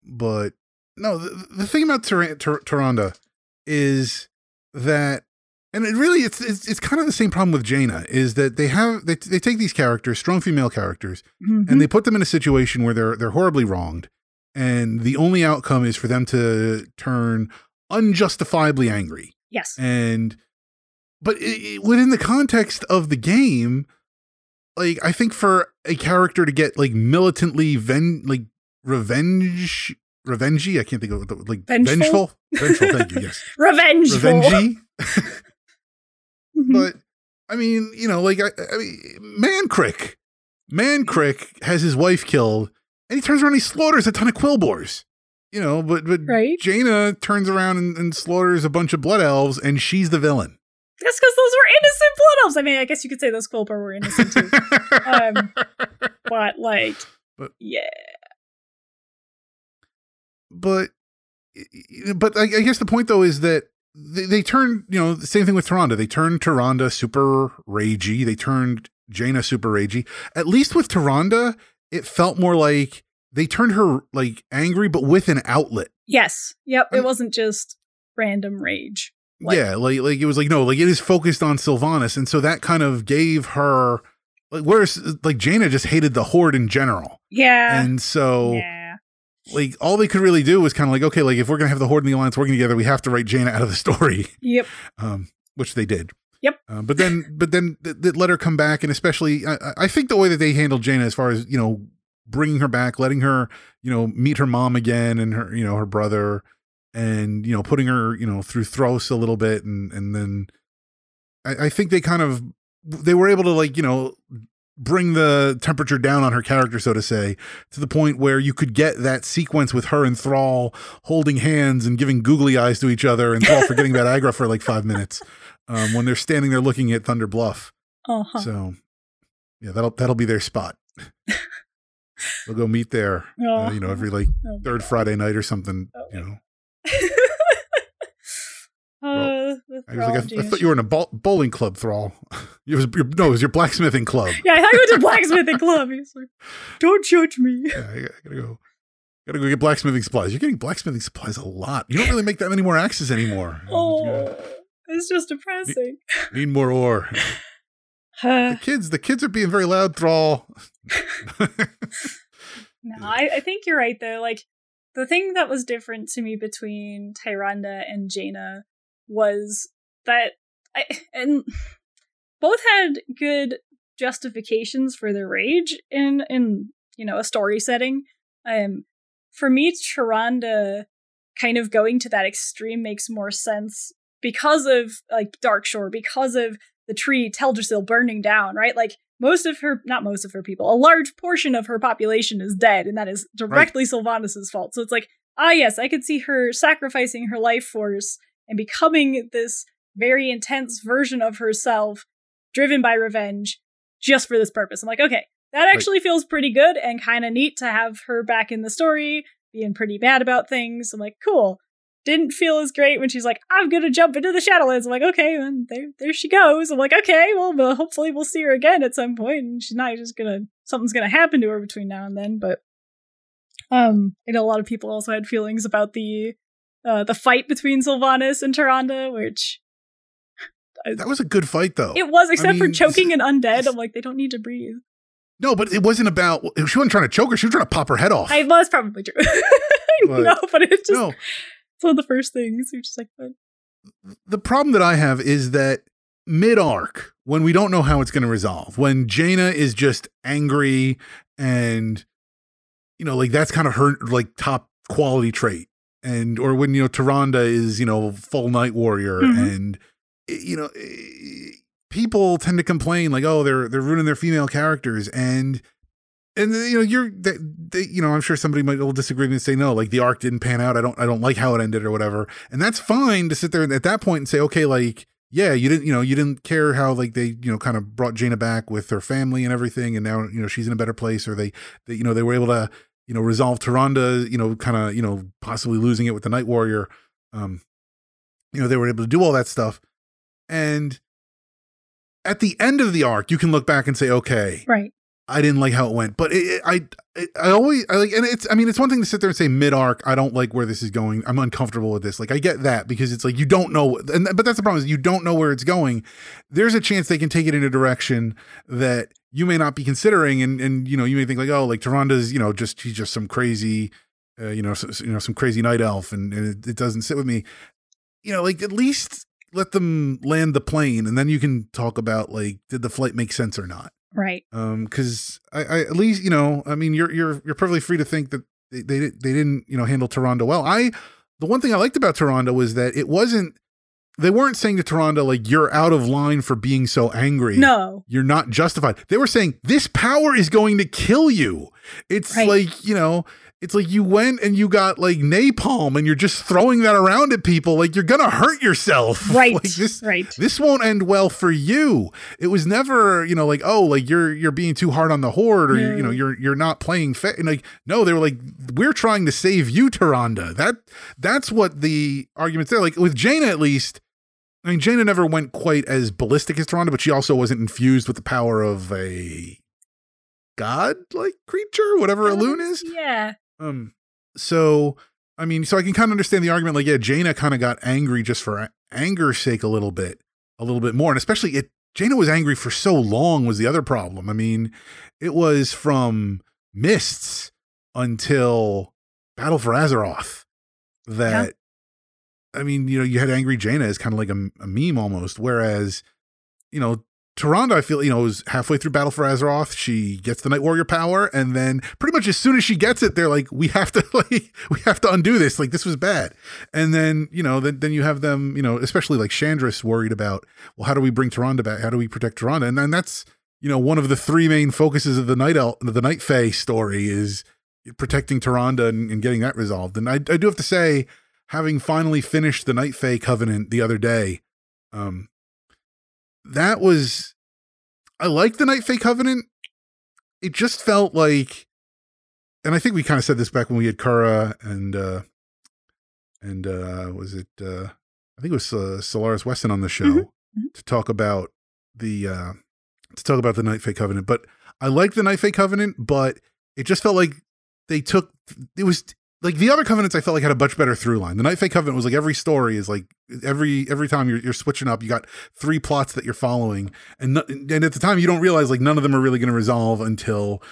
But no, the thing about Tyrande is that. And it really, it's kind of the same problem with Jaina, is that they take these characters, strong female characters, and they put them in a situation where they're horribly wronged, and the only outcome is for them to turn unjustifiably angry. Yes. But within the context of the game, like I think for a character to get like militantly revengey, I can't think of it, like vengeful. Thank you. Yes, revengey. But I mean, you know, like I mean, Man Crick has his wife killed, and he turns around and he slaughters a ton of Quillbores. You know, but right? Jaina turns around and slaughters a bunch of blood elves, and she's the villain. That's because those were innocent blood elves. I mean, I guess you could say those Quillbore were innocent too. But I guess the point though is that. They turned, you know, the same thing with Tyrande. They turned Tyrande super ragey. They turned Jaina super ragey. At least with Tyrande, it felt more like they turned her like angry, but with an outlet. Yes. Yep. It wasn't just random rage. It was it is focused on Sylvanas, and so that kind of gave her whereas Jaina just hated the Horde in general. Yeah. And so all they could really do was kind of if we're going to have the Horde and the Alliance working together, we have to write Jaina out of the story. Yep. Which they did. Yep. But then they let her come back, and especially I think the way that they handled Jaina, as far as bringing her back, letting her meet her mom again and her her brother. And, putting her, through Thros a little bit. And then I think they were able to bring the temperature down on her character, so to say, to the point where you could get that sequence with her and Thrall holding hands and giving googly eyes to each other and Thrall forgetting about Agra for 5 minutes when they're standing there looking at Thunder Bluff. Uh-huh. So yeah, that'll be their spot. They'll go meet there, every third Friday night or something, I thought you were in a bowling club, Thrall. It was your blacksmithing club. Yeah, I thought you went to blacksmithing club. He's like, don't judge me. Yeah, I gotta go get blacksmithing supplies. You're getting blacksmithing supplies a lot. You don't really make that many more axes anymore. It's just depressing. Need more ore. The kids are being very loud, Thrall. I think you're right though. The thing that was different to me between Tyrande and Jaina was that both had good justifications for their rage in a story setting. For me, Tyrande kind of going to that extreme makes more sense because of Darkshore, because of the tree Teldrassil burning down, right? A large portion of her population is dead, and that is directly Sylvanas' fault. So it's I could see her sacrificing her life force and becoming this very intense version of herself, driven by revenge, just for this purpose. I'm that actually feels pretty good and kind of neat to have her back in the story, being pretty bad about things. I'm cool. Didn't feel as great when she's I'm going to jump into the Shadowlands. I'm okay, and there she goes. I'm okay, well, hopefully we'll see her again at some point. And she's not just something's going to happen to her between now and then. But I know a lot of people also had feelings about the fight between Sylvanas and Tyrande, which... That was a good fight, though. It was, for choking an undead. I'm they don't need to breathe. No, but it wasn't about... She wasn't trying to choke her. She was trying to pop her head off. It was probably true. But it just... No. One of the first things you're just the problem that I have is that mid-arc, when we don't know how it's going to resolve, when Jaina is just angry and that's kind of her top quality trait, and or when Tyrande is full night warrior, mm-hmm. and people tend to complain they're ruining their female characters, and I'm sure somebody will disagree with me and say no, the arc didn't pan out. I don't like how it ended or whatever, and that's fine to sit there at that point and say, okay, you didn't care how they kind of brought Jaina back with her family and everything, and now she's in a better place, or they they were able to resolve Tyrande possibly losing it with the Night Warrior, they were able to do all that stuff, and at the end of the arc you can look back and say, okay, right. I didn't like how it went, but it's one thing to sit there and say mid arc, I don't like where this is going. I'm uncomfortable with this. I get that, because it's you don't know. But that's the problem, is you don't know where it's going. There's a chance they can take it in a direction that you may not be considering. And you may think Tyrande's, she's just some crazy, some crazy night elf. And it doesn't sit with me, at least let them land the plane. And then you can talk about did the flight make sense or not? Right. Because I at least you're perfectly free to think that they didn't handle Tyrande well. The one thing I liked about Tyrande was that they weren't saying to Tyrande you're out of line for being so angry. No, you're not justified. They were saying this power is going to kill you. It's right. It's you went and you got napalm and you're just throwing that around at people. You're going to hurt yourself. Right. This won't end well for you. It was never, you're being too hard on the Horde, or, no. You're not playing fair. No, they were we're trying to save you, Tyrande. That's what the argument's there. With Jaina, at least, Jaina never went quite as ballistic as Tyrande, but she also wasn't infused with the power of a god-like creature, whatever Elune is. Yeah. So I mean, so I can kind of understand the argument, like, yeah, Jaina kind of got angry just for anger's sake a little bit more. And especially Jaina was angry for so long was the other problem. I mean, it was from Mists until Battle for Azeroth that, yeah. I mean, you know, you had angry Jaina as kind of like a meme almost. Whereas, you know, Tyrande, I feel, you know, is halfway through Battle for Azeroth. She gets the Night Warrior power, and then pretty much as soon as she gets it, they're like, we have to undo this. Like, this was bad. And then, you know, then you have them, you know, especially like Chandra's worried about, well, how do we bring Tyrande back? How do we protect Tyrande? And then that's, you know, one of the three main focuses of the Night Fae story is protecting Tyrande and getting that resolved. And I do have to say, having finally finished the Night Fae Covenant the other day, I like the Night Fae Covenant. It just felt like, and I think we kind of said this back when we had Kara and I think it was Solaris Weston on the show mm-hmm. to talk about the Night Fae Covenant. But I like the Night Fae Covenant, but it just felt like it was like the other covenants. I felt like had a much better through line. The Night Fae Covenant was like every story is like every time you're switching up, you got three plots that you're following, and at the time you don't realize like none of them are really going to resolve until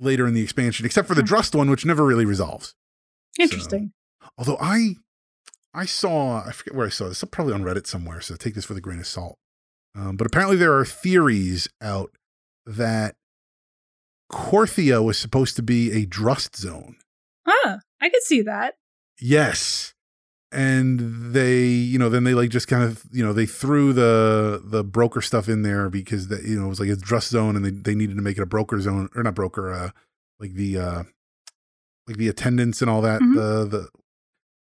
later in the expansion, except for the Drust one, which never really resolves. Interesting. So, although I forget where I saw this, probably on Reddit somewhere. So take this with a grain of salt. But apparently there are theories out that Corthia was supposed to be a Drust zone. Ah. I could see that. Yes. And they, you know, then they like just kind of, you know, they threw the broker stuff in there because that, you know, it was like a Drust zone and they needed to make it a broker zone or not broker, like the attendance and all that. Mm-hmm.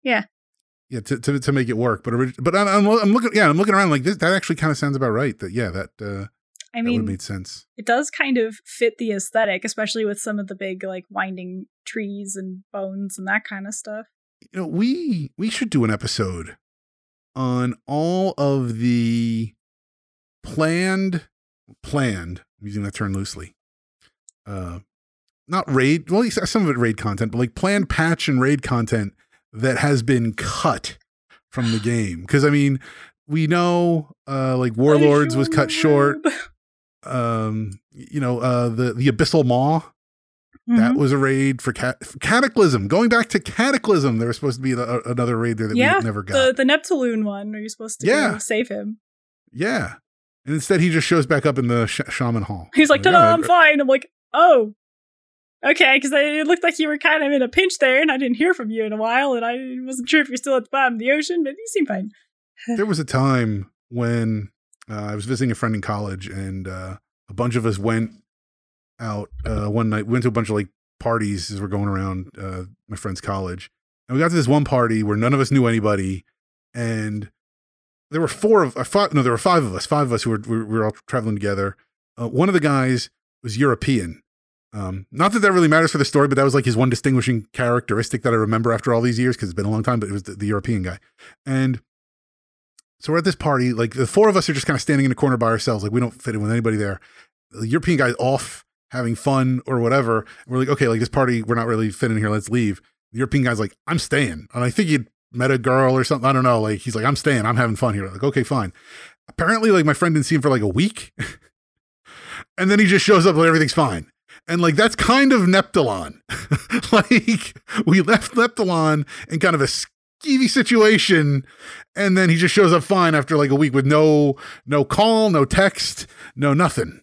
Yeah. To make it work. But I'm looking around like this, that actually kind of sounds about right. That made sense. It does kind of fit the aesthetic, especially with some of the big like winding trees and bones and that kind of stuff. You know, we should do an episode on all of the planned, I'm using that term loosely. Not raid, well, some of it raid content, but like planned patch and raid content that has been cut from the game. Because I mean, we know like Warlords was cut short. You know, the Abyssal Maw, mm-hmm. that was a raid for Cataclysm. Going back to Cataclysm, there was supposed to be another raid there that we never got. The Neptaloon one, where you're supposed to save him. Yeah. And instead he just shows back up in the Shaman Hall. He's like, ta-da, I'm fine. I'm like, oh, okay. Because it looked like you were kind of in a pinch there and I didn't hear from you in a while. And I wasn't sure if you're still at the bottom of the ocean, but you seem fine. There was a time when I was visiting a friend in college, and a bunch of us went out one night. We went to a bunch of like parties as we're going around my friend's college, and we got to this one party where none of us knew anybody, and there were five of us who were all traveling together. One of the guys was European. Not that really matters for the story, but that was like his one distinguishing characteristic that I remember after all these years because it's been a long time. But it was the European guy, and. So we're at this party, like the four of us are just kind of standing in a corner by ourselves. Like we don't fit in with anybody there. The European guy's off having fun or whatever. And we're like, okay, like this party, we're not really fitting here. Let's leave. The European guy's like, I'm staying. And I think he'd met a girl or something. I don't know. Like he's like, I'm staying. I'm having fun here. Like, okay, fine. Apparently like my friend didn't see him for like a week. And then he just shows up and everything's fine. And like, that's kind of Neptalon. Like we left Neptalon and kind of skeevy situation, and then he just shows up fine after like a week with no call, no text, no nothing.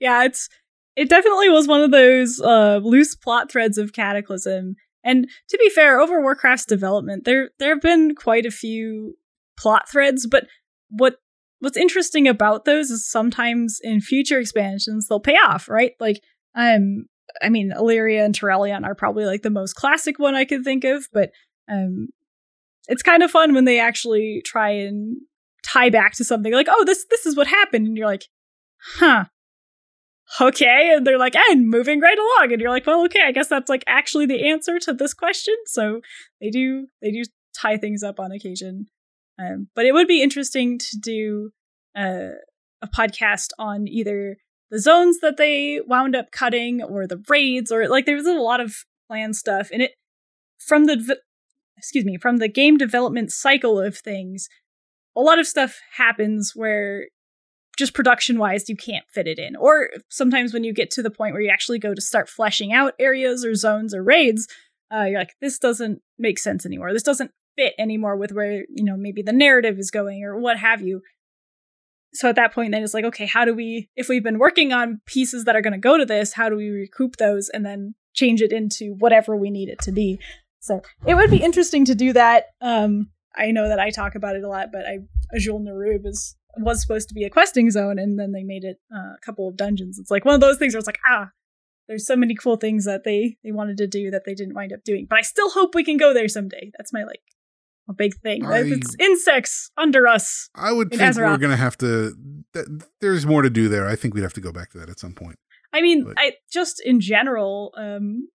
Yeah, it definitely was one of those loose plot threads of Cataclysm. And to be fair, over Warcraft's development, there have been quite a few plot threads, but what's interesting about those is sometimes in future expansions they'll pay off, right? Like I mean, Illyria and Tyrellion are probably like the most classic one I could think of, but it's kind of fun when they actually try and tie back to something like, oh, this is what happened. And you're like, huh, okay. And they're like, and moving right along. And you're like, well, okay, I guess that's like actually the answer to this question. So they do tie things up on occasion. But it would be interesting to do a podcast on either the zones that they wound up cutting or the raids, or like there was a lot of planned stuff. And it from the game development cycle of things, a lot of stuff happens where just production-wise you can't fit it in. Or sometimes when you get to the point where you actually go to start fleshing out areas or zones or raids, you're like, this doesn't make sense anymore. This doesn't fit anymore with where, you know, maybe the narrative is going or what have you. So at that point, then it's like, okay, how do we, if we've been working on pieces that are going to go to this, how do we recoup those and then change it into whatever we need it to be? So it would be interesting to do that. I know that I talk about it a lot, but Azul Narub was supposed to be a questing zone, and then they made it a couple of dungeons. It's like one of those things where it's like, there's so many cool things that they wanted to do that they didn't wind up doing. But I still hope we can go there someday. That's my, like, a big thing. It's insects under us. I would think Azeroth. We're going to have to... There's more to do there. I think we'd have to go back to that at some point. I mean, just in general,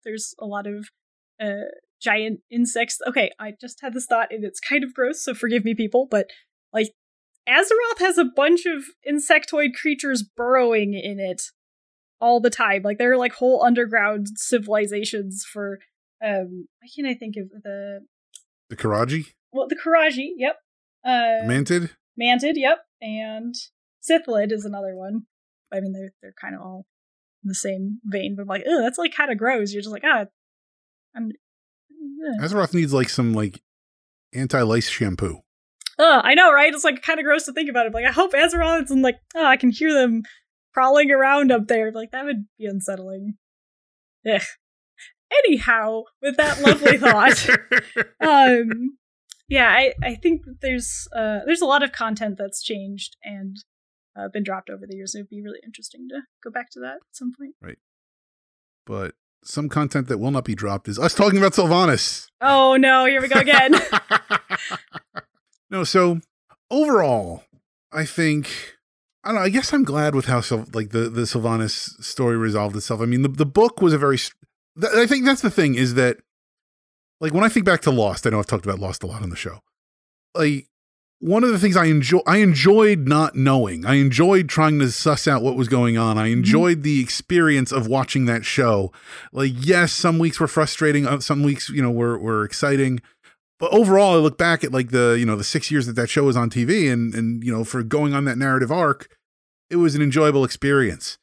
there's a lot of giant insects. Okay, I just had this thought, and it's kind of gross, so forgive me, people, but, like, Azeroth has a bunch of insectoid creatures burrowing in it all the time. Like, there are, like, whole underground civilizations for... why can't I think of the... The Karaji? Well, the Karaji, yep. Mantid? Mantid, yep. And Sithlid is another one. I mean, they're kind of all in the same vein, but I'm like, oh, that's, like, kind of gross. You're just like, Azeroth needs, like, some, like, anti-lice shampoo. I know, right? It's, like, kind of gross to think about it. Like, I hope Azeroth's, and like, I can hear them crawling around up there. Like, that would be unsettling. Ugh. Anyhow, with that lovely thought, I think there's a lot of content that's changed and been dropped over the years. It would be really interesting to go back to that at some point. Right. But some content that will not be dropped is us talking about Sylvanas. Oh, no. Here we go again. No, so overall, I think... I don't know. I guess I'm glad with how the Sylvanas story resolved itself. I mean, the book was a very... I think that's the thing, is that, like, when I think back to Lost, I know I've talked about Lost a lot on the show. Like, one of the things I enjoyed not knowing. I enjoyed trying to suss out what was going on. I enjoyed the experience of watching that show. Like, yes, some weeks were frustrating. Some weeks, you know, were exciting. But overall, I look back at, like, the, you know, the 6 years that show was on TV and, you know, for going on that narrative arc, it was an enjoyable experience.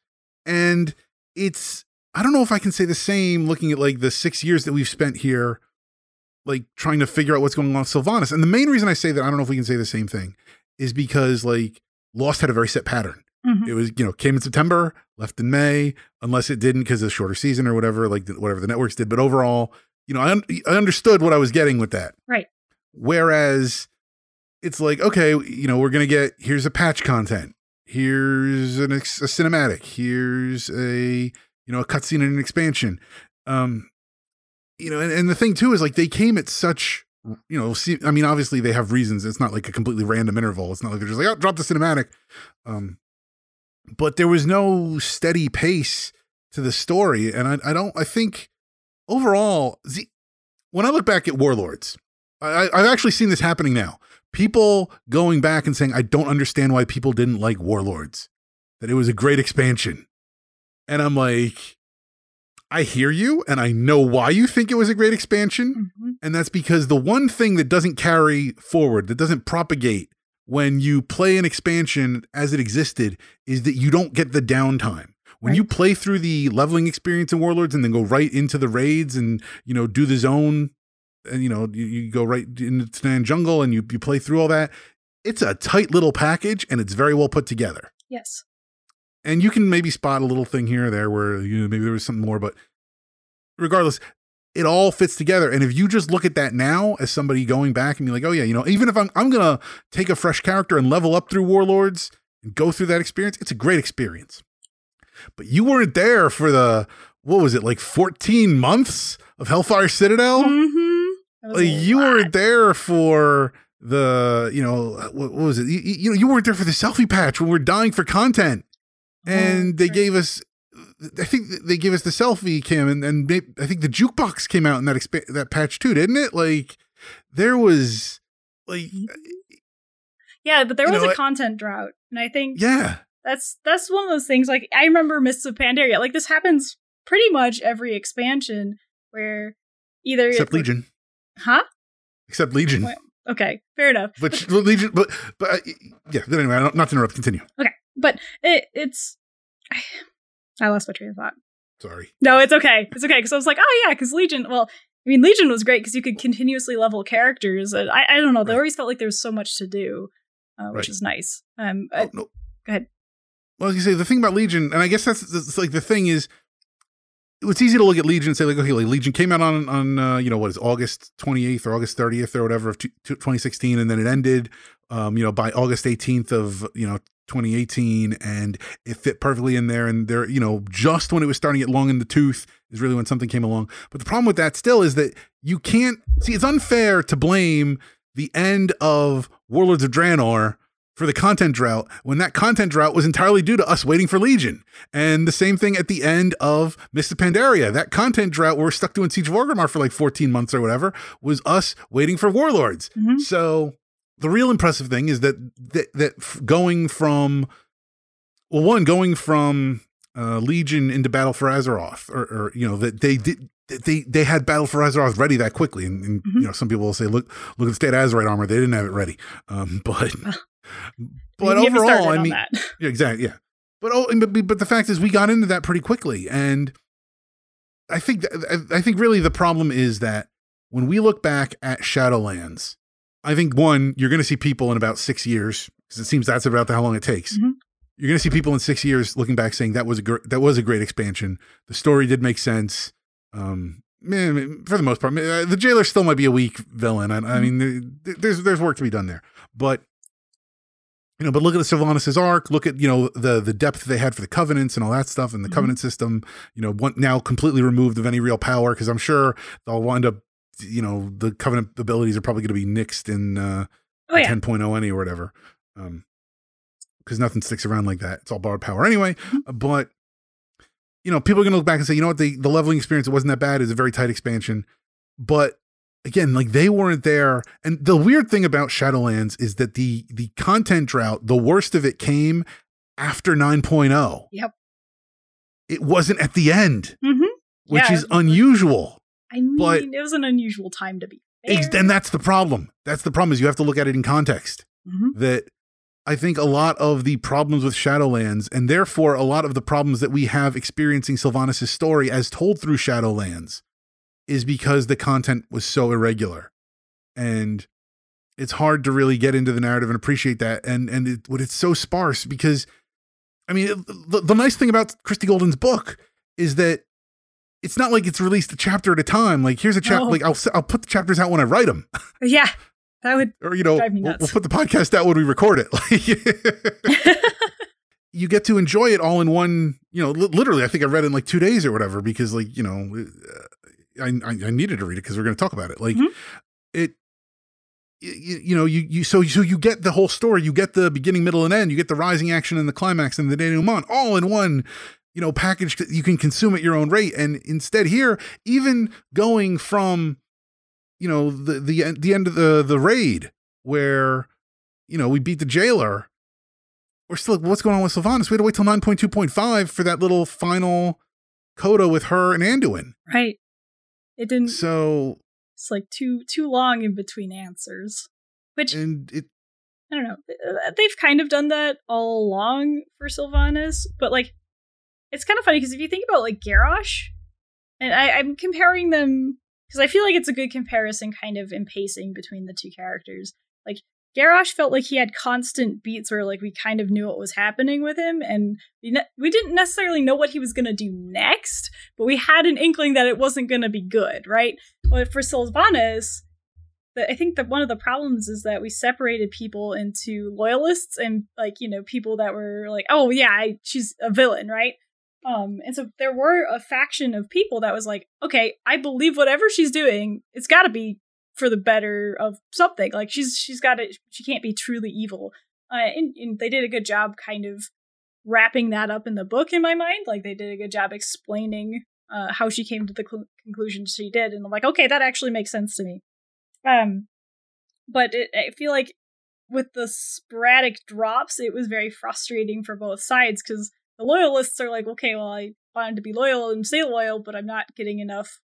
And it's... I don't know if I can say the same looking at, like, the 6 years that we've spent here, like, trying to figure out what's going on with Sylvanas. And the main reason I say that, I don't know if we can say the same thing, is because, like, Lost had a very set pattern. Mm-hmm. It was, you know, came in September, left in May, unless it didn't because of a shorter season or whatever, like whatever the networks did. But overall, you know, I understood what I was getting with that. Right. Whereas it's like, okay, you know, we're going to get, here's a patch content. Here's a cinematic. Here's a... you know, a cutscene and an expansion, you know, and the thing too is, like, they came at such, you know, I mean, obviously they have reasons. It's not like a completely random interval. It's not like they're just like, drop the cinematic. But there was no steady pace to the story. And I think overall, when I look back at Warlords, I've actually seen this happening now. People going back and saying, I don't understand why people didn't like Warlords, that it was a great expansion. And I'm like, I hear you, and I know why you think it was a great expansion. Mm-hmm. And that's because the one thing that doesn't carry forward, that doesn't propagate when you play an expansion as it existed, is that you don't get the downtime. When you play through the leveling experience in Warlords and then go right into the raids and, you know, do the zone, and, you know, you go right into Tnan Jungle and you play through all that, it's a tight little package and it's very well put together. Yes. And you can maybe spot a little thing here or there where, you know, maybe there was something more, but regardless, it all fits together. And if you just look at that now as somebody going back and be like, oh yeah, you know, even if I'm going to take a fresh character and level up through Warlords and go through that experience, it's a great experience. But you weren't there for the, what was it, like 14 months of Hellfire Citadel? Mm-hmm. Like, you weren't there for the, you know, what was it? You weren't there for the selfie patch when we're dying for content. And they gave us, I think they gave us the selfie cam, and maybe, I think the jukebox came out in that patch too, didn't it? Like, there was, like, yeah, but there was a content drought, and I think that's one of those things. Like, I remember Mists of Pandaria. Like, this happens pretty much every expansion where either except Legion, Huh? Except Legion. What? Okay, fair enough. Which Legion, but yeah. Then anyway, not to interrupt. Continue. Okay, but it's. I lost my train of thought. Sorry. No, it's okay. It's okay because I was like, oh yeah, because Legion. Well, I mean, Legion was great because you could continuously level characters. And I don't know. They always felt like there was so much to do, which is nice. Go ahead. Well, you say the thing about Legion, and I guess that's like the thing is. It's easy to look at Legion and say, like, okay, like Legion came out on you know, what is August 28th or August 30th or whatever of 2016, and then it ended, you know, by August 18th of, you know, 2018, and it fit perfectly in there. And there, you know, just when it was starting to get long in the tooth is really when something came along. But the problem with that still is that you can't see. It's unfair to blame the end of Warlords of Draenor for the content drought when that content drought was entirely due to us waiting for Legion. And the same thing at the end of Mists of Pandaria. That content drought we're stuck doing Siege of Orgrimmar for like 14 months or whatever was us waiting for Warlords. Mm-hmm. So the real impressive thing is that going from Legion into Battle for Azeroth, or you know, that they did. They had Battle for Azeroth ready that quickly, and mm-hmm. you know, some people will say, look at the state of Azeroth armor, they didn't have it ready, but overall, I mean, yeah, exactly, yeah, but the fact is, we got into that pretty quickly, and I think really the problem is that when we look back at Shadowlands, I think one, you're going to see people in about 6 years because it seems that's about how long it takes. Mm-hmm. You're going to see people in 6 years looking back saying that was a great expansion. The story did make sense. For the most part, the Jailer still might be a weak villain. I mean, there's work to be done there, but you know, but look at the Sylvanas' arc, look at, you know, the depth they had for the Covenants and all that stuff, and the mm-hmm. Covenant system, you know, now completely removed of any real power. 'Cause I'm sure they'll wind up, you know, the Covenant abilities are probably going to be nixed in, 10.0 any or whatever. 'Cause nothing sticks around like that. It's all borrowed power anyway, mm-hmm. but you know, people are going to look back and say, you know what, the leveling experience, it wasn't that bad. It was a very tight expansion. But again, like they weren't there. And the weird thing about Shadowlands is that the content drought, the worst of it came after 9.0. Yep. It wasn't at the end, mm-hmm. which is unusual. I mean, it was an unusual time to be there. And that's the problem. That's the problem, is you have to look at it in context. Mm-hmm. That I think a lot of the problems with Shadowlands, and therefore a lot of the problems that we have experiencing Sylvanas' story as told through Shadowlands, is because the content was so irregular. And it's hard to really get into the narrative and appreciate that. And it's so sparse because, I mean, the nice thing about Christy Golden's book is that it's not like it's released a chapter at a time. Like, here's a chapter, like I'll put the chapters out when I write them. Yeah. That would, or, you know, drive me nuts. We'll put the podcast out when we record it. You get to enjoy it all in one, you know, literally, I think I read it in like 2 days or whatever, because, like, you know, I needed to read it because we're going to talk about it. Like mm-hmm. So you get the whole story, you get the beginning, middle and end, you get the rising action and the climax and the denouement all in one, you know, package that you can consume at your own rate. And instead here, even going from, you know, the end of the raid where, you know, we beat the Jailer, we're still like, what's going on with Sylvanas? We had to wait till 9.2.5 for that little final coda with her and Anduin. Right. It didn't. So it's like too long in between answers, which, and it, I don't know. They've kind of done that all along for Sylvanas, but like, it's kind of funny because if you think about like Garrosh, and I'm comparing them, because I feel like it's a good comparison kind of in pacing between the two characters. Like, Garrosh felt like he had constant beats where, like, we kind of knew what was happening with him, and we didn't necessarily know what he was going to do next, but we had an inkling that it wasn't going to be good, right? But for Sylvanas, I think that one of the problems is that we separated people into loyalists and, like, you know, people that were like, oh, yeah, she's a villain, right? And so there were a faction of people that was like, okay, I believe whatever she's doing, it's got to be for the better of something. Like, she's got to, she can't be truly evil. And they did a good job kind of wrapping that up in the book, in my mind. Like, they did a good job explaining how she came to the conclusion she did. And I'm like, okay, that actually makes sense to me. But I feel like with the sporadic drops, it was very frustrating for both sides, because the loyalists are like, okay, well, I wanted to be loyal and stay loyal, but I'm not getting enough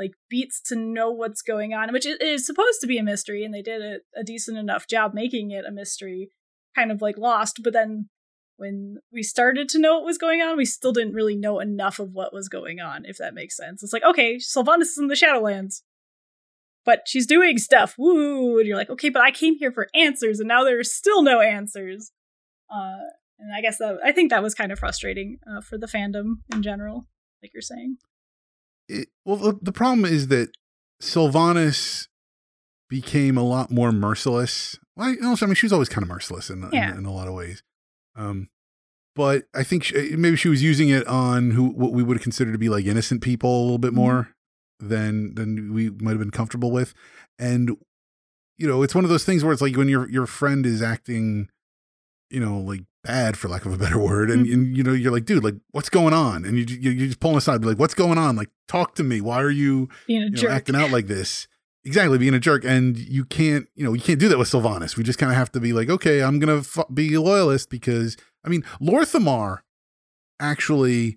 like beats to know what's going on, which is supposed to be a mystery, and they did a decent enough job making it a mystery, kind of like Lost. But then when we started to know what was going on, we still didn't really know enough of what was going on, if that makes sense. It's like, okay, Sylvanas is in the Shadowlands, but she's doing stuff. Woo! And you're like, okay, but I came here for answers, and now there's still no answers. And I guess I think that was kind of frustrating for the fandom in general, like you're saying. The problem is that Sylvanas became a lot more merciless. Well, I mean, she was always kind of merciless in a lot of ways. But I think maybe she was using it on what we would consider to be like innocent people a little bit more than we might have been comfortable with. And, you know, it's one of those things where it's like when your friend is acting, you know, like bad, for lack of a better word. And, and you know, you're like, dude, like, what's going on? And you just pull them aside, be like, what's going on? Like, talk to me. Why are you, acting out like this? Exactly, being a jerk. And you can't do that with Sylvanas. We just kind of have to be like, okay, I'm going to be a loyalist because, I mean, Lorthamar, actually,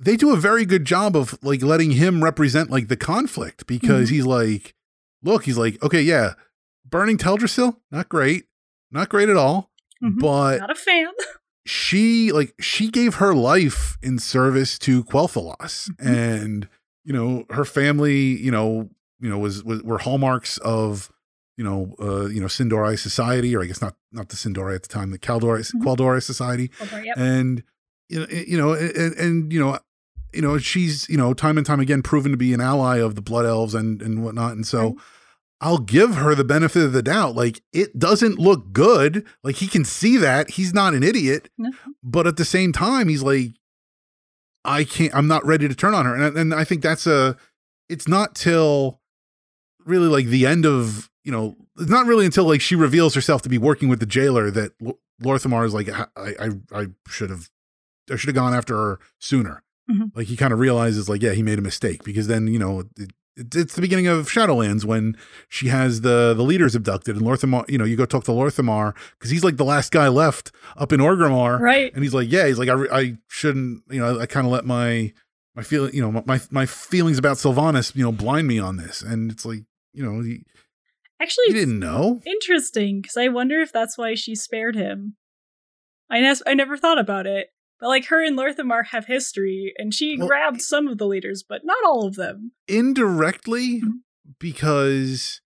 they do a very good job of like letting him represent like the conflict, because he's like, okay, yeah, burning Teldrassil, not great at all. Mm-hmm. But not a fan. she gave her life in service to Quel'Thalas, and you know, her family, were hallmarks of, Sindori society, or I guess not the Sindori at the time, the Kaldori society, yep. And and she's time and time again proven to be an ally of the Blood Elves and whatnot, and so. Right. I'll give her the benefit of the doubt. Like, it doesn't look good. Like, he can see that. He's not an idiot. No. But at the same time, he's like, I'm not ready to turn on her. And I think it's not till really like the end of, it's not really until like she reveals herself to be working with the jailer that Lorthamar is like, I should have gone after her sooner. Mm-hmm. Like, he kind of realizes like, yeah, he made a mistake, because then, it's the beginning of Shadowlands when she has the leaders abducted, and Lorthamar, you go talk to Lorthamar because he's like the last guy left up in Orgrimmar. Right. And he's like, I shouldn't, I kind of let my feeling, my feelings about Sylvanas, blind me on this. And it's like, he didn't know. Interesting. Cause I wonder if that's why she spared him. I never thought about it, but like, her and Lorthamar have history, and she grabbed some of the leaders, but not all of them. Indirectly, because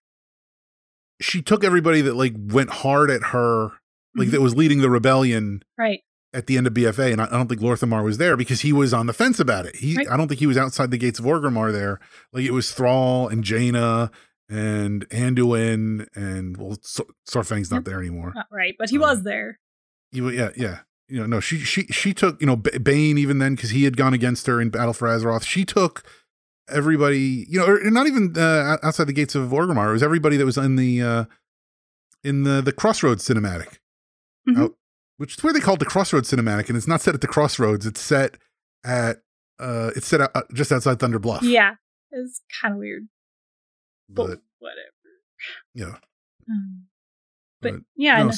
she took everybody that like went hard at her, like that was leading the rebellion right at the end of BFA. And I don't think Lorthamar was there because he was on the fence about it. I don't think he was outside the gates of Orgrimmar there. Like, it was Thrall and Jaina and Anduin and Sorfang's not there anymore. Not right, but he was there. Yeah. She took, Bane even then, because he had gone against her in Battle for Azeroth. She took everybody, or not even outside the gates of Orgrimmar. It was everybody that was in the Crossroads cinematic, which is where they called the Crossroads cinematic, and it's not set at the Crossroads. It's set at just outside Thunderbluff. Yeah, it's kind of weird, but whatever. Yeah, but yeah.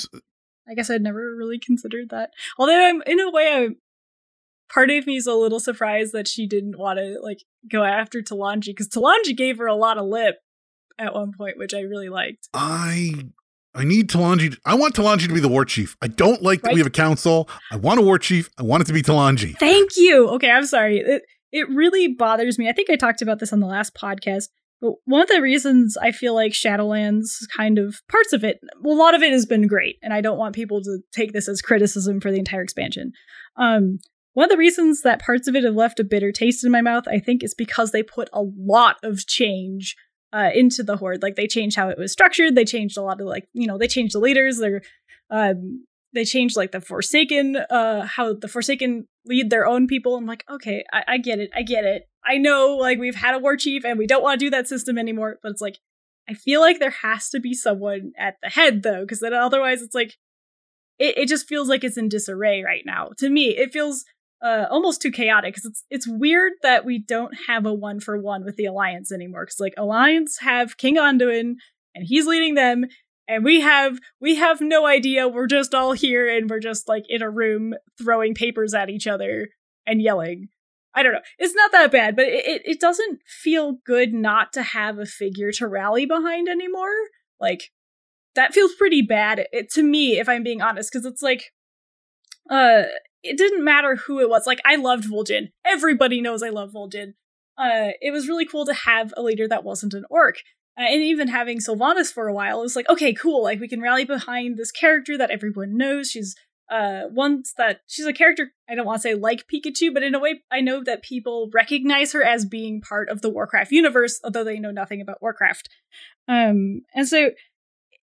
I guess I'd never really considered that. Although part of me is a little surprised that she didn't want to like go after Talonji, because Talonji gave her a lot of lip at one point, which I really liked. I need Talonji. I want Talonji to be the war chief. I don't like that we have a council. I want a war chief. I want it to be Talonji. Thank you. Okay, I'm sorry. It really bothers me. I think I talked about this on the last podcast. But one of the reasons I feel like Shadowlands, kind of parts of it, a lot of it has been great, and I don't want people to take this as criticism for the entire expansion. One of the reasons that parts of it have left a bitter taste in my mouth, I think, is because they put a lot of change into the Horde. Like, they changed how it was structured. They changed a lot of they changed the leaders. They changed like the Forsaken, how the Forsaken lead their own people. I'm like, okay, I get it. I get it. I know, like, we've had a war chief and we don't want to do that system anymore, but it's like, I feel like there has to be someone at the head, though, because then otherwise it's like, it just feels like it's in disarray right now. To me, it feels almost too chaotic, because it's weird that we don't have a one-for-one with the Alliance anymore, because, like, Alliance have King Anduin, and he's leading them, and we have no idea, we're just all here, and we're just, like, in a room throwing papers at each other and yelling. I don't know. It's not that bad, but it doesn't feel good not to have a figure to rally behind anymore. Like, that feels pretty bad to me, if I'm being honest, because it's like, it didn't matter who it was. Like, I loved Vol'jin. Everybody knows I love Vol'jin. It was really cool to have a leader that wasn't an orc. And even having Sylvanas for a while, it was like, okay, cool. Like, we can rally behind this character that everyone knows. She's a character, I don't want to say like Pikachu, but in a way, I know that people recognize her as being part of the Warcraft universe, although they know nothing about Warcraft. And so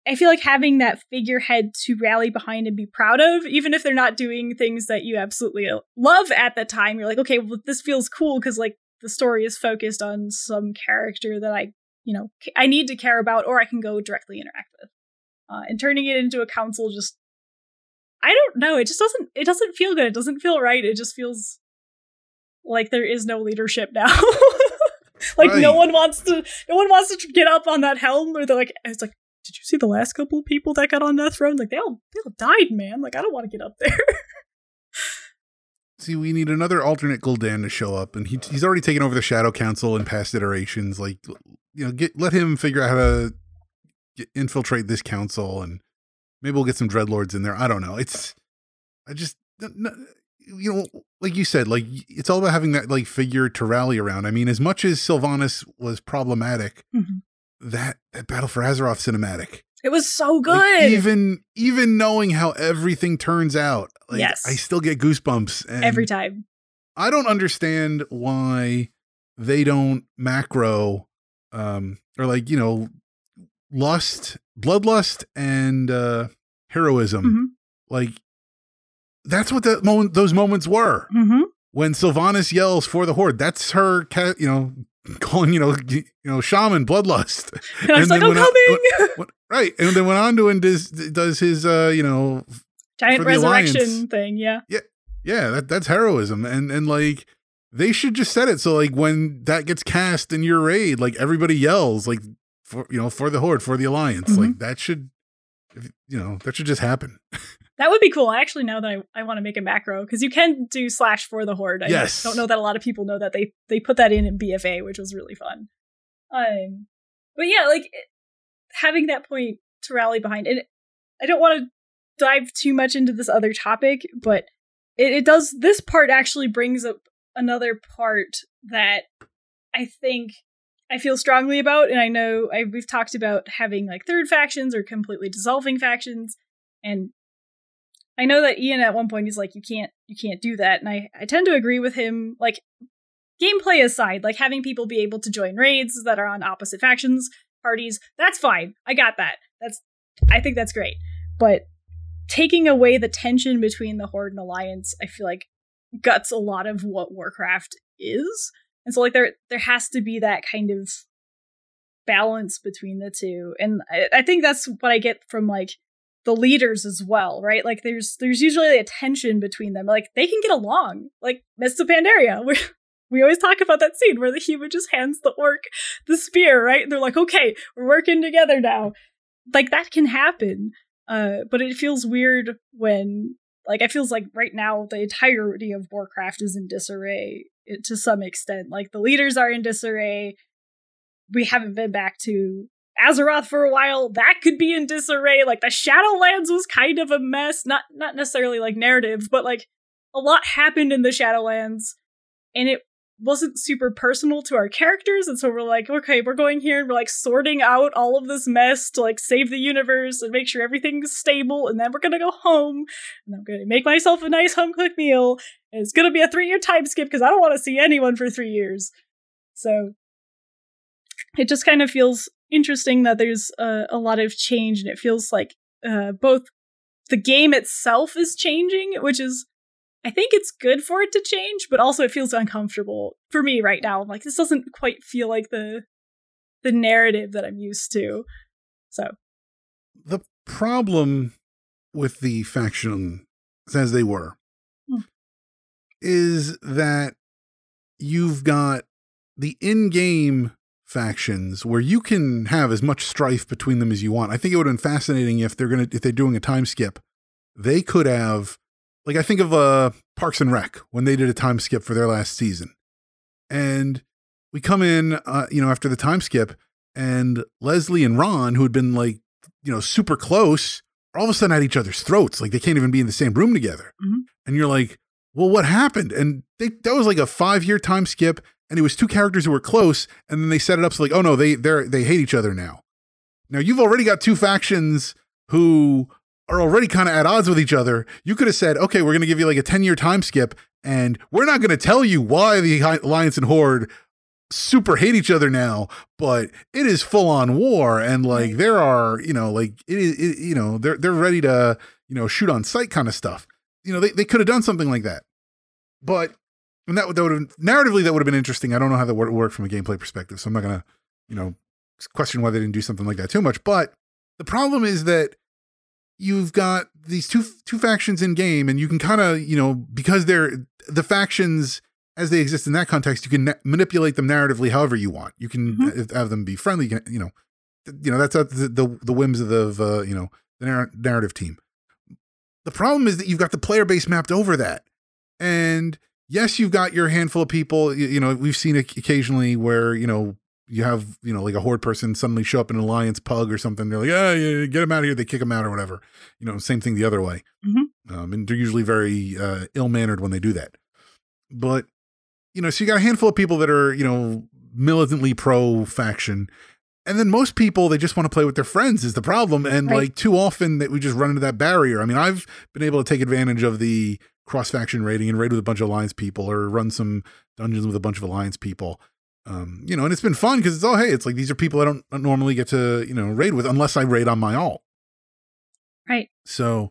I feel like having that figurehead to rally behind and be proud of, even if they're not doing things that you absolutely love at the time, you're like, okay, well, this feels cool because, like, the story is focused on some character that I need to care about, or I can go directly interact with. And turning it into a council just, I don't know. It just doesn't feel good. It doesn't feel right. It just feels like there is no leadership now. Like, right. No one wants to get up on that helm, or they're like, it's like, did you see the last couple of people that got on that throne? Like, they all died, man. Like, I don't want to get up there. See, we need another alternate Gul'dan to show up, and he's already taken over the Shadow Council in past iterations. Like, you know, let him figure out how to infiltrate this council, and maybe we'll get some Dreadlords in there. I don't know. You know, like you said, like, it's all about having that, like, figure to rally around. I mean, as much as Sylvanas was problematic, mm-hmm. that Battle for Azeroth cinematic, it was so good. Like, even knowing how everything turns out, like, yes, I still get goosebumps. And every time. I don't understand why they don't macro, or, like, you know, bloodlust and heroism. Mm-hmm. Like, that's what those moments were. Mm-hmm. When Sylvanas yells for the Horde, that's her, you know, calling, you know, shaman bloodlust. And I was like, I'm coming! Right. And then when Anduin does his, you know, giant resurrection Alliance thing. Yeah. Yeah. Yeah. That's heroism. And like, they should just set it so, like, when that gets cast in your raid, like, everybody yells, like, for the Horde, for the Alliance. Mm-hmm. Like, that should just happen. That would be cool. Actually, now that I want to make a macro, because you can do / for the Horde. Yes. I don't know that a lot of people know that they put that in BFA, which was really fun. But yeah, like, having that point to rally behind. And I don't want to dive too much into this other topic, but it does. This part actually brings up another part that I think I feel strongly about, and I know we've talked about having, like, third factions or completely dissolving factions, and I know that Ian at one point, he's like, you can't do that, and I tend to agree with him, like, gameplay aside, like, having people be able to join raids that are on opposite factions, parties, that's fine, I got that, I think that's great, but taking away the tension between the Horde and Alliance, I feel like, guts a lot of what Warcraft is. And so, like, there has to be that kind of balance between the two. And I think that's what I get from, like, the leaders as well, right? Like, there's usually a tension between them. Like, they can get along. Like, Mists of Pandaria, we always talk about that scene where the human just hands the orc the spear, right? And they're like, okay, we're working together now. Like, that can happen. But it feels weird when, like, it feels like right now the entirety of Warcraft is in disarray. To some extent, like, the leaders are in disarray. We haven't been back to Azeroth for a while. That could be in disarray. Like, the Shadowlands was kind of a mess. Not necessarily, like, narrative, but, like, a lot happened in the Shadowlands, and it wasn't super personal to our characters. And so we're like, okay, we're going here and we're, like, sorting out all of this mess to, like, save the universe and make sure everything's stable. And then we're going to go home, and I'm going to make myself a nice home cooked meal. And it's going to be a 3-year time skip because I don't want to see anyone for 3 years. So it just kind of feels interesting that there's a lot of change, and it feels like both the game itself is changing, which is, I think it's good for it to change, but also it feels uncomfortable for me right now. I'm like, this doesn't quite feel like the narrative that I'm used to. So the problem with the faction as they were is that you've got the in-game factions where you can have as much strife between them as you want. I think it would have been fascinating if they're doing a time skip. They could have like I think of Parks and Rec when they did a time skip for their last season. And we come in, after the time skip, and Leslie and Ron, who had been like, super close, are all of a sudden at each other's throats. Like they can't even be in the same room together. Mm-hmm. And you're like, well, what happened? And that was like a 5-year time skip. And it was two characters who were close. And then they set it up. So like, oh no, they hate each other now. Now you've already got two factions who are already kind of at odds with each other. You could have said, okay, we're going to give you like a 10-year time skip. And we're not going to tell you why the Alliance and Horde super hate each other now, but it is full on war. And like, there are, they're ready to, shoot on sight kind of stuff. They could have done something like that, but and that would have narratively that would have been interesting. I don't know how that would work from a gameplay perspective, so I'm not gonna question why they didn't do something like that too much. But the problem is that you've got these two factions in game, and you can kind of because they're the factions as they exist in that context, you can manipulate them narratively however you want. You can have them be friendly. You can, that's at the whims of the narrative team. The problem is that you've got the player base mapped over that. And yes, you've got your handful of people, we've seen occasionally where, you have, like a Horde person suddenly show up in an Alliance pug or something. They're like, get them out of here. They kick them out or whatever. Same thing the other way. Mm-hmm. And they're usually very ill-mannered when they do that. But, so you got a handful of people that are, militantly pro-faction. And then most people, they just want to play with their friends is the problem. And right. Like too often that we just run into that barrier. I mean, I've been able to take advantage of the cross-faction raiding and raid with a bunch of Alliance people or run some dungeons with a bunch of Alliance people. And it's been fun because it's it's like, these are people I don't normally get to, raid with unless I raid on my alt. Right. So,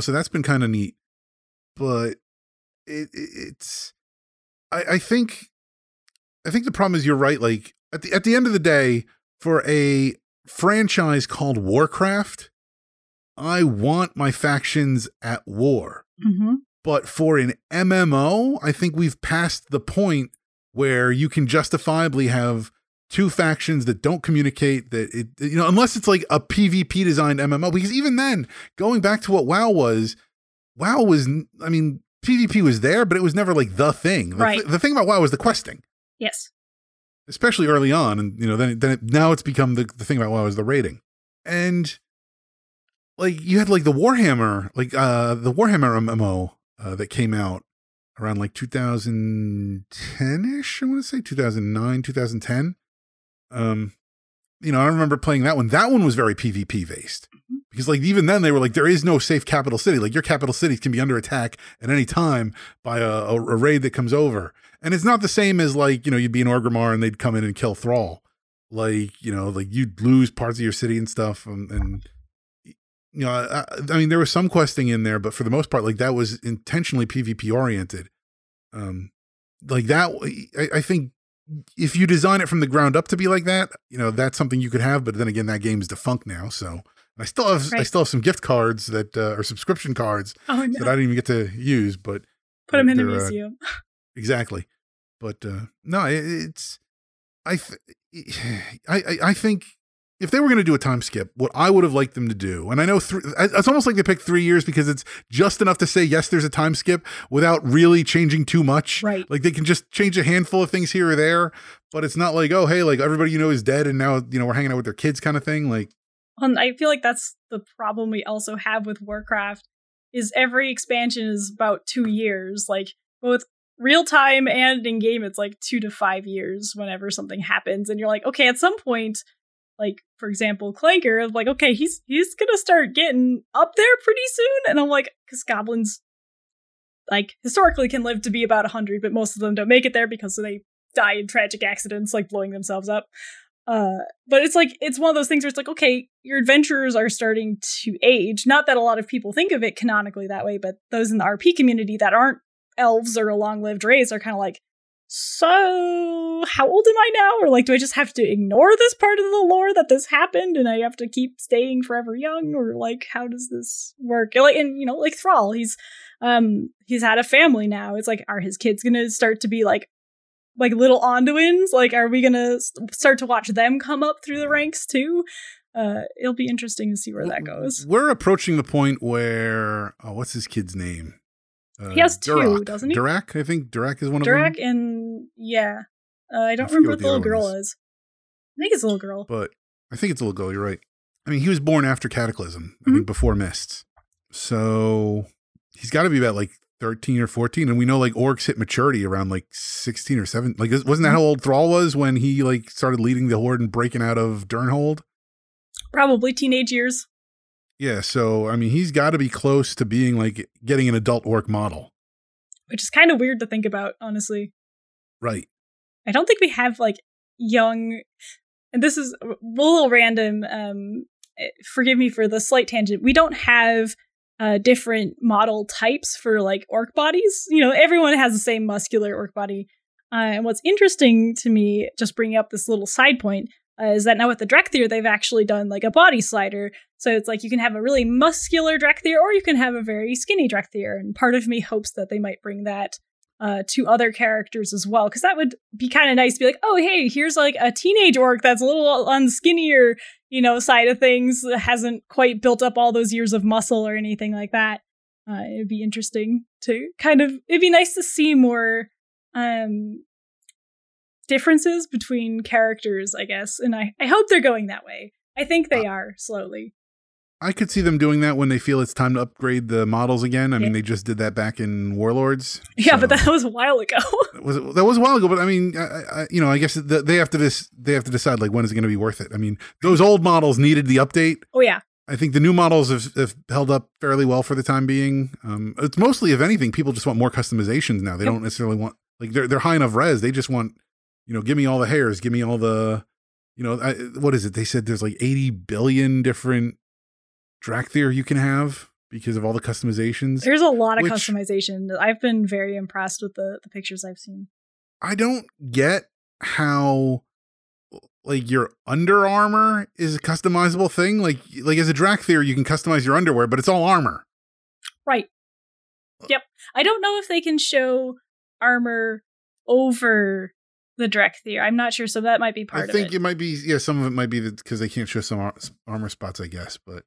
so that's been kind of neat, but I think the problem is you're right. Like at the end of the day, for a franchise called Warcraft, I want my factions at war. Mm-hmm. But for an MMO, I think we've passed the point where you can justifiably have two factions that don't communicate, that unless it's like a PvP designed MMO, because even then, going back to what WoW was, I mean, PvP was there, but it was never like the thing. Right. The thing about WoW was the questing. Yes. Especially early on, and now it's become the thing about WoW is the raiding, and like you had like the Warhammer, the Warhammer MMO that came out around like 2010 ish. I want to say 2009, 2010. I remember playing that one. That one was very PvP based because like even then they were like there is no safe capital city. Like your capital city can be under attack at any time by a raid that comes over. And it's not the same as like, you'd be in Orgrimmar and they'd come in and kill Thrall. Like, you'd lose parts of your city and stuff. And there was some questing in there, but for the most part, like that was intentionally PvP oriented. I think if you design it from the ground up to be like that, that's something you could have. But then again, that game is defunct now. So I still have, right. I still have some gift cards that are subscription cards that I didn't even get to use, but put them in a museum. Exactly. But I think if they were going to do a time skip, what I would have liked them to do, and I know it's almost like they picked 3 years because it's just enough to say, yes, there's a time skip without really changing too much. Right. Like they can just change a handful of things here or there, but it's not like, oh, hey, like everybody, is dead. And now, we're hanging out with their kids kind of thing. Like, and I feel like that's the problem we also have with Warcraft is every expansion is about 2 years. Like both real time and in game, it's like 2 to 5 years whenever something happens. And you're like, okay, at some point, like, for example, Clanker, like, okay, he's going to start getting up there pretty soon. And I'm like, because goblins, like, historically can live to be about 100, but most of them don't make it there because they die in tragic accidents, like blowing themselves up. But it's like, it's one of those things where it's like, okay, your adventurers are starting to age. Not that a lot of people think of it canonically that way, but those in the RP community that aren't elves or a long-lived race are kind of like, so how old am I now? Or like, do I just have to ignore this part of the lore that this happened and I have to keep staying forever young? Or like, how does this work? Like Thrall, he's had a family now. It's like, are his kids gonna start to be like little Anduins? Like, are we gonna start to watch them come up through the ranks too? It'll be interesting to see where that goes. We're approaching the point where, what's his kid's name? He has two, Durak, doesn't he? Durak, I think Durak is one of them. Durak and yeah, I don't remember what the little girl is. I think it's a little girl, but I think it's a little girl. You're right. I mean, he was born after Cataclysm. I think before Mists, so he's got to be about like 13 or 14, and we know like orcs hit maturity around like 16 or 7. Like, wasn't that how old Thrall was when he like started leading the horde and breaking out of Durnhold? Probably teenage years. Yeah, so I mean, he's got to be close to being like getting an adult orc model, which is kind of weird to think about, honestly. Right. I don't think we have like young, and this is a little random. Forgive me for the slight tangent. We don't have different model types for like orc bodies. You know, everyone has the same muscular orc body. And what's interesting to me, just bringing up this little side point, is that now with the Drekthir, they've actually done like a body slider. So it's like you can have a really muscular Drekthir or you can have a very skinny Drekthir. And part of me hopes that they might bring that to other characters as well, because that would be kind of nice to be like, oh, hey, here's like a teenage orc that's a little on the skinnier, you know, side of things, hasn't quite built up all those years of muscle or anything like that. It'd be interesting to kind of, it'd be nice to see more differences between characters, I guess. And I hope they're going that way. I think they are slowly. I could see them doing that when they feel it's time to upgrade the models again. I mean, they just did that back in Warlords. Yeah, so. But that was a while ago. that was a while ago, but I mean, I, you know, I guess they have to decide like when is it going to be worth it. I mean, those old models needed the update. Oh yeah. I think the new models have held up fairly well for the time being. It's mostly, if anything, people just want more customizations now. They don't necessarily want like they're high enough res. They just want, you know, give me all the hairs, give me all the, you know, what is it? They said there's like 80 billion different Drakthir you can have because of all the customizations. There's a lot of customization. I've been very impressed with the pictures I've seen. I don't get how like your under armor is a customizable thing. Like as a Drakthir, you can customize your underwear, but it's all armor. Right. Yep. I don't know if they can show armor over the Drakthir. I'm not sure, so that might be part of it. I think it might be, yeah, some of it might be because they can't show some armor spots, I guess, but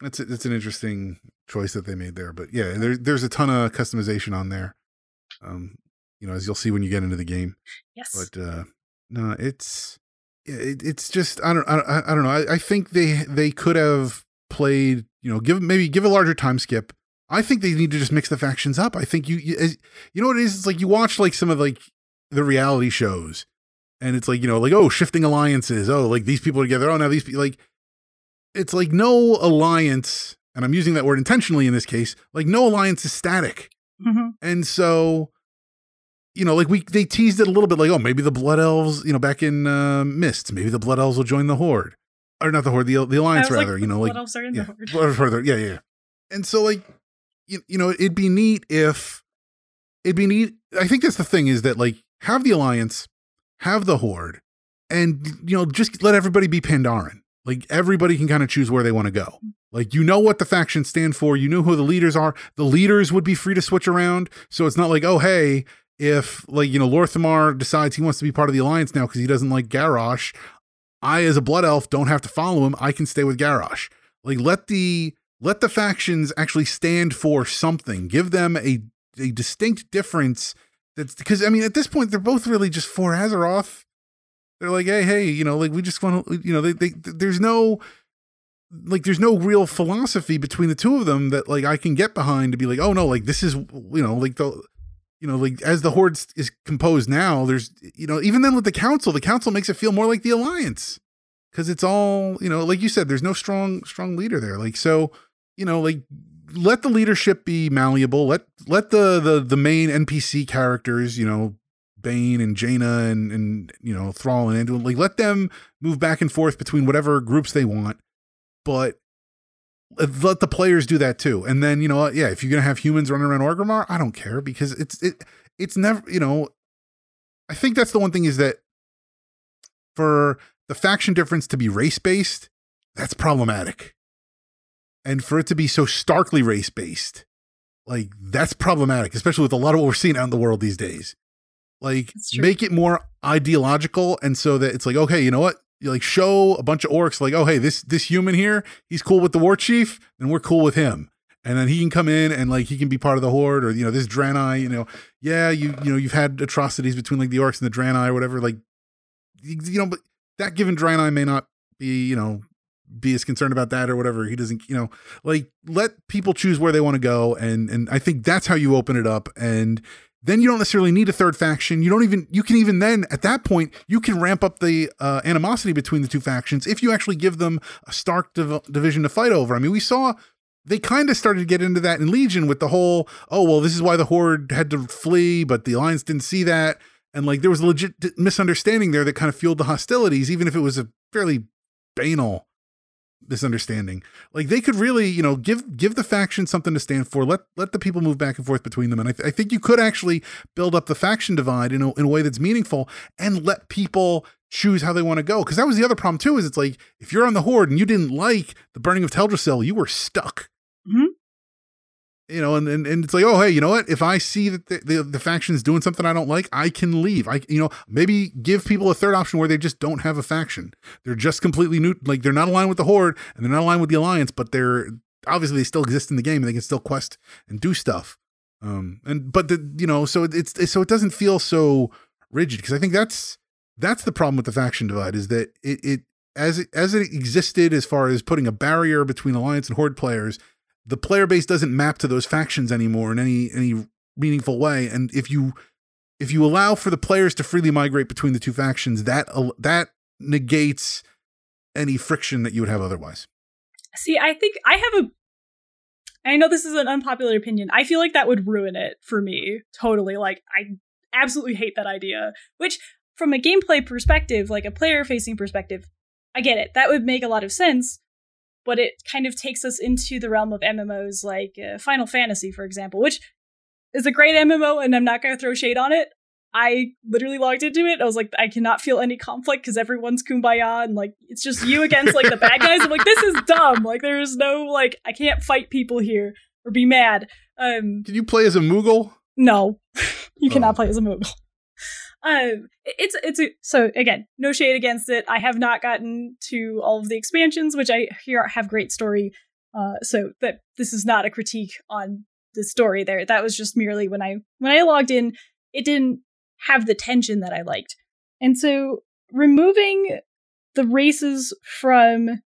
that's an interesting choice that they made there. But yeah, there's a ton of customization on there, you know, as you'll see when you get into the game. Yes. But no, it's just I don't know. I think they could have played, you know, give a larger time skip. I think they need to just mix the factions up. I think you know what it is. It's like you watch like some of like the reality shows, and it's like, you know, like, oh, shifting alliances. Oh, like these people are together. Oh, now these people like. It's like no alliance, and I'm using that word intentionally in this case, like no alliance is static. Mm-hmm. And so, you know, like they teased it a little bit like, oh, maybe the Blood Elves, you know, back in Mists, maybe the Blood Elves will join the Horde. Or not the Horde, the Alliance rather, you know. Blood Elves are in the Horde. Yeah. And so like, you know, it'd be neat. I think that's the thing is that like have the Alliance, have the Horde, and, you know, just let everybody be Pandaren. Like everybody can kind of choose where they want to go. Like, you know what the factions stand for. You know who the leaders are. The leaders would be free to switch around. So it's not like, oh, hey, if like, you know, Lorthamar decides he wants to be part of the Alliance now because he doesn't like Garrosh, I as a Blood Elf don't have to follow him. I can stay with Garrosh. Like let the factions actually stand for something. Give them a distinct difference. That's because, I mean, at this point, they're both really just for Azeroth. They're like, hey, you know, like we just want to, you know, there's no real philosophy between the two of them that like I can get behind to be like, oh no, like this is, you know, like the, you know, like as the Horde is composed now, there's, you know, even then with the council makes it feel more like the Alliance because it's all, you know, like you said, there's no strong leader there. Like, so, you know, like let the leadership be malleable. Let the main NPC characters, you know, Bane and Jaina and you know, Thrall and Anduin, like let them move back and forth between whatever groups they want, but let the players do that too. And then, you know, yeah, if you're gonna have humans running around Orgrimmar, I don't care because it's never, you know, I think that's the one thing is that for the faction difference to be race based, that's problematic, and for it to be so starkly race based, like that's problematic, especially with a lot of what we're seeing out in the world these days. Like make it more ideological, and so that it's like, okay, you know what? You like show a bunch of orcs like, oh hey, this human here, he's cool with the war chief, and we're cool with him. And then he can come in and like he can be part of the Horde, or you know, this Draenei, you know, yeah, you know you've had atrocities between like the orcs and the Draenei or whatever, like you know, but that given Draenei may not be, you know, be as concerned about that or whatever. He doesn't, you know, like let people choose where they want to go, and I think that's how you open it up. And then you don't necessarily need a third faction. You can even then, at that point, you can ramp up the animosity between the two factions if you actually give them a stark division to fight over. I mean, we saw they kind of started to get into that in Legion with the whole, oh, well, this is why the Horde had to flee, but the Alliance didn't see that. And like there was a legit misunderstanding there that kind of fueled the hostilities, even if it was a fairly banal misunderstanding. Like they could really, you know, give the faction something to stand for, let the people move back and forth between them. And I think you could actually build up the faction divide in a way that's meaningful and let people choose how they want to go. Because that was the other problem too, is it's like, if you're on the Horde and you didn't like the burning of Teldrassil, you were stuck. Mm-hmm. You know, and it's like, oh, hey, you know what? If I see that the faction's doing something I don't like, I can leave. You know, maybe give people a third option where they just don't have a faction. They're just completely new. Like they're not aligned with the Horde and they're not aligned with the Alliance, but they're obviously they still exist in the game and they can still quest and do stuff. So it doesn't feel so rigid, because I think that's the problem with the faction divide, is that it existed as far as putting a barrier between Alliance and Horde players. The player base doesn't map to those factions anymore in any meaningful way. And if you allow for the players to freely migrate between the two factions, that negates any friction that you would have otherwise. See, I think I know this is an unpopular opinion. I feel like that would ruin it for me. Totally. Like, I absolutely hate that idea, which from a gameplay perspective, like a player facing perspective, I get it. That would make a lot of sense. But it kind of takes us into the realm of MMOs like Final Fantasy, for example, which is a great MMO, and I'm not going to throw shade on it. I literally logged into it. I was like, I cannot feel any conflict because everyone's kumbaya, and like it's just you against like the bad guys. I'm like, this is dumb. Like there is no like, I can't fight people here or be mad. Can you play as a Moogle? No, you cannot play as a Moogle. So again, no shade against it. I have not gotten to all of the expansions, which I hear have great story. So that this is not a critique on the story there. That was just merely when I logged in, it didn't have the tension that I liked. And so removing the races from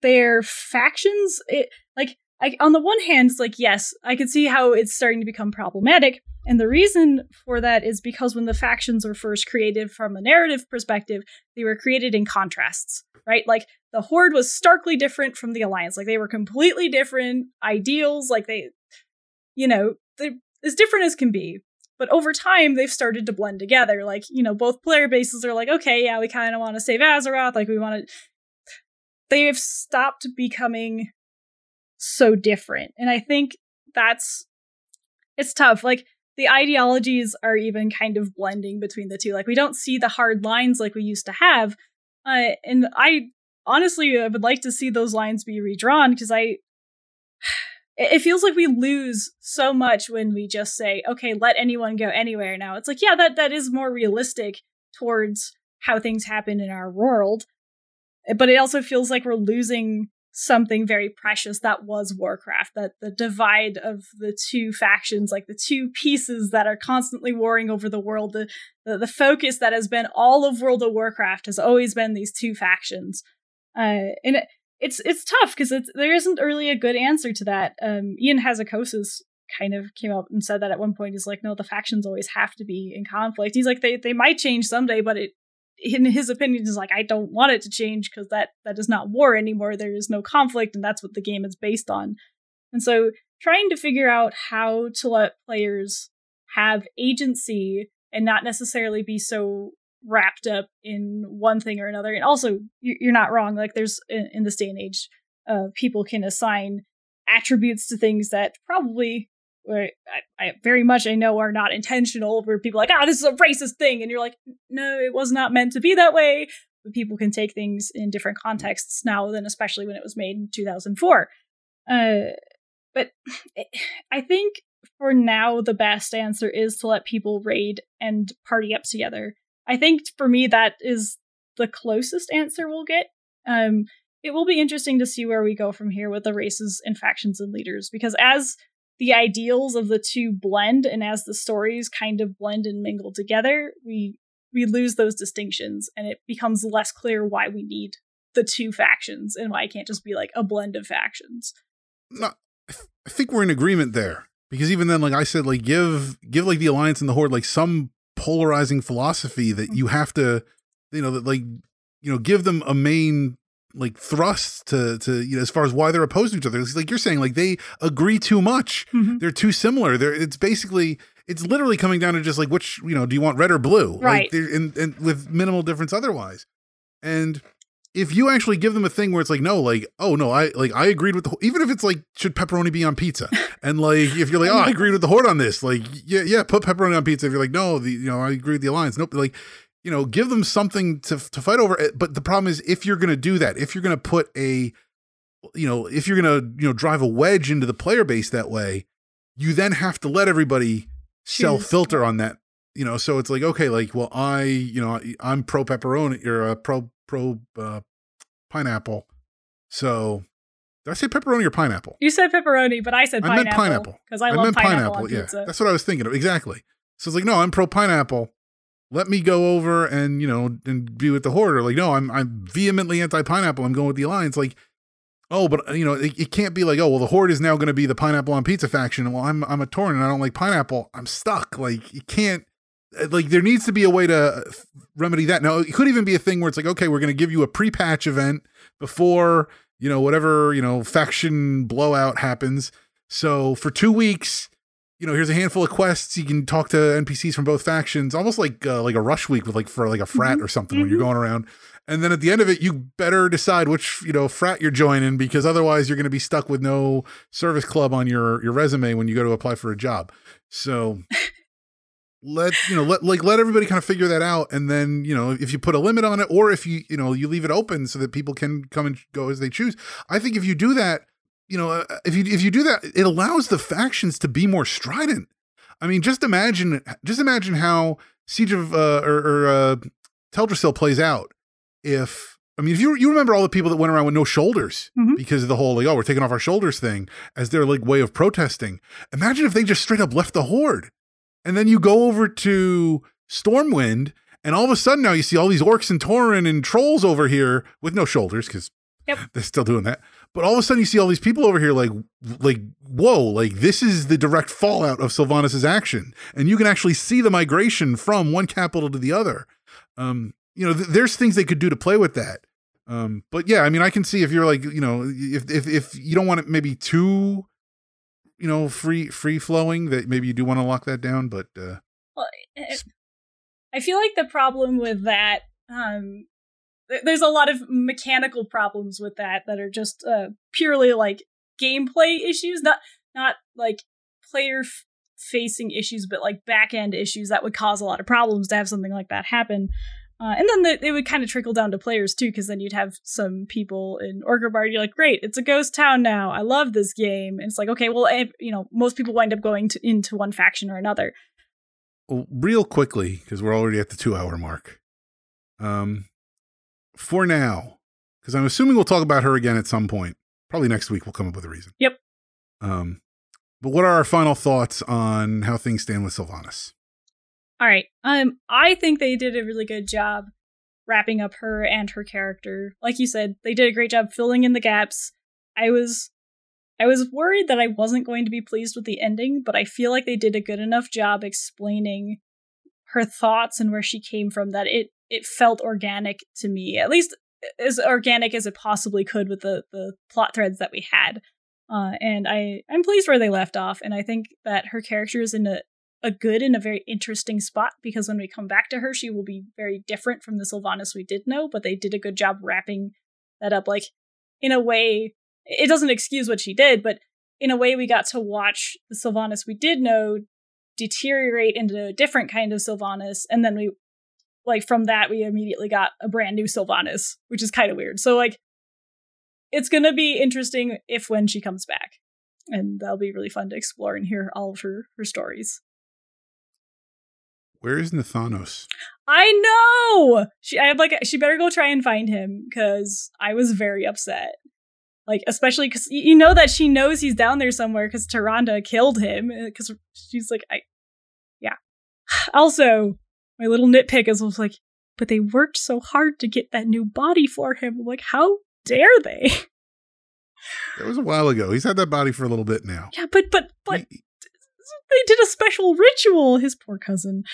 their factions, on the one hand, it's like, yes, I could see how it's starting to become problematic. And the reason for that is because when the factions were first created from a narrative perspective, they were created in contrasts, right? Like the Horde was starkly different from the Alliance. Like they were completely different ideals. Like they, you know, they're as different as can be. But over time, they've started to blend together. Like, you know, both player bases are like, okay, yeah, we kind of want to save Azeroth. Like we want to... They have stopped becoming so different. And I think it's tough. Like, the ideologies are even kind of blending between the two. Like, we don't see the hard lines like we used to have. And I honestly, I would like to see those lines be redrawn, because it feels like we lose so much when we just say, okay, let anyone go anywhere now. It's like, yeah, that is more realistic towards how things happen in our world. But it also feels like we're losing something very precious that was Warcraft, that the divide of the two factions, like the two pieces that are constantly warring over the world, the focus that has been all of World of Warcraft has always been these two factions, and it's tough because there isn't really a good answer to that. Ian Hazakosis kind of came up and said that at one point. He's like, no, the factions always have to be in conflict. He's like, they might change someday, but it, in his opinion, is like, I don't want it to change because that is not war anymore. There is no conflict, and that's what the game is based on. And so trying to figure out how to let players have agency and not necessarily be so wrapped up in one thing or another. And also, you're not wrong. Like, there's, in this day and age, people can assign attributes to things that probably... where I very much I know are not intentional, where people are like, this is a racist thing, and you're like, no, it was not meant to be that way. But people can take things in different contexts now than especially when it was made in 2004. But I think for now the best answer is to let people raid and party up together. I think for me that is the closest answer we'll get. it will be interesting to see where we go from here with the races and factions and leaders, because as the ideals of the two blend and as the stories kind of blend and mingle together, we lose those distinctions and it becomes less clear why we need the two factions and why it can't just be like a blend of factions. No, I think we're in agreement there, because even then, like I said, like give like the Alliance and the Horde, like some polarizing philosophy that you have to, you know, that like, you know, give them a main like thrust to, you know, as far as why they're opposed to each other. It's like you're saying, like they agree too much. Mm-hmm. They're too similar. It's literally coming down to just like, which, you know, do you want red or blue? Right. Like, and with minimal difference otherwise. And if you actually give them a thing where it's like, no, like, oh no, I agreed with the, even if it's like, should pepperoni be on pizza? And like, if you're like, oh, I agreed with the Horde on this, like, yeah, put pepperoni on pizza. If you're like, no, I agree with the Alliance. Nope. Like, you know, give them something to fight over. But the problem is, if you're going to do that, if you're going to put a, you know, if you're going to, you know, drive a wedge into the player base that way, you then have to let everybody self-filter on that, you know? So it's like, okay, like, well, I'm pro pepperoni or pro pineapple. So did I say pepperoni or pineapple? You said pepperoni, but I said pineapple. I meant pineapple. Because I love pineapple on pizza. Yeah, that's what I was thinking of. Exactly. So it's like, no, I'm pro pineapple. Let me go over and, you know, and be with the Horde. Or like, no, I'm vehemently anti-pineapple. I'm going with the Alliance. Like, oh, but, you know, it can't be like, oh, well, the Horde is now going to be the pineapple on pizza faction. And, well, I'm a Torn and I don't like pineapple. I'm stuck. Like, you can't. Like, there needs to be a way to remedy that. Now, it could even be a thing where it's like, okay, we're going to give you a pre-patch event before, you know, whatever, you know, faction blowout happens. So for 2 weeks, you know, here's a handful of quests. You can talk to NPCs from both factions, almost like a rush week with like for like a frat or something when you're going around. And then at the end of it, you better decide which, you know, frat you're joining, because otherwise you're going to be stuck with no service club on your resume when you go to apply for a job. So let everybody kind of figure that out. And then, you know, if you put a limit on it, or if you, you know, you leave it open so that people can come and go as they choose. I think if you do that, you know, if you do that, it allows the factions to be more strident. I mean, just imagine how Siege of Teldrassil plays out. If I mean, if you remember all the people that went around with no shoulders because of the whole like, oh, we're taking off our shoulders thing as their like way of protesting. Imagine if they just straight up left the Horde, and then you go over to Stormwind, and all of a sudden now you see all these orcs and Tauren and trolls over here with no shoulders because they're still doing that. But all of a sudden you see all these people over here like, whoa, like this is the direct fallout of Sylvanas' action. And you can actually see the migration from one capital to the other. You know, there's things they could do to play with that. But yeah, I mean, I can see if you're like, you know, if you don't want it maybe too, you know, free flowing, that maybe you do want to lock that down. But well, I feel like the problem with that, there's a lot of mechanical problems with that are just purely like gameplay issues, not like player facing issues, but like back end issues that would cause a lot of problems to have something like that happen. And then it would kind of trickle down to players too, because then you'd have some people in Orgrimmar, you're like, great, it's a ghost town now. I love this game. And it's like, okay, well, you know, most people wind up going into one faction or another. Well, real quickly, because we're already at the 2 hour mark. For now, because I'm assuming we'll talk about her again at some point. Probably next week we'll come up with a reason. Yep. But what are our final thoughts on how things stand with Sylvanas? All right. I think they did a really good job wrapping up her and her character. Like you said, they did a great job filling in the gaps. I was worried that I wasn't going to be pleased with the ending, but I feel like they did a good enough job explaining her thoughts and where she came from that it felt organic to me, at least as organic as it possibly could with the plot threads that we had. And I'm pleased where they left off. And I think that her character is in a good and a very interesting spot, because when we come back to her, she will be very different from the Sylvanas we did know, but they did a good job wrapping that up. Like, in a way, it doesn't excuse what she did, but in a way we got to watch the Sylvanas we did know deteriorate into a different kind of Sylvanas. And then we immediately got a brand new Sylvanas, which is kind of weird. So, like, it's going to be interesting if when she comes back. And that'll be really fun to explore and hear all of her stories. Where is Nathanos? I know! She better go try and find him, because I was very upset. Like, especially because you know that she knows he's down there somewhere because Tyrande killed him. Because she's like, yeah. Also, my little nitpick was like, but they worked so hard to get that new body for him. I'm like, how dare they? That was a while ago. He's had that body for a little bit now. Yeah, but they did a special ritual. His poor cousin.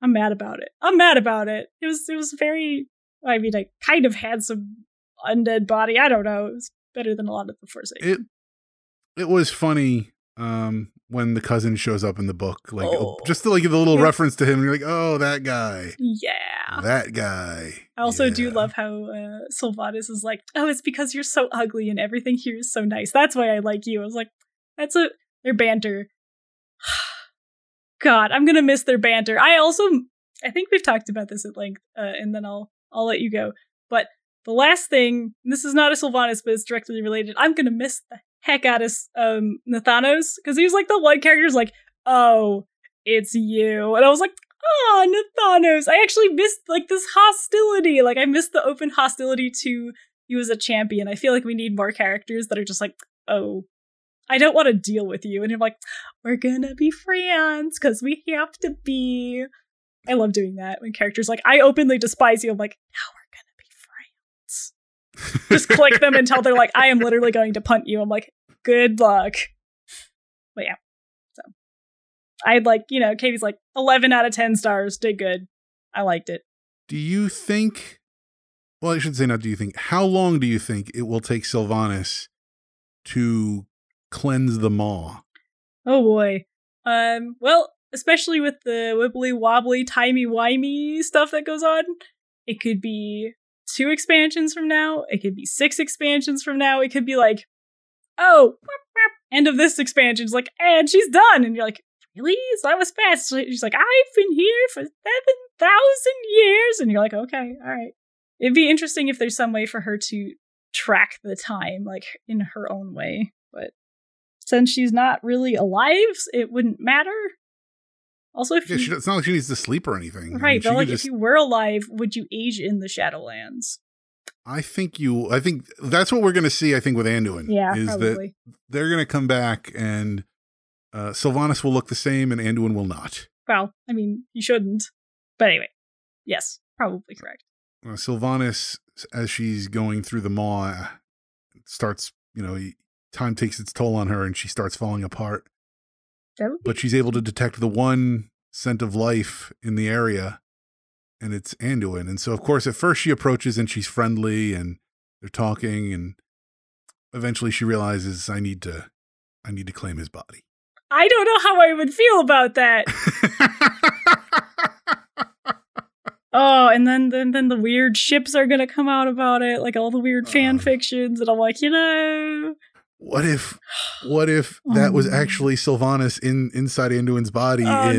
I'm mad about it. It was very. I mean, I kind of had some undead body. I don't know. It was better than a lot of the Forsaken. It was funny when the cousin shows up in the book, like just to like give a little reference to him. And you're like, oh, that guy. Yeah, that guy. I also do love how Sylvanas is like, oh, it's because you're so ugly and everything here is so nice. That's why I like you. I was like, their banter. God, I'm gonna miss their banter. I think we've talked about this at length, and then I'll let you go. But the last thing, this is not a Sylvanas, but it's directly related. I'm going to miss the heck out of Nathanos, because he was like the one character's like, oh, it's you. And I was like, oh, Nathanos. I actually missed like this hostility. Like I missed the open hostility to you as a champion. I feel like we need more characters that are just like, oh, I don't want to deal with you. And you're like, we're going to be friends because we have to be. I love doing that when characters like, I openly despise you. I'm like, no. Just click them until they're like, I am literally going to punt you. I'm like, good luck. But yeah. So I'd like, Katie's like 11 out of 10 stars. Did good. I liked it. Do you think, well, I should say not do you think, how long do you think it will take Sylvanas to cleanse the maw? Oh boy. Well, especially with the wibbly wobbly, timey-wimey stuff that goes on, it could be 2 expansions from now, it could be 6 expansions from now, it could be like, oh, end of this expansion. It's like, and she's done. And you're like, really? So that was fast. She's like, I've been here for 7,000 years. And you're like, okay, all right. It'd be interesting if there's some way for her to track the time, like in her own way. But since she's not really alive, it wouldn't matter. Also, it's not like she needs to sleep or anything. Right, but like, if you were alive, would you age in the Shadowlands? I think that's what we're going to see. I think with Anduin, is probably that they're going to come back, and Sylvanas will look the same, and Anduin will not. Well, I mean, you shouldn't. But anyway, yes, probably correct. Sylvanas, as she's going through the maw, starts. Time takes its toll on her, and she starts falling apart. But she's able to detect the one scent of life in the area, and it's Anduin. And so, of course, at first she approaches and she's friendly and they're talking, and eventually she realizes, I need to claim his body. I don't know how I would feel about that. Oh, and then the weird ships are going to come out about it, like all the weird fan fictions, and I'm like, What if that was actually Sylvanas inside Anduin's body no.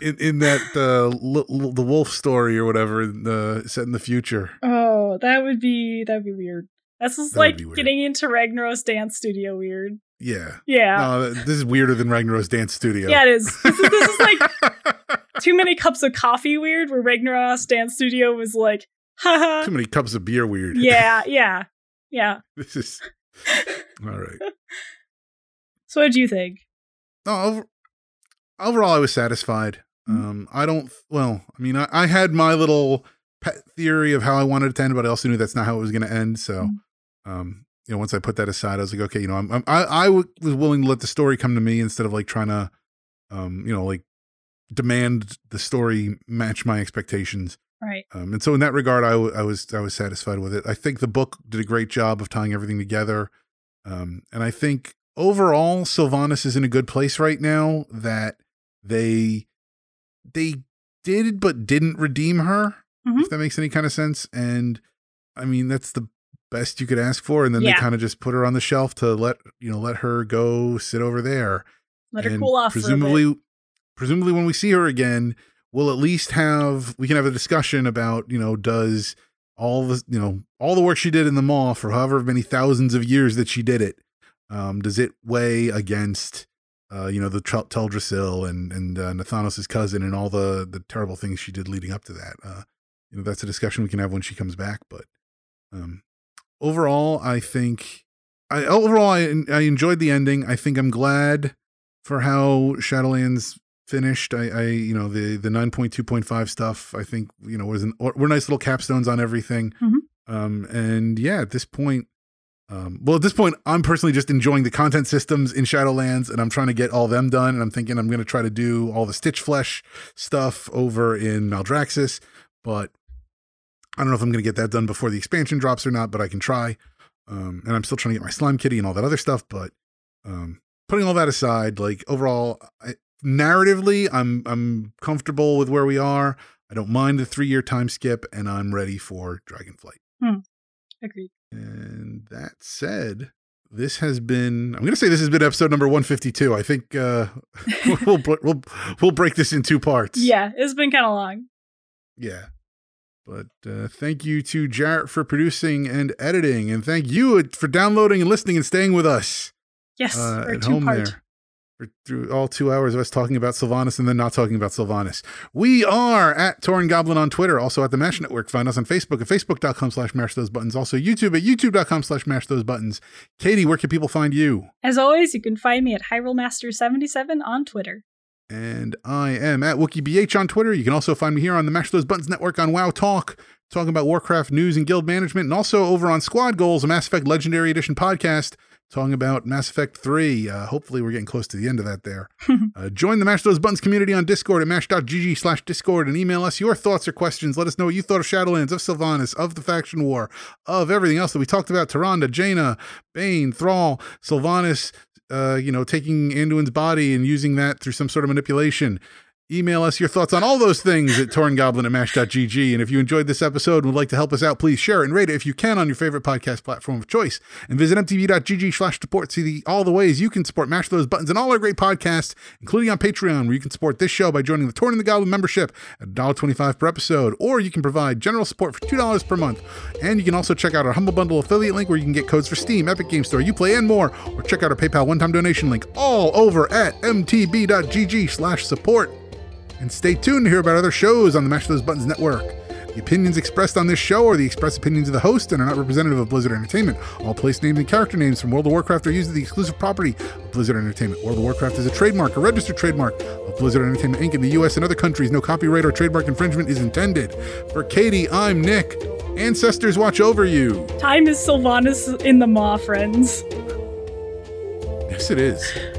in that the wolf story or whatever set in the future? Oh, that would be weird. That's just like getting into Ragnaros Dance Studio weird. Yeah. No, this is weirder than Ragnaros Dance Studio. Yeah, it is. This is like too many cups of coffee weird, where Ragnaros Dance Studio was like, haha. Too many cups of beer weird. Yeah. This is. All right. So what did you think? Overall, I was satisfied. Mm-hmm. I had my little pet theory of how I wanted it to end, but I also knew that's not how it was going to end. So, mm-hmm. Once I put that aside, I was like, okay, I was willing to let the story come to me instead of like trying to, like demand the story match my expectations. Right. And so in that regard, I was satisfied with it. I think the book did a great job of tying everything together. And I think overall, Sylvanas is in a good place right now, that they did but didn't redeem her, mm-hmm. if that makes any kind of sense. And I mean, that's the best you could ask for. And then they kind of just put her on the shelf to let her go sit over there. Let her cool off. Presumably when we see her again, we'll at least we can have a discussion about, does all the work she did in the mall for however many thousands of years that she did it, does it weigh against the Teldrassil and Nathanos' cousin and all the terrible things she did leading up to that. That's a discussion we can have when she comes back. But overall, I enjoyed the ending. I think I'm glad for how Shadowlands finished. The 9.2.5 stuff, I think, were nice little capstones on everything. Mm-hmm. At this point, I'm personally just enjoying the content systems in Shadowlands, and I'm trying to get all them done. And I'm thinking I'm going to try to do all the Stitchflesh stuff over in Maldraxxus, but I don't know if I'm going to get that done before the expansion drops or not, but I can try. And I'm still trying to get my Slime Kitty and all that other stuff. But putting all that aside, overall, narratively, I'm comfortable with where we are. I don't mind the 3-year time skip, and I'm ready for Dragonflight. Agreed. And that said, this has been episode number 152. I think we'll break this in 2 parts. Yeah, it's been kind of long. Yeah. But thank you to Jarrett for producing and editing, and thank you for downloading and listening and staying with us. Yes, for at 2 home part. There. Through all 2 hours of us talking about Sylvanas and then not talking about Sylvanas. We are at Torn and Goblin on Twitter, also at the Mash Network. Find us on Facebook at facebook.com/mashthosebuttons. Also YouTube at youtube.com/mashthosebuttons. Katie, where can people find you? As always, you can find me at HyruleMaster77 on Twitter. And I am at WookieBH on Twitter. You can also find me here on the Mash Those Buttons Network on WoW Talk, talking about Warcraft news and guild management, and also over on Squad Goals, a Mass Effect Legendary Edition podcast, talking about Mass Effect 3. Hopefully we're getting close to the end of that there. Join the Mash Those Buttons community on Discord at mash.gg/discord and email us your thoughts or questions. Let us know what you thought of Shadowlands, of Sylvanas, of the Faction War, of everything else that we talked about. Tyrande, Jaina, Bane, Thrall, Sylvanas, taking Anduin's body and using that through some sort of manipulation. Email us your thoughts on all those things at torngoblin@mash.gg. And if you enjoyed this episode and would like to help us out, please share and rate it if you can on your favorite podcast platform of choice. And visit mtv.gg/support to see all the ways you can support Mash Those Buttons and all our great podcasts, including on Patreon, where you can support this show by joining the Torn and the Goblin membership at $1.25 per episode. Or you can provide general support for $2 per month. And you can also check out our Humble Bundle affiliate link, where you can get codes for Steam, Epic Game Store, Uplay, and more. Or check out our PayPal one-time donation link, all over at mtv.gg/support. And stay tuned to hear about other shows on the Mash Those Buttons Network. The opinions expressed on this show are the express opinions of the host and are not representative of Blizzard Entertainment. All place names and character names from World of Warcraft are used as the exclusive property of Blizzard Entertainment. World of Warcraft is a trademark, a registered trademark of Blizzard Entertainment, Inc. in the U.S. and other countries. No copyright or trademark infringement is intended. For Katie, I'm Nick. Ancestors watch over you. Time is Sylvanas in the Maw, friends. Yes, it is.